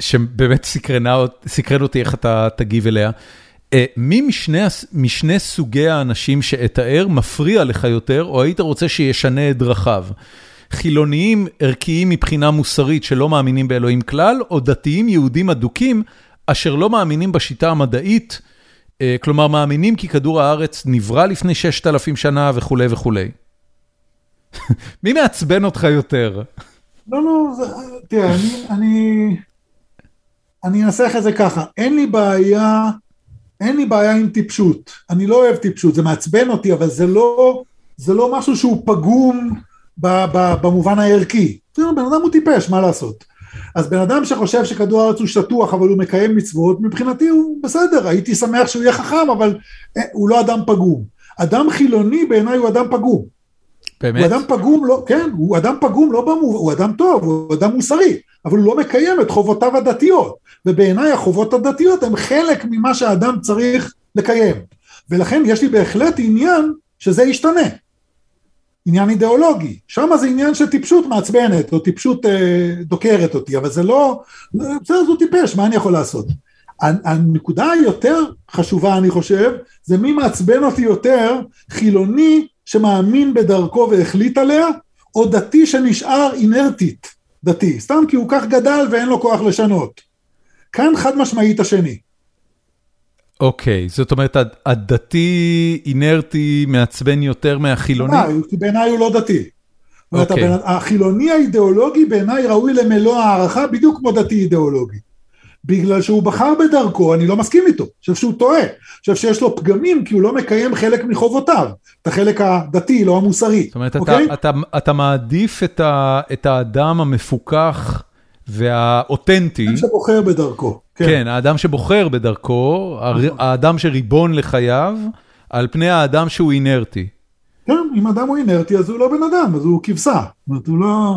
שבאמת סקרן אותי איך אתה תגיב אליה. מי משני סוגי האנשים שאתאר מפריע לך יותר, או היית רוצה שישנה את דרכיו? חילוניים ערכיים מבחינה מוסרית שלא מאמינים באלוהים כלל, או דתיים יהודים אדוקים אשר לא מאמינים בשיטה המדעית, כלומר מאמינים כי כדור הארץ נברא לפני 6,000 שנה וכו' וכו'. מי מעצבן אותך יותר? לא, תראה, אני אנסח את זה ככה, אין לי בעיה עם טיפשות, אני לא אוהב טיפשות, זה מעצבן אותי, אבל זה לא משהו שהוא פגום במובן הערכי. תראה, בן אדם הוא טיפש, מה לעשות? אז בן אדם שחושב שכדור הארץ הוא שטוח, אבל הוא מקיים מצוות, מבחינתי הוא בסדר, הייתי שמח שהוא יהיה חכם, אבל הוא לא אדם פגום. אדם חילוני בעיניי הוא אדם פגום. הוא אדם פגום, לא, כן, הוא אדם פגום, לא, הוא אדם טוב, הוא אדם מוסרי, אבל הוא לא מקיים את חובותיו הדתיות, ובעיניי החובות הדתיות הם חלק ממה שהאדם צריך לקיים, ולכן יש לי בהחלט עניין שזה ישתנה, עניין אידיאולוגי, שם זה עניין שטיפשות מעצבנת, או טיפשות דוקרת אותי, אבל זה לא, בסדר, זה טיפש, מה אני יכול לעשות? הנקודה היותר חשובה, אני חושב, זה מי מעצבן אותי יותר, חילוני שמאמין בדרכו והחליט עליה, או דתי שנשאר אינרטית דתי, סתם כי הוא כך גדל ואין לו כוח לשנות. כאן חד משמעית השני. אוקיי, זאת אומרת, הדתי אינרטי מעצבן יותר מהחילוני? בעיניי הוא לא דתי. החילוני האידיאולוגי בעיניי ראוי למלוא הערכה, בדיוק כמו דתי אידיאולוגי. בגלל שהוא בחר בדרכו, אני לא מסכים איתו, חושב שהוא טועה, חושב שיש לו פגמים, כי הוא לא מקיים חלק מחובותיו, את החלק הדתי, לא המוסרי. זאת אומרת, אתה מעדיף את האדם המפוקח והאותנטי. האדם שבוחר בדרכו. כן, האדם שבוחר בדרכו, האדם שריבון לחייו, על פני האדם שהוא אינרטי. כן, אם אדם הוא אינרטי, אז הוא לא בן אדם, אז הוא כבשה, הוא לא...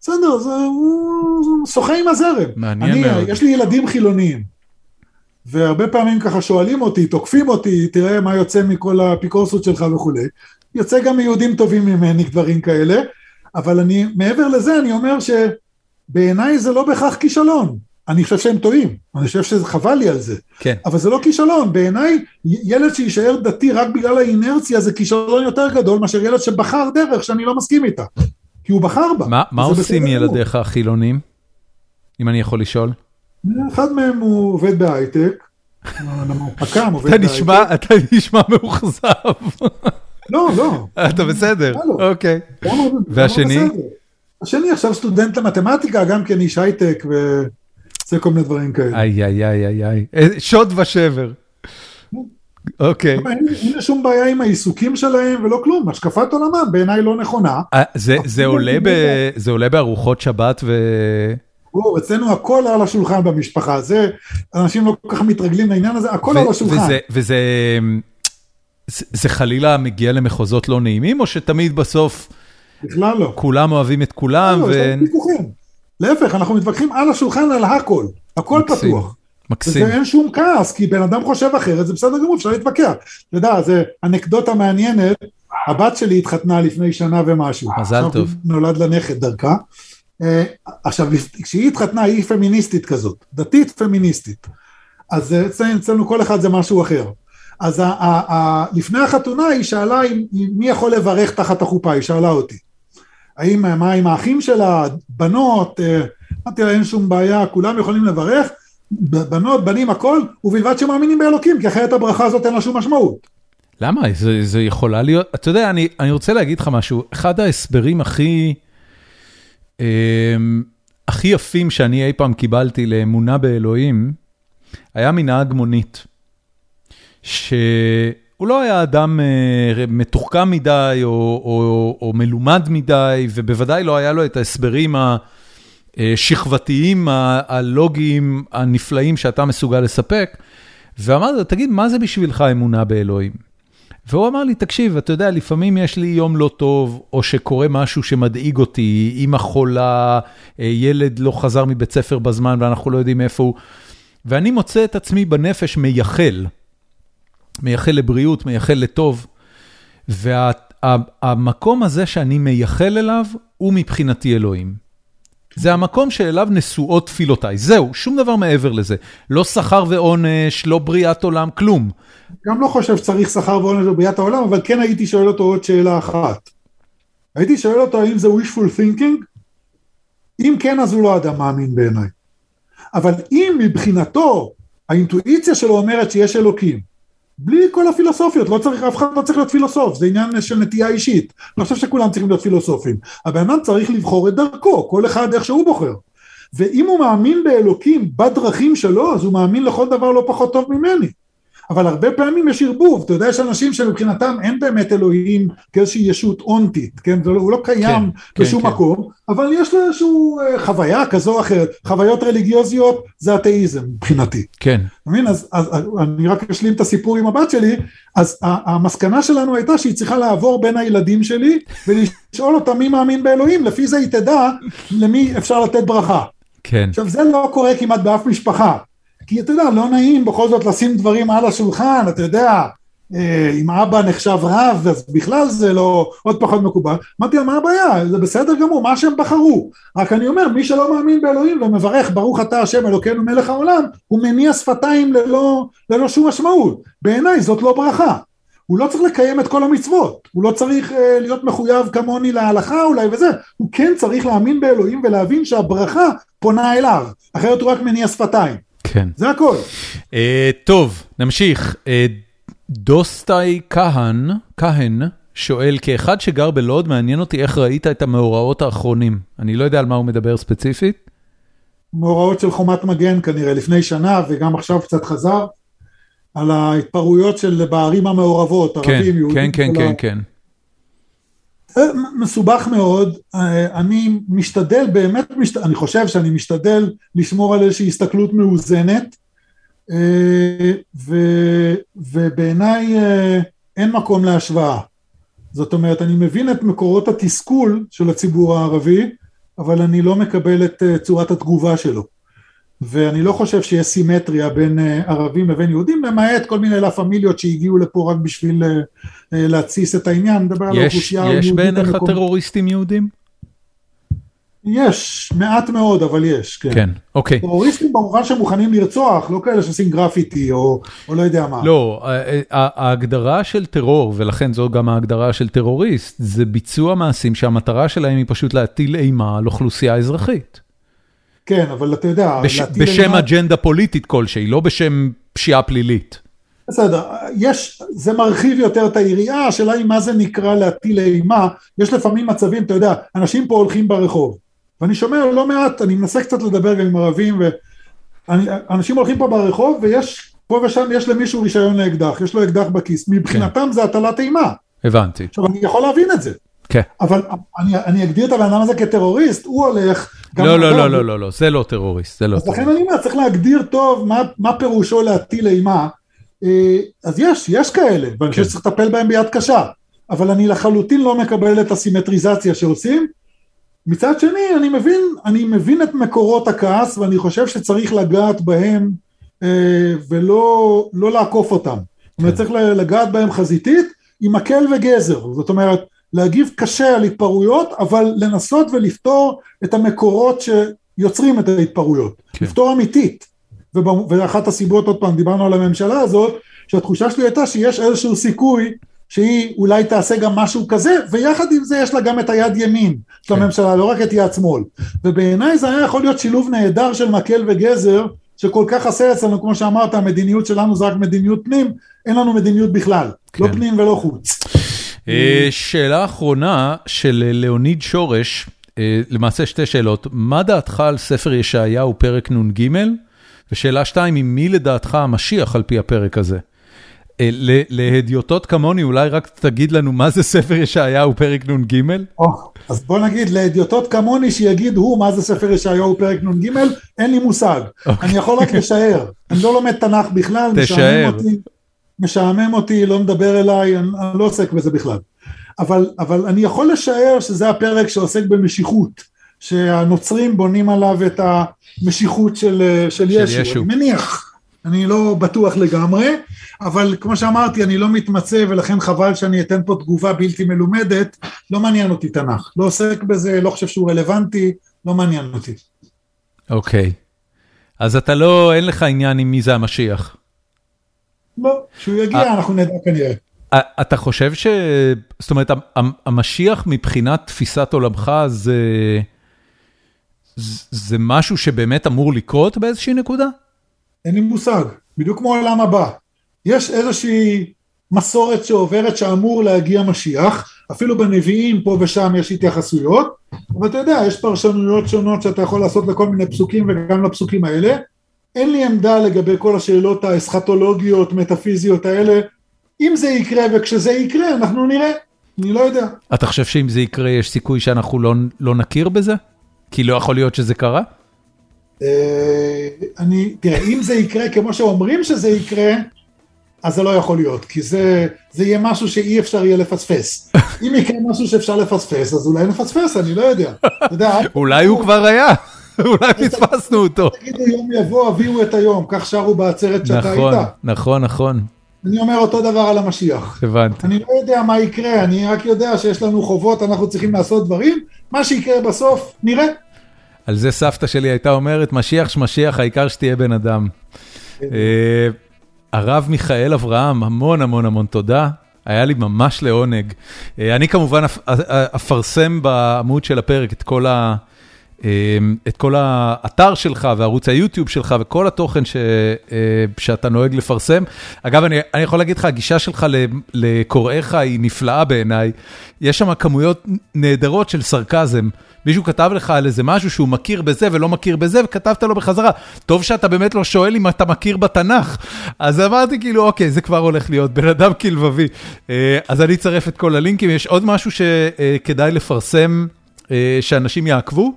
בסדר, זה הוא שוחה עם הזרם. מעניין מאוד. יש לי ילדים חילוניים, והרבה פעמים ככה שואלים אותי, תוקפים אותי, תראה מה יוצא מכל הפיקורסות שלך וכו'. יוצא גם מיהודים טובים ממני דברים כאלה, אבל אני, מעבר לזה אני אומר שבעיניי זה לא בכך כישלון. אני חושב שהם טועים, אני חושב שחבל לי על זה. כן. אבל זה לא כישלון, בעיניי ילד שישאר דתי רק בגלל האינרציה, זה כישלון יותר גדול מאשר ילד שבחר דרך שאני לא מסכים איתה. כי הוא בחר בה. מה עושים ילדיך החילונים? אם אני יכול לשאול. אחד מהם הוא עובד בהייטק. המפקם עובד בהייטק. אתה נשמע מאוחזב. לא, לא. אתה בסדר, אוקיי. והשני? השני עכשיו סטודנט למתמטיקה, גם כן איש הייטק, וזה כל מיני דברים כאלה. איי, איי, איי, איי. שוד ושבר. אוקיי. אין שום בעיה עם העיסוקים שלהם ולא כלום, השקפת עולמם בעיניי לא נכונה. זה עולה בארוחות שבת ו... אצלנו הכל על השולחן במשפחה, זה, אנשים לא כל כך מתרגלים לעניין הזה, הכל על השולחן. וזה, זה חלילה מגיע למחוזות לא נעימים, או שתמיד בסוף כולם אוהבים את כולם? להפך, אנחנו מתווכחים על השולחן, על הכל, הכל פתוח. מקסים. וזה אין שום כעס, כי בן אדם חושב אחרת, זה בסדר גמור, אפשר להתווכח. אתה יודע, זה אנקדוטה מעניינת, הבת שלי התחתנה לפני שנה ומשהו. מזל טוב. נולד לנכד דרכה. עכשיו, כשהיא התחתנה, היא פמיניסטית כזאת, דתית פמיניסטית. אז אצלנו כל אחד זה משהו אחר. אז לפני החתונה היא שאלה, מי יכול לברך תחת החופה, היא שאלה אותי. מה עם האחים שלה, בנות, אמרתי לה, אין שום בעיה, כולם יכולים לברך, בנות, בנים, הכל, ובלבד שמאמינים באלוקים, כי אחרת הברכה הזאת אין לה שום משמעות. למה? זה יכולה להיות... אתה יודע, אני רוצה להגיד לך משהו. אחד ההסברים הכי יפים שאני אי פעם קיבלתי לאמונה באלוהים, היה מנהג מונית. שהוא לא היה אדם מתוחכם מדי, או מלומד מדי, ובוודאי לא היה לו את ההסברים שכבתיים, הלוגיים, הנפלאים שאתה מסוגל לספק, ואמר לו, תגיד, מה זה בשבילך אמונה באלוהים? והוא אמר לי, תקשיב, אתה יודע, לפעמים יש לי יום לא טוב, או שקורה משהו שמדאיג אותי, אמא חולה, ילד לא חזר מבית ספר בזמן, ואנחנו לא יודעים איפה הוא, ואני מוצא את עצמי בנפש מייחל לבריאות, מייחל לטוב, והמקום הזה שאני מייחל אליו, הוא מבחינתי אלוהים. זה המקום שאליו נשואות תפילותיי. זהו, שום דבר מעבר לזה. לא שכר ועונש, לא בריאת עולם, כלום. גם לא חושב שצריך שכר ועונש או בריאת העולם, אבל כן הייתי שואל אותו עוד שאלה אחת. הייתי שואל אותו האם זה wishful thinking? אם כן, אז הוא לא אדם מאמין בעיניי. אבל אם מבחינתו, האינטואיציה שלו אומרת שיש אלוקים, בלי כל הפילוסופיות, אף אחד לא צריך להיות פילוסוף, זה עניין של נטייה אישית, אני חושב שכולם צריכים להיות פילוסופים, הבנאדם צריך לבחור את דרכו, כל אחד איך שהוא בוחר, ואם הוא מאמין באלוקים בדרכים שלו, אז הוא מאמין לכל דבר לא פחות טוב ממני, אבל הרבה פעמים יש ערבוב, אתה יודע, יש אנשים שמבחינתם אין באמת אלוהים כאיזושהי ישות אונטית, כן? הוא לא קיים בשום מקום, אבל יש לו איזשהו חוויה כזו או אחרת, חוויות רליגיוזיות זה אתאיזם מבחינתי. כן. אז אני רק אשלים את הסיפור עם הבת שלי, אז המסקנה שלנו הייתה שהיא צריכה לעבור בין הילדים שלי, ולשאול אותה מי מאמין באלוהים, לפי זה היא תדע למי אפשר לתת ברכה. כן. עכשיו זה לא קורה כמעט באף משפחה, כי אתה יודע, לא נעים בכל זאת לשים דברים על השולחן, אתה יודע, אם האבא נחשב רב, אז בכלל זה לא, עוד פחות מקובל, אמרתי, מה הבעיה? זה בסדר גמור, מה שהם בחרו, רק אני אומר, מי שלא מאמין באלוהים ומברך, ברוך אתה השם אלוקינו מלך העולם, הוא מניע שפתיים ללא שום משמעות, בעיניי זאת לא ברכה, הוא לא צריך לקיים את כל המצוות, הוא לא צריך להיות מחויב כמוני להלכה אולי וזה, הוא כן צריך להאמין באלוהים ולהבין שהברכה פונה אליו, אחרת הוא רק מניע שפתיים. כן. זה הכל. טוב, נמשיך. דוסטאי כהן שואל, כאחד שגר בלוד, מעניין אותי איך ראית את המאורעות האחרונים. אני לא יודע על מה הוא מדבר ספציפית. מאורעות של חומת מגן כנראה לפני שנה, וגם עכשיו קצת חזר, על ההתפרעויות של בערים המעורבות, ערבים, יהודים. כן. מסובך מאוד, אני משתדל, אני חושב שאני משתדל לשמור על איזושהי הסתכלות מאוזנת, ובעיניי אין מקום להשוואה. זאת אומרת, אני מבין את מקורות התסכול של הציבור הערבי, אבל אני לא מקבל את צורת התגובה שלו. ואני לא חושב שיש סימטריה בין ערבים לבין יהודים, למעט כל מיני לפמיליות שהגיעו לפה רק בשביל להציס את העניין. יש בעיניך טרוריסטים יהודים? יש, מעט מאוד, אבל יש. כן, אוקיי. טרוריסטים במובן שמוכנים לרצוח, לא כאלה שעושים גרפיטי או לא יודע מה. לא, ההגדרה של טרור, ולכן זו גם ההגדרה של טרוריסט, זה ביצוע מעשים שהמטרה שלהם היא פשוט להטיל אימה על אוכלוסייה אזרחית. כן, אבל אתה יודע... בשם אג'נדה פוליטית כלשהי, לא בשם פשיעה פלילית. בסדר, זה מרחיב יותר את העירייה, השאלה היא מה זה נקרא להטיל אימה, יש לפעמים מצבים, אתה יודע, אנשים פה הולכים ברחוב, ואני שומע לא מעט, אני מנסה קצת לדבר גם עם ערבים, אנשים הולכים פה ברחוב, ויש, פה ושם יש למישהו רישיון לאקדח, יש לו אקדח בכיס, מבחינתם זה הטלת אימה. הבנתי. עכשיו, אני יכול להבין את זה. אבל אני אגדיר את הבן אדם הזה כטרוריסט, הוא הולך... לא, זה לא טרוריסט. אז לכן אני אומר, צריך להגדיר טוב מה פירושו להטיל אימה. אז יש כאלה, ואני חושב שצריך לטפל בהם ביד קשה, אבל אני לחלוטין לא מקבל את הסימטריזציה שעושים. מצד שני, אני מבין את מקורות הכעס, ואני חושב שצריך לגעת בהם, ולא לעקוף אותם. צריך לגעת בהם חזיתית, עם מקל וגזר. זאת אומרת, להגיב קשה על התפרעויות, אבל לנסות ולפתור את המקורות שיוצרים את ההתפרעויות. כן. לפתור אמיתית. ואחת הסיבות, עוד פעם, דיברנו על הממשלה הזאת, שהתחושה שלי הייתה שיש איזשהו סיכוי, שהיא אולי תעשה גם משהו כזה, ויחד עם זה יש לה גם את היד ימין, של הממשלה, לא רק את יד שמאל. ובעיניי זה היה יכול להיות שילוב נהדר של מקל וגזר, שכל כך עשה אצלנו, כמו שאמרת, המדיניות שלנו זה רק מדיניות פנים, אין לנו מדיניות בכלל, לא פנים ולא חוץ. שאלה אחרונה של לאוניד שורש, למעשה שתי שאלות, מה דעתך על ספר ישעיהו פרק נון ג' ושאלה שתיים, עם מי לדעתך המשיח על פי הפרק הזה? להדיוטות כמוני, אולי רק תגיד לנו מה זה ספר ישעיהו פרק נון ג'? אז בוא נגיד, להדיוטות כמוני שיגידו מה זה ספר ישעיהו פרק נון ג', אין לי מושג, אני יכול רק לשער, אני לא לומד תנ"ך בכלל, משערים אותי. משעמם אותי, לא מדבר אליי, אני לא עוסק בזה בכלל. אבל אני יכול לשער שזה הפרק שעוסק במשיחות, שהנוצרים בונים עליו את המשיחות של ישו. אני מניח, אני לא בטוח לגמרי, אבל כמו שאמרתי, אני לא מתמצא, ולכן חבל שאני אתן פה תגובה בלתי מלומדת, לא מעניין אותי תנ"ך. לא עוסק בזה, לא חושב שהוא רלוונטי, לא מעניין אותי. אוקיי. אז אתה לא, אין לך עניין עם מי זה המשיח. לא, שהוא יגיע, אנחנו נדע כנראה. אתה חושב ש... זאת אומרת, המשיח מבחינת תפיסת עולמך זה משהו שבאמת אמור לקרות באיזושהי נקודה? אין לי מושג, בדיוק כמו העולם הבא. יש איזושהי מסורת שעוברת שאמור להגיע משיח, אפילו בנביאים פה ושם יש התייחסויות, אבל אתה יודע, יש פרשנויות שונות שאתה יכול לעשות לכל מיני פסוקים וגם לפסוקים האלה, אין לי עמדה לגבי כל השאלות האסכטולוגיות, מטאפיזיות האלה, אם זה יקרה וכשזה יקרה אנחנו נראה, אני לא יודע. אתה חושב שאם זה יקרה יש סיכוי שאנחנו לא נכיר בזה? כי לא יכול להיות שזה קרה? תראה, אם זה יקרה כמו שאומרים שזה יקרה, אז זה לא יכול להיות, כי זה יהיה משהו שאי אפשר יהיה לפספס. אם יקרה משהו שאפשר לפספס, אז אולי נפספס, אני לא יודע. אולי הוא כבר היה, אולי פספסנו אותו. תגידו יום יבוא, הביאו את היום, כך שרו בעצרת שאתה איתה. נכון, נכון. אני אומר אותו דבר על המשיח. הבנתי. אני לא יודע מה יקרה, אני רק יודע שיש לנו חובות, אנחנו צריכים לעשות דברים, מה שיקרה בסוף, נראה. על זה סבתא שלי הייתה אומרת, משיח שמשיח, העיקר שתהיה בן אדם. הרב מיכאל אברהם, המון המון המון תודה, היה לי ממש לעונג. אני כמובן אפרסם בעמוד של הפרק את כל ה... את כל האתר שלך וערוץ היוטיוב שלך וכל התוכן שאתה נוהג לפרסם. אגב, אני יכול להגיד לך, הגישה שלך לקוראיך היא נפלאה בעיניי. יש שם כמויות נהדרות של סרקזם. מישהו כתב לך על איזה משהו שהוא מכיר בזה ולא מכיר בזה, וכתבת לו בחזרה. טוב שאתה באמת לא שואל אם אתה מכיר בתנ"ך. אז אמרתי כאילו, אוקיי, זה כבר הולך להיות בן אדם כלבבי. אז אני אצרף את כל הלינקים. יש עוד משהו שכדאי לפרסם שאנשים יעקבו?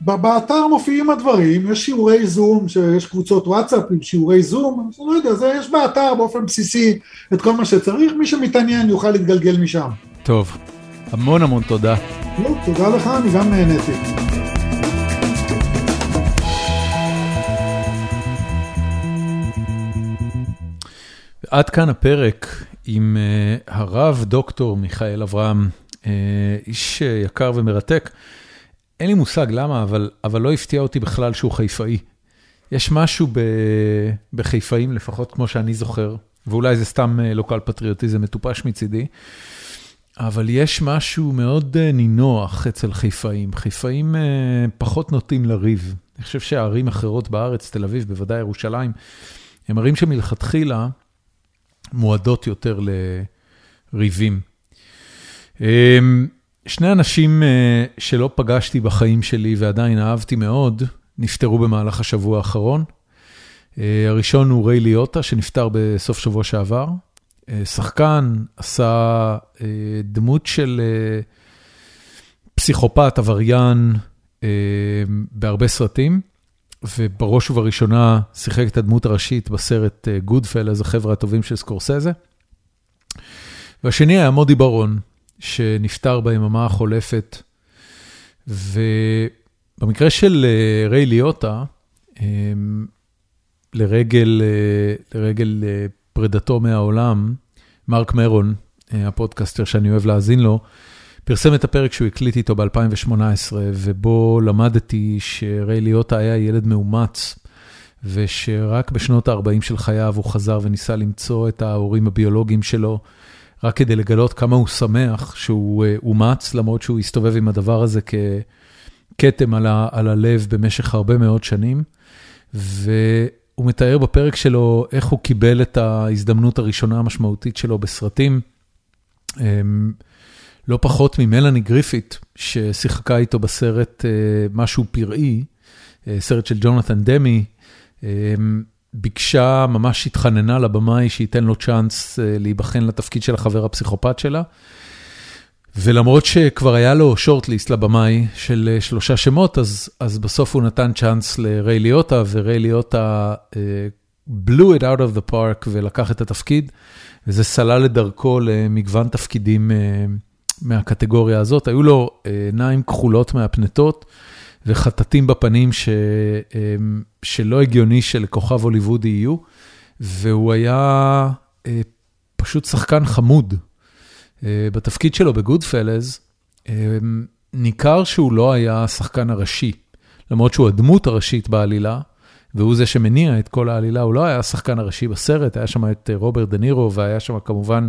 באתר מופיעים הדברים, יש שיעורי זום, שיש קבוצות וואטסאפ עם שיעורי זום, אני לא יודע, זה יש באתר באופן בסיסי את כל מה שצריך, מי שמתעניין יוכל להתגלגל משם. טוב, המון המון תודה. לא, תודה לך, אני גם נהניתי. עד כאן הפרק עם הרב דוקטור מיכאל אברהם, איש יקר ומרתק, אין לי מושג למה, אבל לא הפתיע אותי בכלל שהוא חיפאי. יש משהו בחיפאים, לפחות כמו שאני זוכר, ואולי זה סתם לוקל פטריוטיזם מטופש מצידי, אבל יש משהו מאוד נינוח אצל חיפאים. חיפאים פחות נוטים לריב. אני חושב שהערים אחרות בארץ, תל אביב, בוודאי ירושלים, הם ערים שמלכתחילה מועדות יותר לריבים. שני אנשים שלא פגשתי בחיים שלי ועדיין אהבתי מאוד, נפטרו במהלך השבוע האחרון. הראשון הוא ריי ליוטה, שנפטר בסוף שבוע שעבר. שחקן, עשה דמות של פסיכופת, עבריין, בהרבה סרטים, ובראש ובראשונה שיחק את הדמות הראשית בסרט גודפל, אז החבר'ה הטובים של סקורסזה. והשני היה מודי בר-און, שנפטר ביממה החולפת, ובמקרה של ריי ליוטה, לרגל פרדתו מהעולם, מרק מרון, הפודקאסטר שאני אוהב להאזין לו, פרסם את הפרק שהוא הקליט איתו ב-2018, ובו למדתי שריי ליוטה היה ילד מאומץ, ושרק בשנות ה-40 של חייו הוא חזר וניסה למצוא את ההורים הביולוגיים שלו, רק כדי לגלות כמה הוא שמח שהוא אומץ, למרות שהוא הסתובב עם הדבר הזה ככתם על הלב במשך הרבה מאוד שנים, והוא מתאר בפרק שלו איך הוא קיבל את ההזדמנות הראשונה המשמעותית שלו בסרטים, לא פחות ממלאני גריפית, ששיחקה איתו בסרט משהו פראי, סרט של ג'ונתן דמי, ביקשה, ממש התחננה לבמאי שייתן לו צ'אנס להיבחן לתפקיד של החבר הפסיכופת שלה. ולמרות שכבר היה לו שורטליסט לבמאי של 3 שמות, אז בסוף הוא נתן צ'אנס לריי ליוטה, וריי ליוטה blew it out of the park ולקח את התפקיד, וזה סלל לדרכו למגוון תפקידים מהקטגוריה הזאת. היו לו עיניים כחולות מהפנטות, וחטטים בפנים שלא הגיוני שלכוכב הוליוודי יהיו, והוא היה פשוט שחקן חמוד. בתפקיד שלו בגודפלז, ניכר שהוא לא היה השחקן הראשי, למרות שהוא הדמות הראשית בעלילה, והוא זה שמניע את כל העלילה, הוא לא היה השחקן הראשי בסרט, היה שם את רוברט דנירו, והיה שם כמובן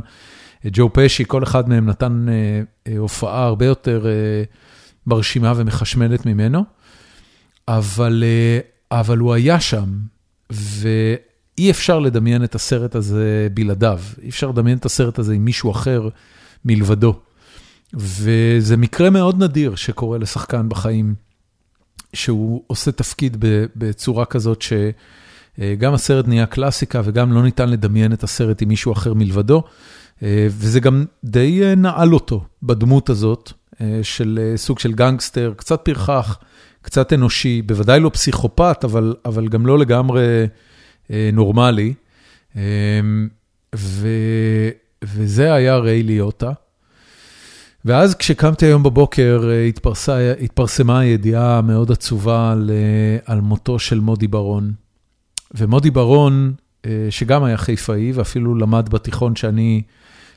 ג'ו פשי, כל אחד מהם נתן הופעה הרבה יותר... ברשימה ומחשמלת ממנו, אבל הוא היה שם, ואי אפשר לדמיין את הסרט הזה בלעדיו, אי אפשר לדמיין את הסרט הזה עם מישהו אחר מלבדו, וזה מקרה מאוד נדיר שקורה לשחקן בחיים, שהוא עושה תפקיד בצורה כזאת גם הסרט נהיה קלאסיקה, וגם לא ניתן לדמיין את הסרט עם מישהו אחר מלבדו, וזה גם די נעל אותו בדמות הזאת, של סוג של גנגסטר, קצת פרחח, קצת אנושי, בוודאי לא פסיכופת, אבל גם לא לגמרי נורמלי, וזה היה ריי ליוטה. ואז כשקמתי היום בבוקר, התפרסמה הידיעה מאוד עצובה על מותו של מודי בר-און. ומודי בר-און, שגם היה חיפאי, ואפילו למד בתיכון שאני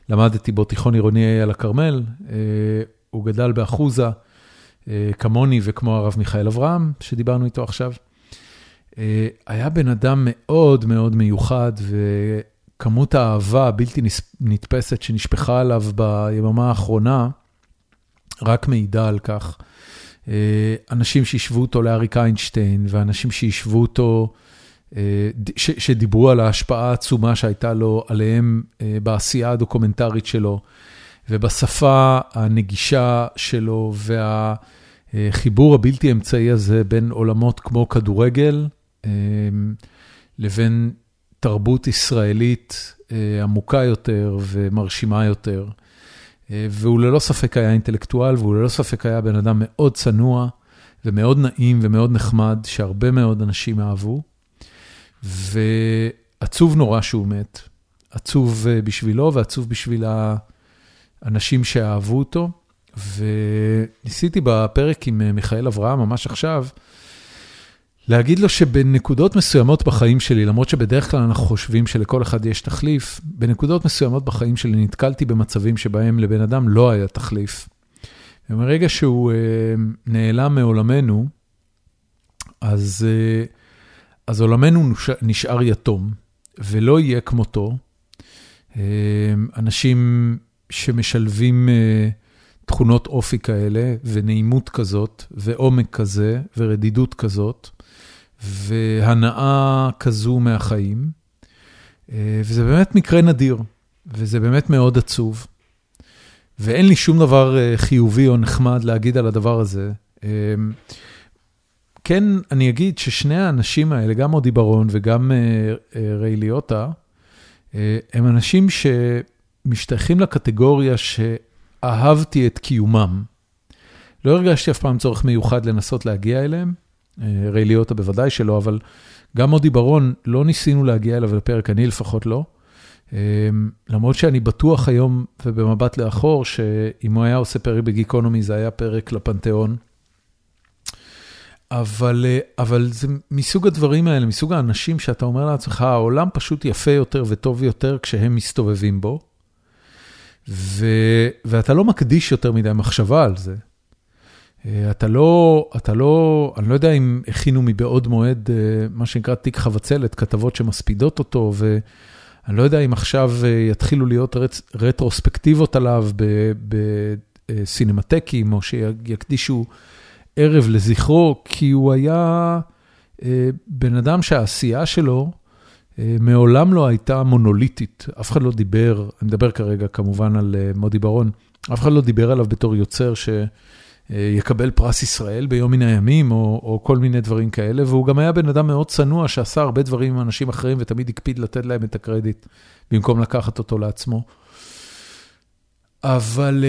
למדתי בו, תיכון עירוני על הכרמל, הוא גדל באחוזה, כמוני וכמו הרב מיכאל אברהם, שדיברנו איתו עכשיו. היה בן אדם מאוד מאוד מיוחד, וכמות האהבה הבלתי נתפסת שנשפחה עליו ביממה האחרונה, רק מעידה על כך. אנשים שישבו אותו לאריק איינשטיין, ואנשים שישבו אותו, שדיברו על ההשפעה העצומה שהייתה לו עליהם בעשייה הדוקומנטרית שלו, ובשפה הנגישה שלו, והחיבור הבלתי אמצעי הזה בין עולמות כמו כדורגל, לבין תרבות ישראלית עמוקה יותר ומרשימה יותר. והוא ללא ספק היה אינטלקטואל, והוא ללא ספק היה בן אדם מאוד צנוע, ומאוד נעים ומאוד נחמד, שהרבה מאוד אנשים אהבו. ועצוב נורא שהוא מת. עצוב בשבילו ועצוב בשביל אנשים שאהבו אותו, וניסיתי בפרק עם מיכאל אברהם, ממש עכשיו, להגיד לו שבנקודות מסוימות בחיים שלי, למרות שבדרך כלל אנחנו חושבים שלכל אחד יש תחליף, בנקודות מסוימות בחיים שלי נתקלתי במצבים שבהם לבן אדם לא היה תחליף. ומרגע שהוא נעלם מעולמנו, אז עולמנו נשאר יתום, ולא יהיה כמותו. אנשים שמשלבים תכונות אופי כאלה, ונעימות כזאת, ועומק כזה, ורדידות כזאת, והנאה כזו מהחיים. וזה באמת מקרה נדיר, וזה באמת מאוד עצוב. ואין לי שום דבר חיובי או נחמד להגיד על הדבר הזה. כן, אני אגיד ששני האנשים האלה, גם מודי בר-און וגם ריי ליוטה, הם אנשים משתייכים לקטגוריה שאהבתי את קיומם. לא הרגשתי אף פעם צורך מיוחד לנסות להגיע אליהם, ריי ליוטה בוודאי שלא, אבל גם מודי בר-און לא ניסינו להגיע אליו לפרק, אני לפחות לא. למרות שאני בטוח היום ובמבט לאחור, שאם הוא היה עושה פרק בגיקונומי, זה היה פרק לפנתיאון. אבל זה מסוג הדברים האלה, מסוג האנשים שאתה אומר לעצמך, העולם פשוט יפה יותר וטוב יותר כשהם מסתובבים בו, ואתה לא מקדיש יותר מדי מחשבה על זה. אני לא יודע אם הכינו מבעוד מועד, מה שנקרא תיק חבצלת, כתבות שמספידות אותו, ואני לא יודע אם עכשיו יתחילו להיות רטרוספקטיבות עליו בסינמטקים, או שיקדישו ערב לזכרו, כי הוא היה בן אדם שהעשייה שלו מעולם לא הייתה מונוליטית. אף אחד לא דיבר, אני מדבר כרגע כמובן על מודי בר-און, אף אחד לא דיבר עליו בתור יוצר שיקבל פרס ישראל ביום מן הימים, או כל מיני דברים כאלה, והוא גם היה בן אדם מאוד צנוע, שעשה הרבה דברים עם אנשים אחרים, ותמיד הקפיד לתת להם את הקרדיט, במקום לקחת אותו לעצמו. אבל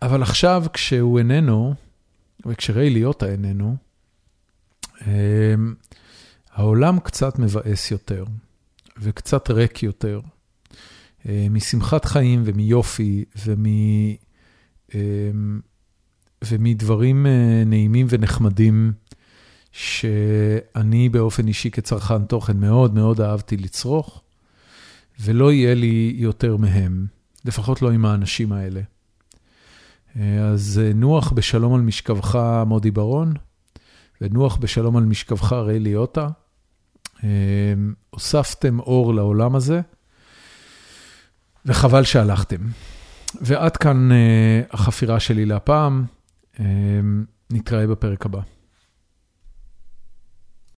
עכשיו, כשהוא איננו, וכשראי ליוטה איננו, העולם קצת מבאס יותר, וקצת ריק יותר, משמחת חיים ומיופי, ומדברים נעימים ונחמדים, שאני באופן אישי כצרכן תוכן מאוד מאוד אהבתי לצרוך, ולא יהיה לי יותר מהם, לפחות לא עם האנשים האלה. אז נוח בשלום על משכבך מודי בר-און, ונוח בשלום על משכבך ריי ליוטה. הוספתם אור לעולם הזה, וחבל שהלכתם. ועד כאן החפירה שלי להפעם, נתראה בפרק הבא.